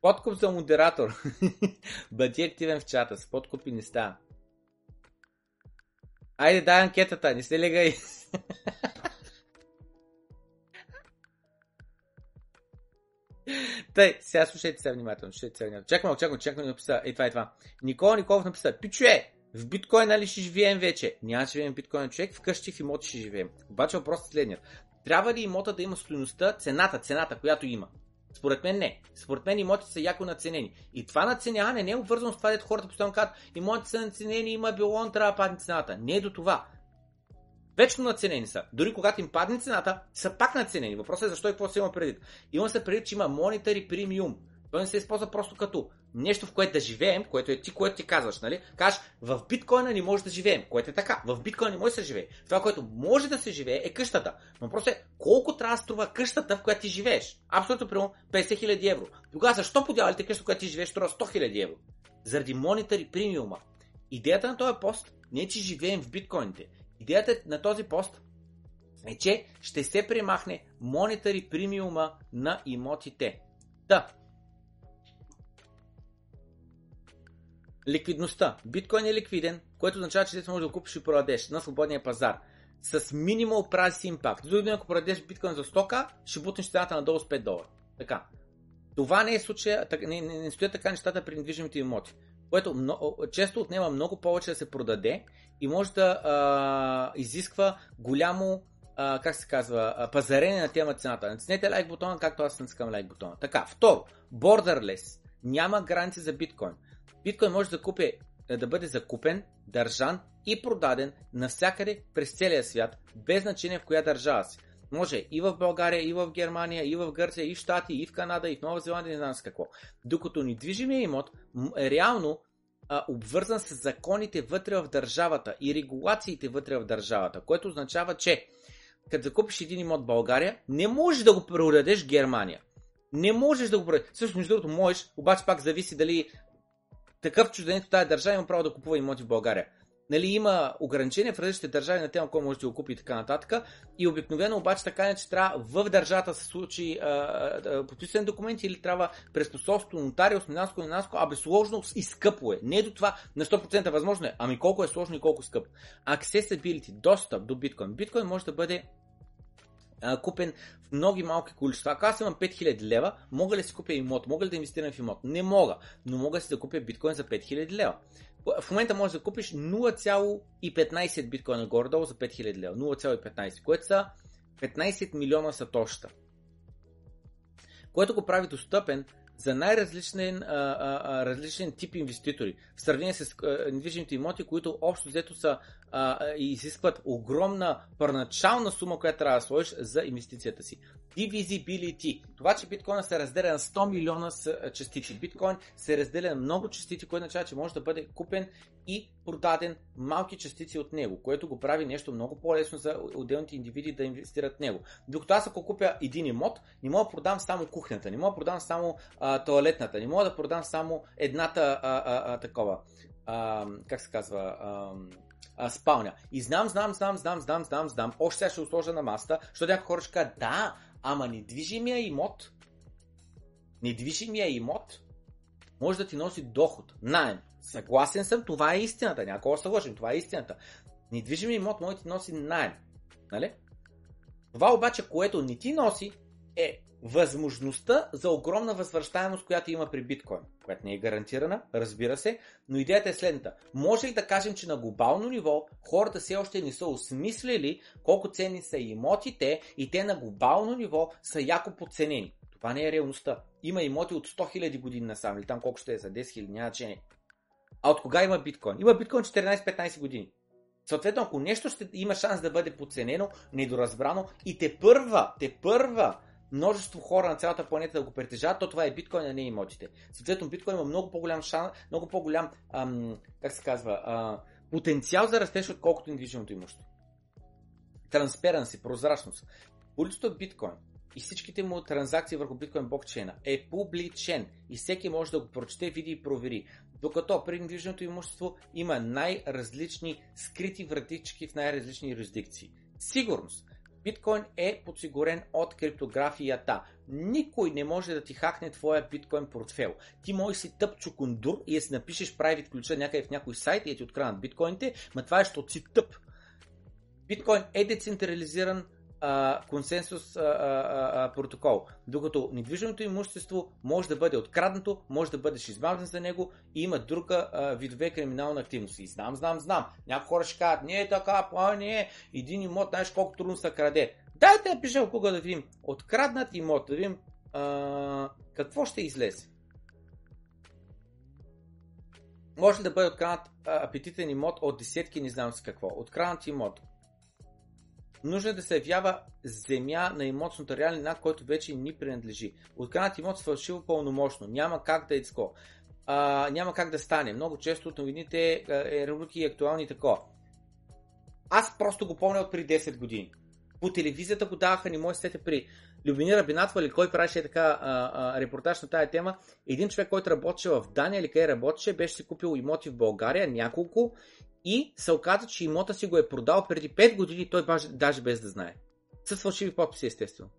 Подкуп за модератор. Бъди активен в чата, с подкупи не става. Айде, дай анкетата, не се легай. Тъй, сега слушайте се внимателно, Чакам, написа, това. Никола Николов написа, пичуе, в биткоин нали ще живеем вече? Няма ще живеем в биткоин, човек, вкъщи в имоти ще живеем. Обаче въпросът е следният. Трябва ли имота да има стойността, цената, която има? Според мен не. Според мен имотите са яко наценени. И това наценяване не е обвързано с това, дето хората постоянно казват, имотите са наценени, има билон, трябва да падне цената. Не е до това. Вечно наценени са. Дори когато им падне цената, са пак наценени. Въпросът е защо и какво се има предвид. Има се предвид, че има monetary premium. Той не се използва просто като нещо, в което да живеем, което ти казваш, нали? Кажеш, в биткоина не може да живеем, което е така. В биткоина не може да се живее. Това, което може да се живее, е къщата. Но просто е колко трябва да струва къщата, в която ти живееш. Абсолютно примерно 50 000 евро. Тогава защо подявалите къщата, в която ти живееш, струва 100 000 евро? Заради monetary premium. Идеята на този пост не е, че живеем в биткоините. Идеята на този пост е, че ще се премахне monetary premium на имотите. Да. Ликвидността. Биткоин е ликвиден, което означава, че ти можеш да купиш и продадеш на свободния пазар. С minimal price impact. Дори ако продадеш биткоин за 100k, ще бутнеш цената надолу с $5. Така. Това не е случая, не стоят така нещата при недвижимите имоти, което често отнема много повече да се продаде и може да изисква голямо пазарение на тема цената. Натиснете лайк бутона, както аз натискам лайк бутона. Така, второ, borderless. Няма граници за биткоин. Биткоин може да бъде закупен, държан и продаден навсякъде през целия свят, без значение в коя държава си. Може и в България, и в Германия, и в Гърция, и в Щати, и в Канада, и в Нова Зеландия, не знам с какво. Докато недвижимия имот е реално обвързан с законите вътре в държавата и регулациите вътре в държавата, което означава, че като закупиш един имот в България, не можеш да го продадеш в Германия. Не можеш да го продадеш. Също между другото можеш, обаче пак зависи дали такъв чужденец от тази държава има право да купува имоти в България. Нали, има ограничения в различните държави на тема, кой може да го купи и така нататък. И обикновено обаче така не, че трябва в държавата се случи подписани документи или трябва през посолство, нотариус, минанско, абе сложно и скъпо е. Не е до това на 100% възможно е. Ами колко е сложно и колко скъпо. Accessibility, достъп до биткоин. Биткоин може да бъде купен в много малки количества. Ако аз имам 5000 лева, мога ли си купя имот? Мога ли да инвестирам в имот? Не мога, но мога да си закупя биткоин за 5000 лева. В момента можеш да купиш 0,15 биткоина горе-долу за 5000 лева. 0,15, което са 15 милиона сатошта. Което го прави достъпен за най-различен тип инвеститори. В сравнение с недвижимите имоти, които общо взето са изискват огромна първоначална сума, която трябва да сложиш за инвестицията си. Divisibility. Това, че биткоина се разделя на 100 милиона частици. Биткоин се разделя на много частици, което означава, че може да бъде купен и продаден малки частици от него, което го прави нещо много по-лесно за отделните индивиди да инвестират в него. Докато аз ако купя един имот, не мога да продам само кухнята, не мога да продам само тоалетната, не мога да продам само едната спалня. И знам, още сега ще го сложа на масата, защото някои хора ще кажат, да, ама недвижимия имот може да ти носи доход, наем. Съгласен съм, това е истината, някога се лъжим, това е истината. Недвижимия имот може да ти носи наем, нали? Това обаче, което не ти носи, е възможността за огромна възвръщаемост, която има при биткоин, която не е гарантирана, разбира се, но идеята е следната. Може ли да кажем, че на глобално ниво хората все още не са осмислили колко ценни са имотите и те на глобално ниво са яко подценени? Това не е реалността. Има имоти от 100 000 години насам, или там колко ще е за 10 000, няма че не. А от кога има биткоин? Има биткоин 14-15 години. Съответно, ако нещо ще има шанс да бъде подценено, недоразбрано и те първа множество хора на цялата планета да го притежават, то това е биткоин, а не имотите. Съответно, биткоин има много по-голям шанс, много по-голям потенциал за растеж, отколкото недвижимото имущество. Транспаренси, прозрачност. Количеството биткоин и всичките му транзакции върху биткоин блокчейна е публичен и всеки може да го прочете, види и провери. Докато при недвижимото имущество има най-различни скрити вратички в най-различни юрисдикции. Сигурност. Биткоин е подсигурен от криптографията. Никой не може да ти хакне твоя биткоин портфел. Ти можеш си тъп чукундур и да си напишеш private ключа някъде в някой сайт и да ти откраднат биткоините, ма това е, защото си тъп. Биткоин е децентрализиран консенсус протокол, докато недвижимото имущество може да бъде откраднато, може да бъдеш измамлен за него и има друга видове криминална активност. И знам. Някои хора ще кажат, не е така, не е. Един имот, знаеш колко трудно се краде. Дайте да пишем кога да видим откраднат имот, да видим какво ще излезе. Може ли да бъде откраднат апетитен имот от десетки, не знам с какво. Откраднат имот. Нужно е да се явява земя на имот с нотариален акт, който вече ни принадлежи. Откраднат имот с фалшиво пълномощно. Няма как да изко. Няма как да стане. Много често от новините рубрики и актуални такова. Аз просто го помня от преди 10 години. По телевизията го даваха, не може сете при Любени Рабинатова или кой правеше така репортаж на тая тема. Един човек, който работеше в Дания или къде работеше, беше си купил имоти в България, няколко. И се оказа, че имота си го е продал преди 5 години, той даже без да знае. С фалшиви подписи, естествено.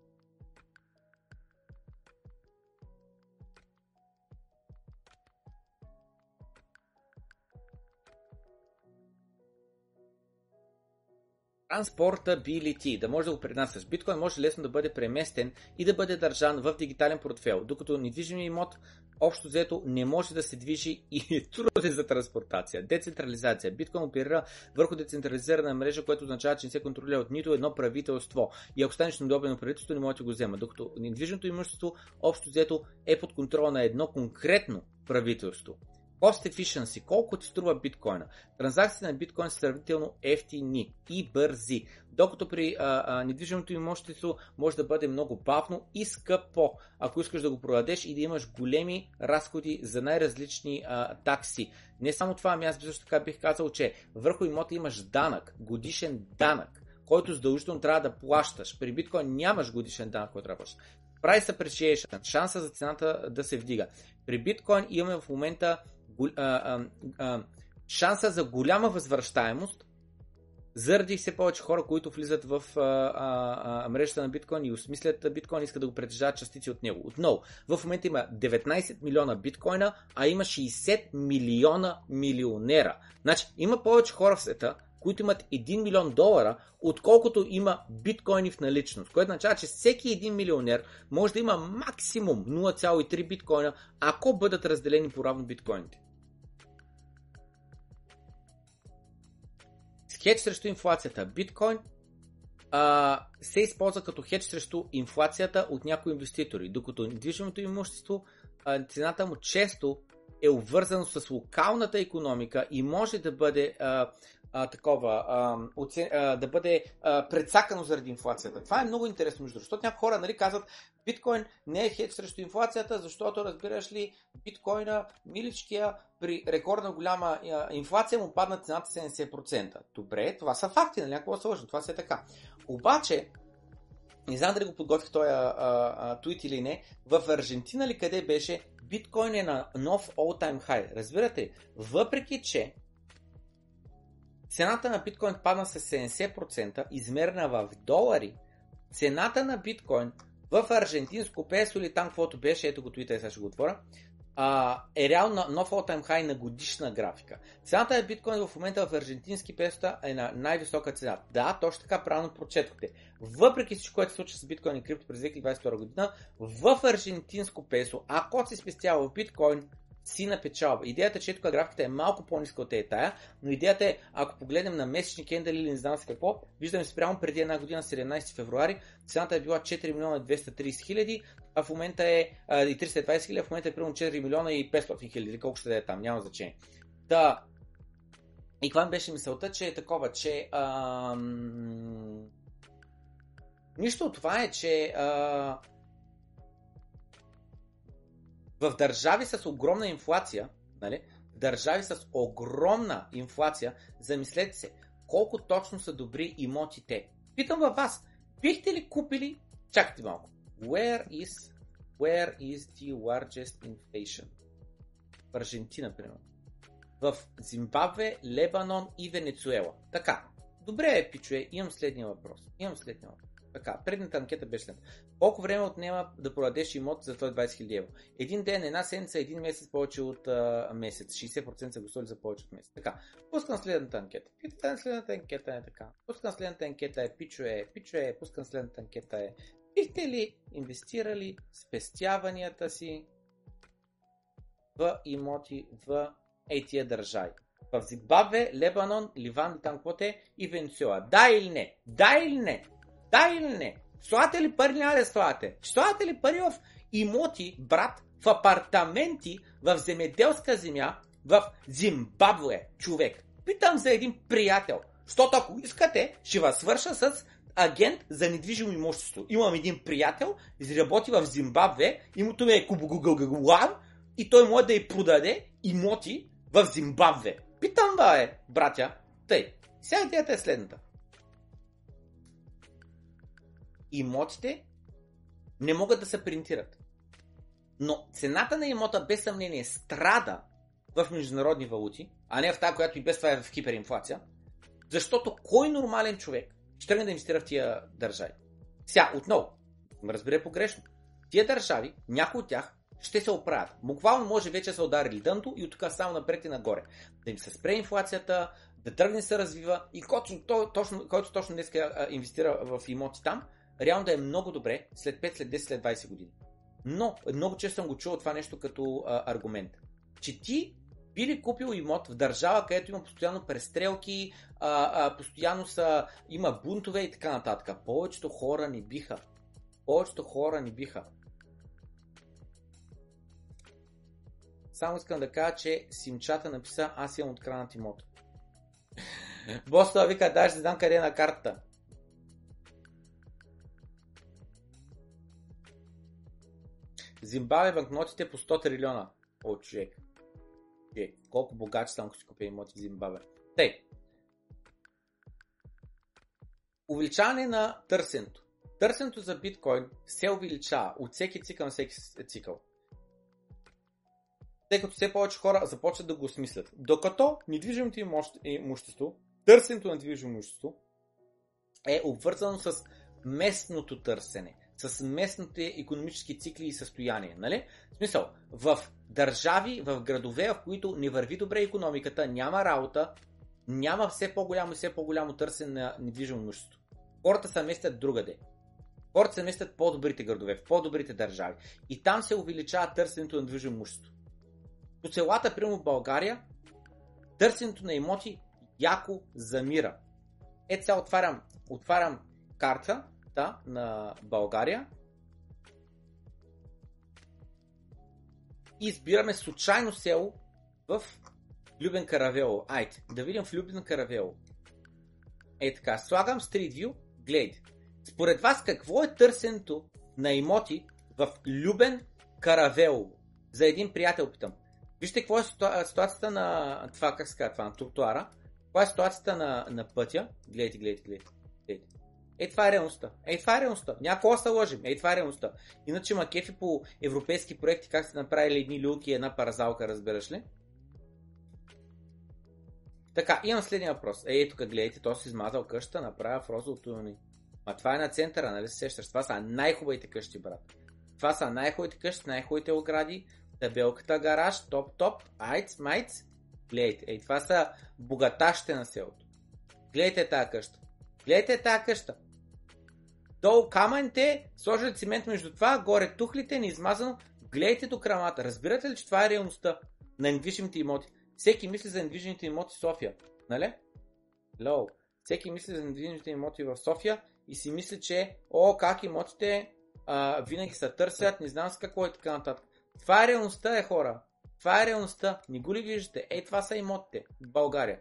Transportability, да може да го пренасяш. Биткоин може лесно да бъде преместен и да бъде държан в дигитален портфейл, докато недвижимият имот общо взето не може да се движи и е труден за транспортация. Децентрализация. Биткоин оперира върху децентрализирана мрежа, което означава, че не се контролира от нито едно правителство. И ако станеш неудобно правителство, не може да го взема. Докато недвижимото имущество общо взето е под контрол на едно конкретно правителство. Cost efficiency, колко ти струва биткоина. Транзакциите на биткоин са сравнително ефтини и бързи, докато при недвижимото имущество може да бъде много бавно и скъпо, ако искаш да го продадеш и да имаш големи разходи за най-различни такси. Не само това, ами аз също така бих казал, че върху имота имаш данък, годишен данък, който задължително трябва да плащаш. При биткоин нямаш годишен данък, който трябва да плащаш. Price appreciation, шанса за цената да се вдига. При биткоин имаме в момента шанса за голяма възвръщаемост заради все повече хора, които влизат в мрежата на биткоин и осмислят биткоин и искат да го притежават частици от него. Отново, в момента има 19 милиона биткоина, а има 60 милиона милионера. Значи, има повече хора в света, които имат 1 милион долара, отколкото има биткоини в наличност. Което означава, че всеки един милионер може да има максимум 0,3 биткоина, ако бъдат разделени поравно биткоините. С хедж срещу инфлацията. Биткоин се използва като хедж срещу инфлацията от някои инвеститори, докато недвижимото имущество, цената му често е обвързано с локалната икономика и може да бъде да бъде предсакано заради инфлацията. Това е много интересно, между другото. Някои хора казват, биткоин не е хедж срещу инфлацията, защото разбираш ли, биткоина миличкия при рекордно голяма инфлация му падна цената 70%. Добре, това са факти, нали? Някакво сложно, това се е така. Обаче, не знам дали го подготвих този твит или не, в Аржентина ли къде беше, биткоин е на нов all-time high. Разбирате ли? Въпреки че цената на биткоин падна с 70%, измерена в долари, цената на биткоин в аржентинско песо или там каквото беше, ето го твита, сега ще го отворя, е реално нов all-time high на годишна графика. Цената на биткоин в момента в аржентински песота е на най-висока цена. Да, точно така правилно прочетохте. Въпреки всичко, което се случва с биткоин и крипто през 2022 година, в аржентинско песо, ако си спестява в биткоин, си на печалба. Идеята е, че тук графиката е малко по-ниска от тая, но идеята е, ако погледнем на месечни кендали или не знам с какво, виждаме спрямо преди една година, 17 февруари, цената е била 4 милиона 230 хиляди, а в момента е 320 хиляди, а в момента е примерно 4 милиона и 500 хиляди, колко ще да е там, няма значение. Да, И каква беше мисълта, че е такова, че нищо от това е, че в държави с огромна инфлация, нали? Държави с огромна инфлация, замислете се, колко точно са добри имотите. Питам във вас, бихте ли купили, чакайте малко, where is the largest inflation? В Аржентина, примерно. В Зимбабве, Лебанон и Венецуела. Така, добре, пичуе, имам следния въпрос. Така, предната анкета беше следната. Колко време отнема да продадеш имот за 120 000 евро? Един ден, една седмица, един месец, повече от месец. 60% са гласували за повече от месец. Така, пускам следната анкета. Пускам следната анкета е, пичуе, пускам следната анкета е. Бихте ли инвестирали спестяванията си в имоти в тия държави? В Зимбабве, Лебанон, Ливан, там каквото е, и Венецуела. Да или не? Слоате ли пари, няма да слоате? Слоате ли пари в имоти, брат, в апартаменти, в земеделска земя, в Зимбабве, човек? Питам за един приятел, защото ако искате, ще вас свърша с агент за недвижимо имущество. Имам един приятел, изработи в Зимбабве, името ми е Кубугугугугуан и той може да й продаде имоти в Зимбабве. Питам бе, братя, тъй. Сега идеята е следната. Имотите не могат да се принтират. Но цената на имота без съмнение страда в международни валути, а не в тази, която и без това е в хиперинфлация, защото кой нормален човек ще тръгне да инвестира в тия държави? Сега, отново, разбере погрешно. Тия държави, някои от тях, ще се оправят. Буквално може вече са ударили дъното и от тук само напред и нагоре. Да им се спре инфлацията, да тръгне се развива и който точно днес инвестира в имоти там, реално да е много добре след 5, след 10, след 20 години. Но много често съм го чувал това нещо като аргумент. Че ти би ли купил имот в държава, където има постоянно престрелки, постоянно има бунтове и така нататък. Повечето хора не биха. Само искам да кажа, че Симчата написа, аз имам откранат имот. Бостова вика, даже знам къде е на картата. Зимбабве банкнотите по 100 трилиона. О, човек. Колко богач съм, ако си купя имоти в Зимбабве. Тъй. Увеличаване на търсенето. Търсенето за биткоин се увеличава от всеки цикъл на всеки цикъл. Тъй като все повече хора започват да го осмислят. Докато недвижимото имущество, търсенето на недвижимо имущество е обвързано с местното търсене, с местните икономически цикли и състояние. Нали? В смисъл, в държави, в градове, в които не върви добре икономиката, няма работа, няма все по-голямо и все по-голямо търсене на недвижимо имущество. Хората се местят другаде. Хората се местят в по-добрите градове, в по-добрите държави. И там се увеличава търсенето на недвижимо имущество. По селата, примерно в България, търсенето на имоти яко замира. Ето сега отварям карта на България и избираме случайно село в Любен Каравело. Айде, да видим в Любен Каравело. Е така, слагам Street View, гледайте. Според вас какво е търсенето на имоти в Любен Каравело? За един приятел питам. Вижте какво е ситуацията на това, как се казва това, на тротуара. Каква е ситуацията на пътя? Гледайте. Е, това е реалността. Някога се лъжим. Е, това е реалността. Иначе ма кефи по европейски проекти, как са направили едни люлки и една паразалка, разбираш ли? Така, имам следния въпрос. Е, тук гледайте, той си измазал къщата, направя в розовото юни. Ма това е на центъра, нали се сещаш? Това са най-хубавите къщи, брат. Това са най-хубавите къщи, най-хубавите огради. Табелката гараж, топ, айц, майц. Гледайте, ей, това са богаташите на селото. Гледайте тази къща. Долу камъните, сложили цимент между това, горе тухлите, неизмазано. Гледайте до крамата. Разбирате ли, че това е реалността на недвижимите имоти? Всеки мисли за недвижимите имоти в София, нали? Лоу. Всеки мисли за недвижимите имоти в София и си мисли, че как имотите винаги се търсят, не знам с какво е така нататък. Това е реалността, хора. Това е реалността. Не го ли виждате? Ей, това са имотите в България.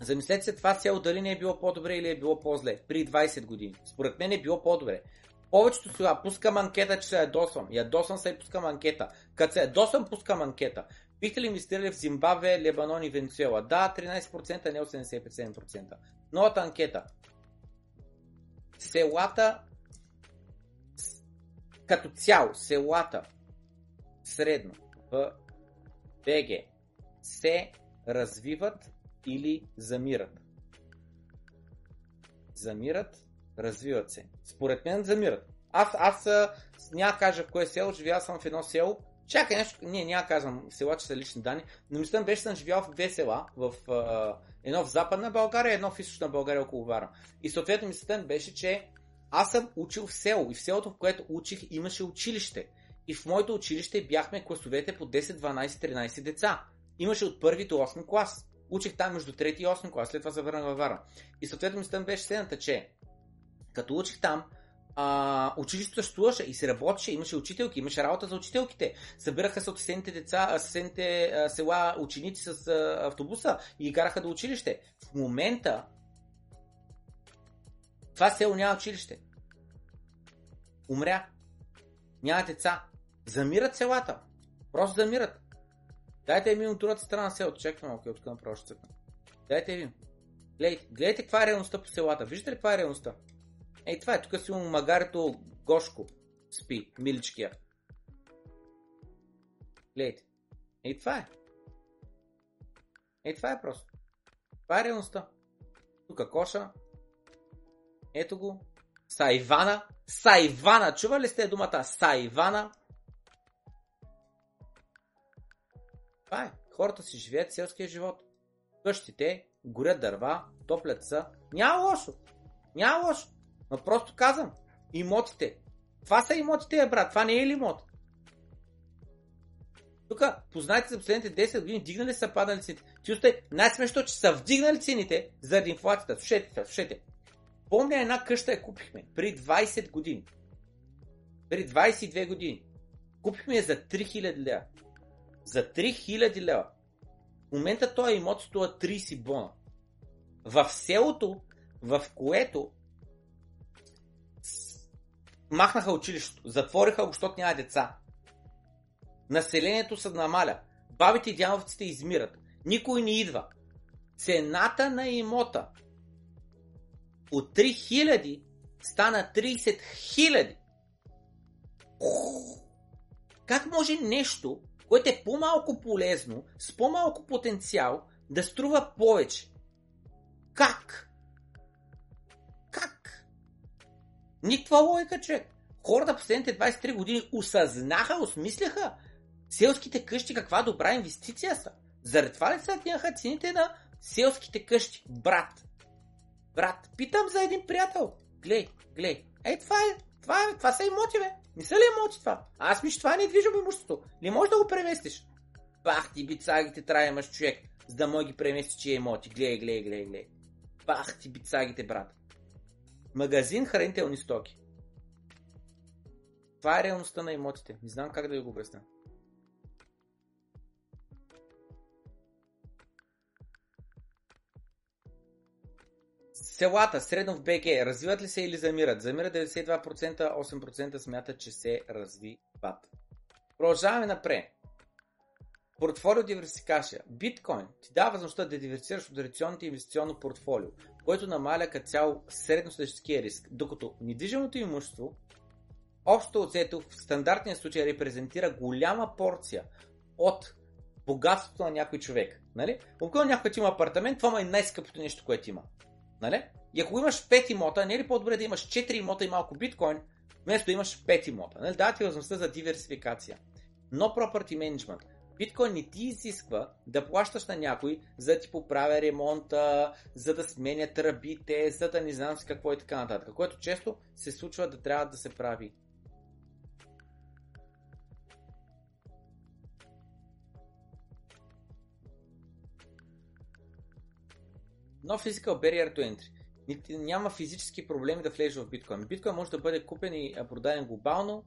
Замислете се това цяло дали не е било по-добре или е било по-зле при 20 години. Според мен е било по-добре. Повечето сега пускам анкета, че се ядосвам. Ядосвам се и пускам анкета. Като се ядосвам, пускам анкета. Бихте ли инвестирали в Зимбабве, Лебанон и Венецуела? Да, 13%, а не 87%. Новата анкета. Селата като цяло, селата средно в БГ се развиват или замират. Замират, развиват се. Според мен замират. Аз няма кажа в кое село, живял съм в едно село. Чакай нещо, няма казвам села, че са лични данни, но мислям беше съм живял в две села, едно в Западна България, едно в Източна България около Варна. И съответно мислям беше, че аз съм учил в село и в селото, в което учих, имаше училище. И в моето училище бяхме класовете по 10, 12, 13 деца. Имаше от първи до 8 клас. Учих там между 3 и 8 клас, след това се върнах във Варна. И съответно мислям беше следната, че като учих там, училището съществуваше и се работеше, имаше учителки, имаше работа за учителките. Събираха се от съседните деца, съседните села ученици с автобуса и ги караха до училище. В момента това село няма училище. Умря. Няма деца. Замират селата. Просто замират. Дайте ми от другата страна на селото. Чакай малко, откъм право ще цъкна. Дайте ми. Гледайте каква е реалността по селата. Виждате ли каква е реалността? Ей, това е, тук си имам магарето Гошко. Спи, миличкия. Гледайте. Ей, това е. Ей, това е просто. Това е реалността. Тук Коша. Ето го. Сайвана. Сайвана. Чували сте думата Сайвана? Това е. Хората си живеят селския живот. Къщите, горят дърва, топлят са. Няма лошо. Няма лошо. Но просто казвам, имотите. Това са имотите, брат, това не е ли имот? Тук, познайте за последните 10 години, дигнали са, паднали цените. Ти остай, най-смешно, че са вдигнали цените заради инфлацията. Слушайте. Помня една къща я купихме при 20 години. При 22 години. Купихме я за 3000 лева. За 3000 лева. В момента този имот стои 30 бона. В селото, в което махнаха училището, затвориха го, защото няма деца. Населението се намаля. Бабите и дядовците измират. Никой не идва. Цената на имота от 3000 стана 30 000. Как може нещо, което е по-малко полезно, с по-малко потенциал, да струва повече? Как? Никаква логика, човек. Хората последните 23 години осъзнаха, осмисляха селските къщи каква добра инвестиция са. Заради това ли са тяха цените на селските къщи? Брат, питам за един приятел. Глей. Ей, това са имоти, бе. Не са ли имоти това? Аз мисля, това не е движимо имущество. Не можеш да го преместиш. Бах ти бицагите трябва да имаш, човек, за да може ги преместиш, че е имоти. Глей. Бах ти бицагите, брат. Магазин хранителни стоки. Това е реалността на имотите. Не знам как да ви го обясня. Селата, средно в БГ, развиват ли се или замират? Замират 92%, 8% смятат, че се развиват. Продължаваме напред. Портфолио диверсификация. Биткоин ти дава възможността да диверсифицираш от традиционното инвестиционно портфолио, което намаля като цяло средностатистическия риск, докато недвижимото имущество, общо взето в стандартния случай, репрезентира голяма порция от богатството на някой човек. Нали? Когато някой има апартамент, това е най-скъпото нещо, което има. Нали? И ако имаш 5 имота, не е ли по-добре да имаш 4 имота и малко биткоин, вместо да имаш 5 имота? Нали? Дава ти възможността за диверсификация. Но property management. Биткоин не ти изисква да плащаш на някой, за да ти поправя ремонта, за да сменя тръбите, за да не знам си какво и така нататък, което често се случва да трябва да се прави. Но physical barrier to entry. Няма физически проблеми да влезеш в биткоин. Биткоин може да бъде купен и продаден глобално.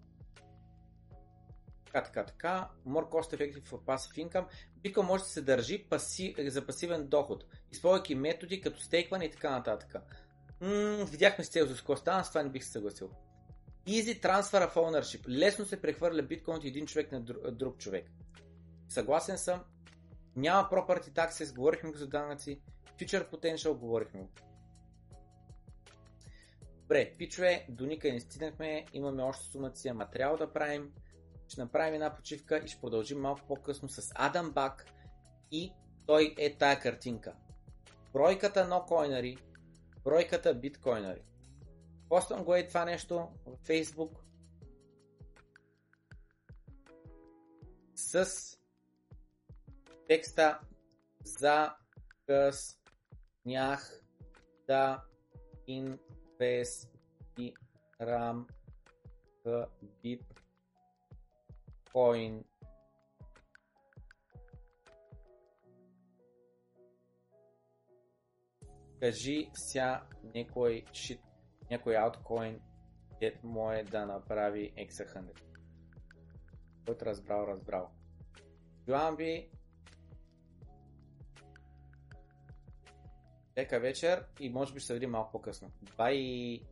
така. More cost effective for passive income. Bitcoin може да се държи за пасивен доход, използвайки методи като стейкване и така нататък. Видяхме с тези с костана, с това не бих се съгласил. Easy transfer of ownership. Лесно се прехвърля биткоин от един човек на друг човек. Съгласен съм. Няма property taxes, говорихме го за данъци. Future potential, говорихме го. Добре, пичове, до никъде не стигнахме, имаме още сумация материал да правим. Ще направим една почивка и ще продължим малко по-късно с Адам Бак и той е тая картинка. Бройката нокойнари, бройката биткойнари. Постам го е това нещо в Facebook с текста закъснях да инвестирам в биткоин. Кажи ся някой шит, някой ауткоин, дет му е да направи XA100. Който разбрал, разбрал. Желам ви лека вечер и може би ще се видим малко по-късно. Бай!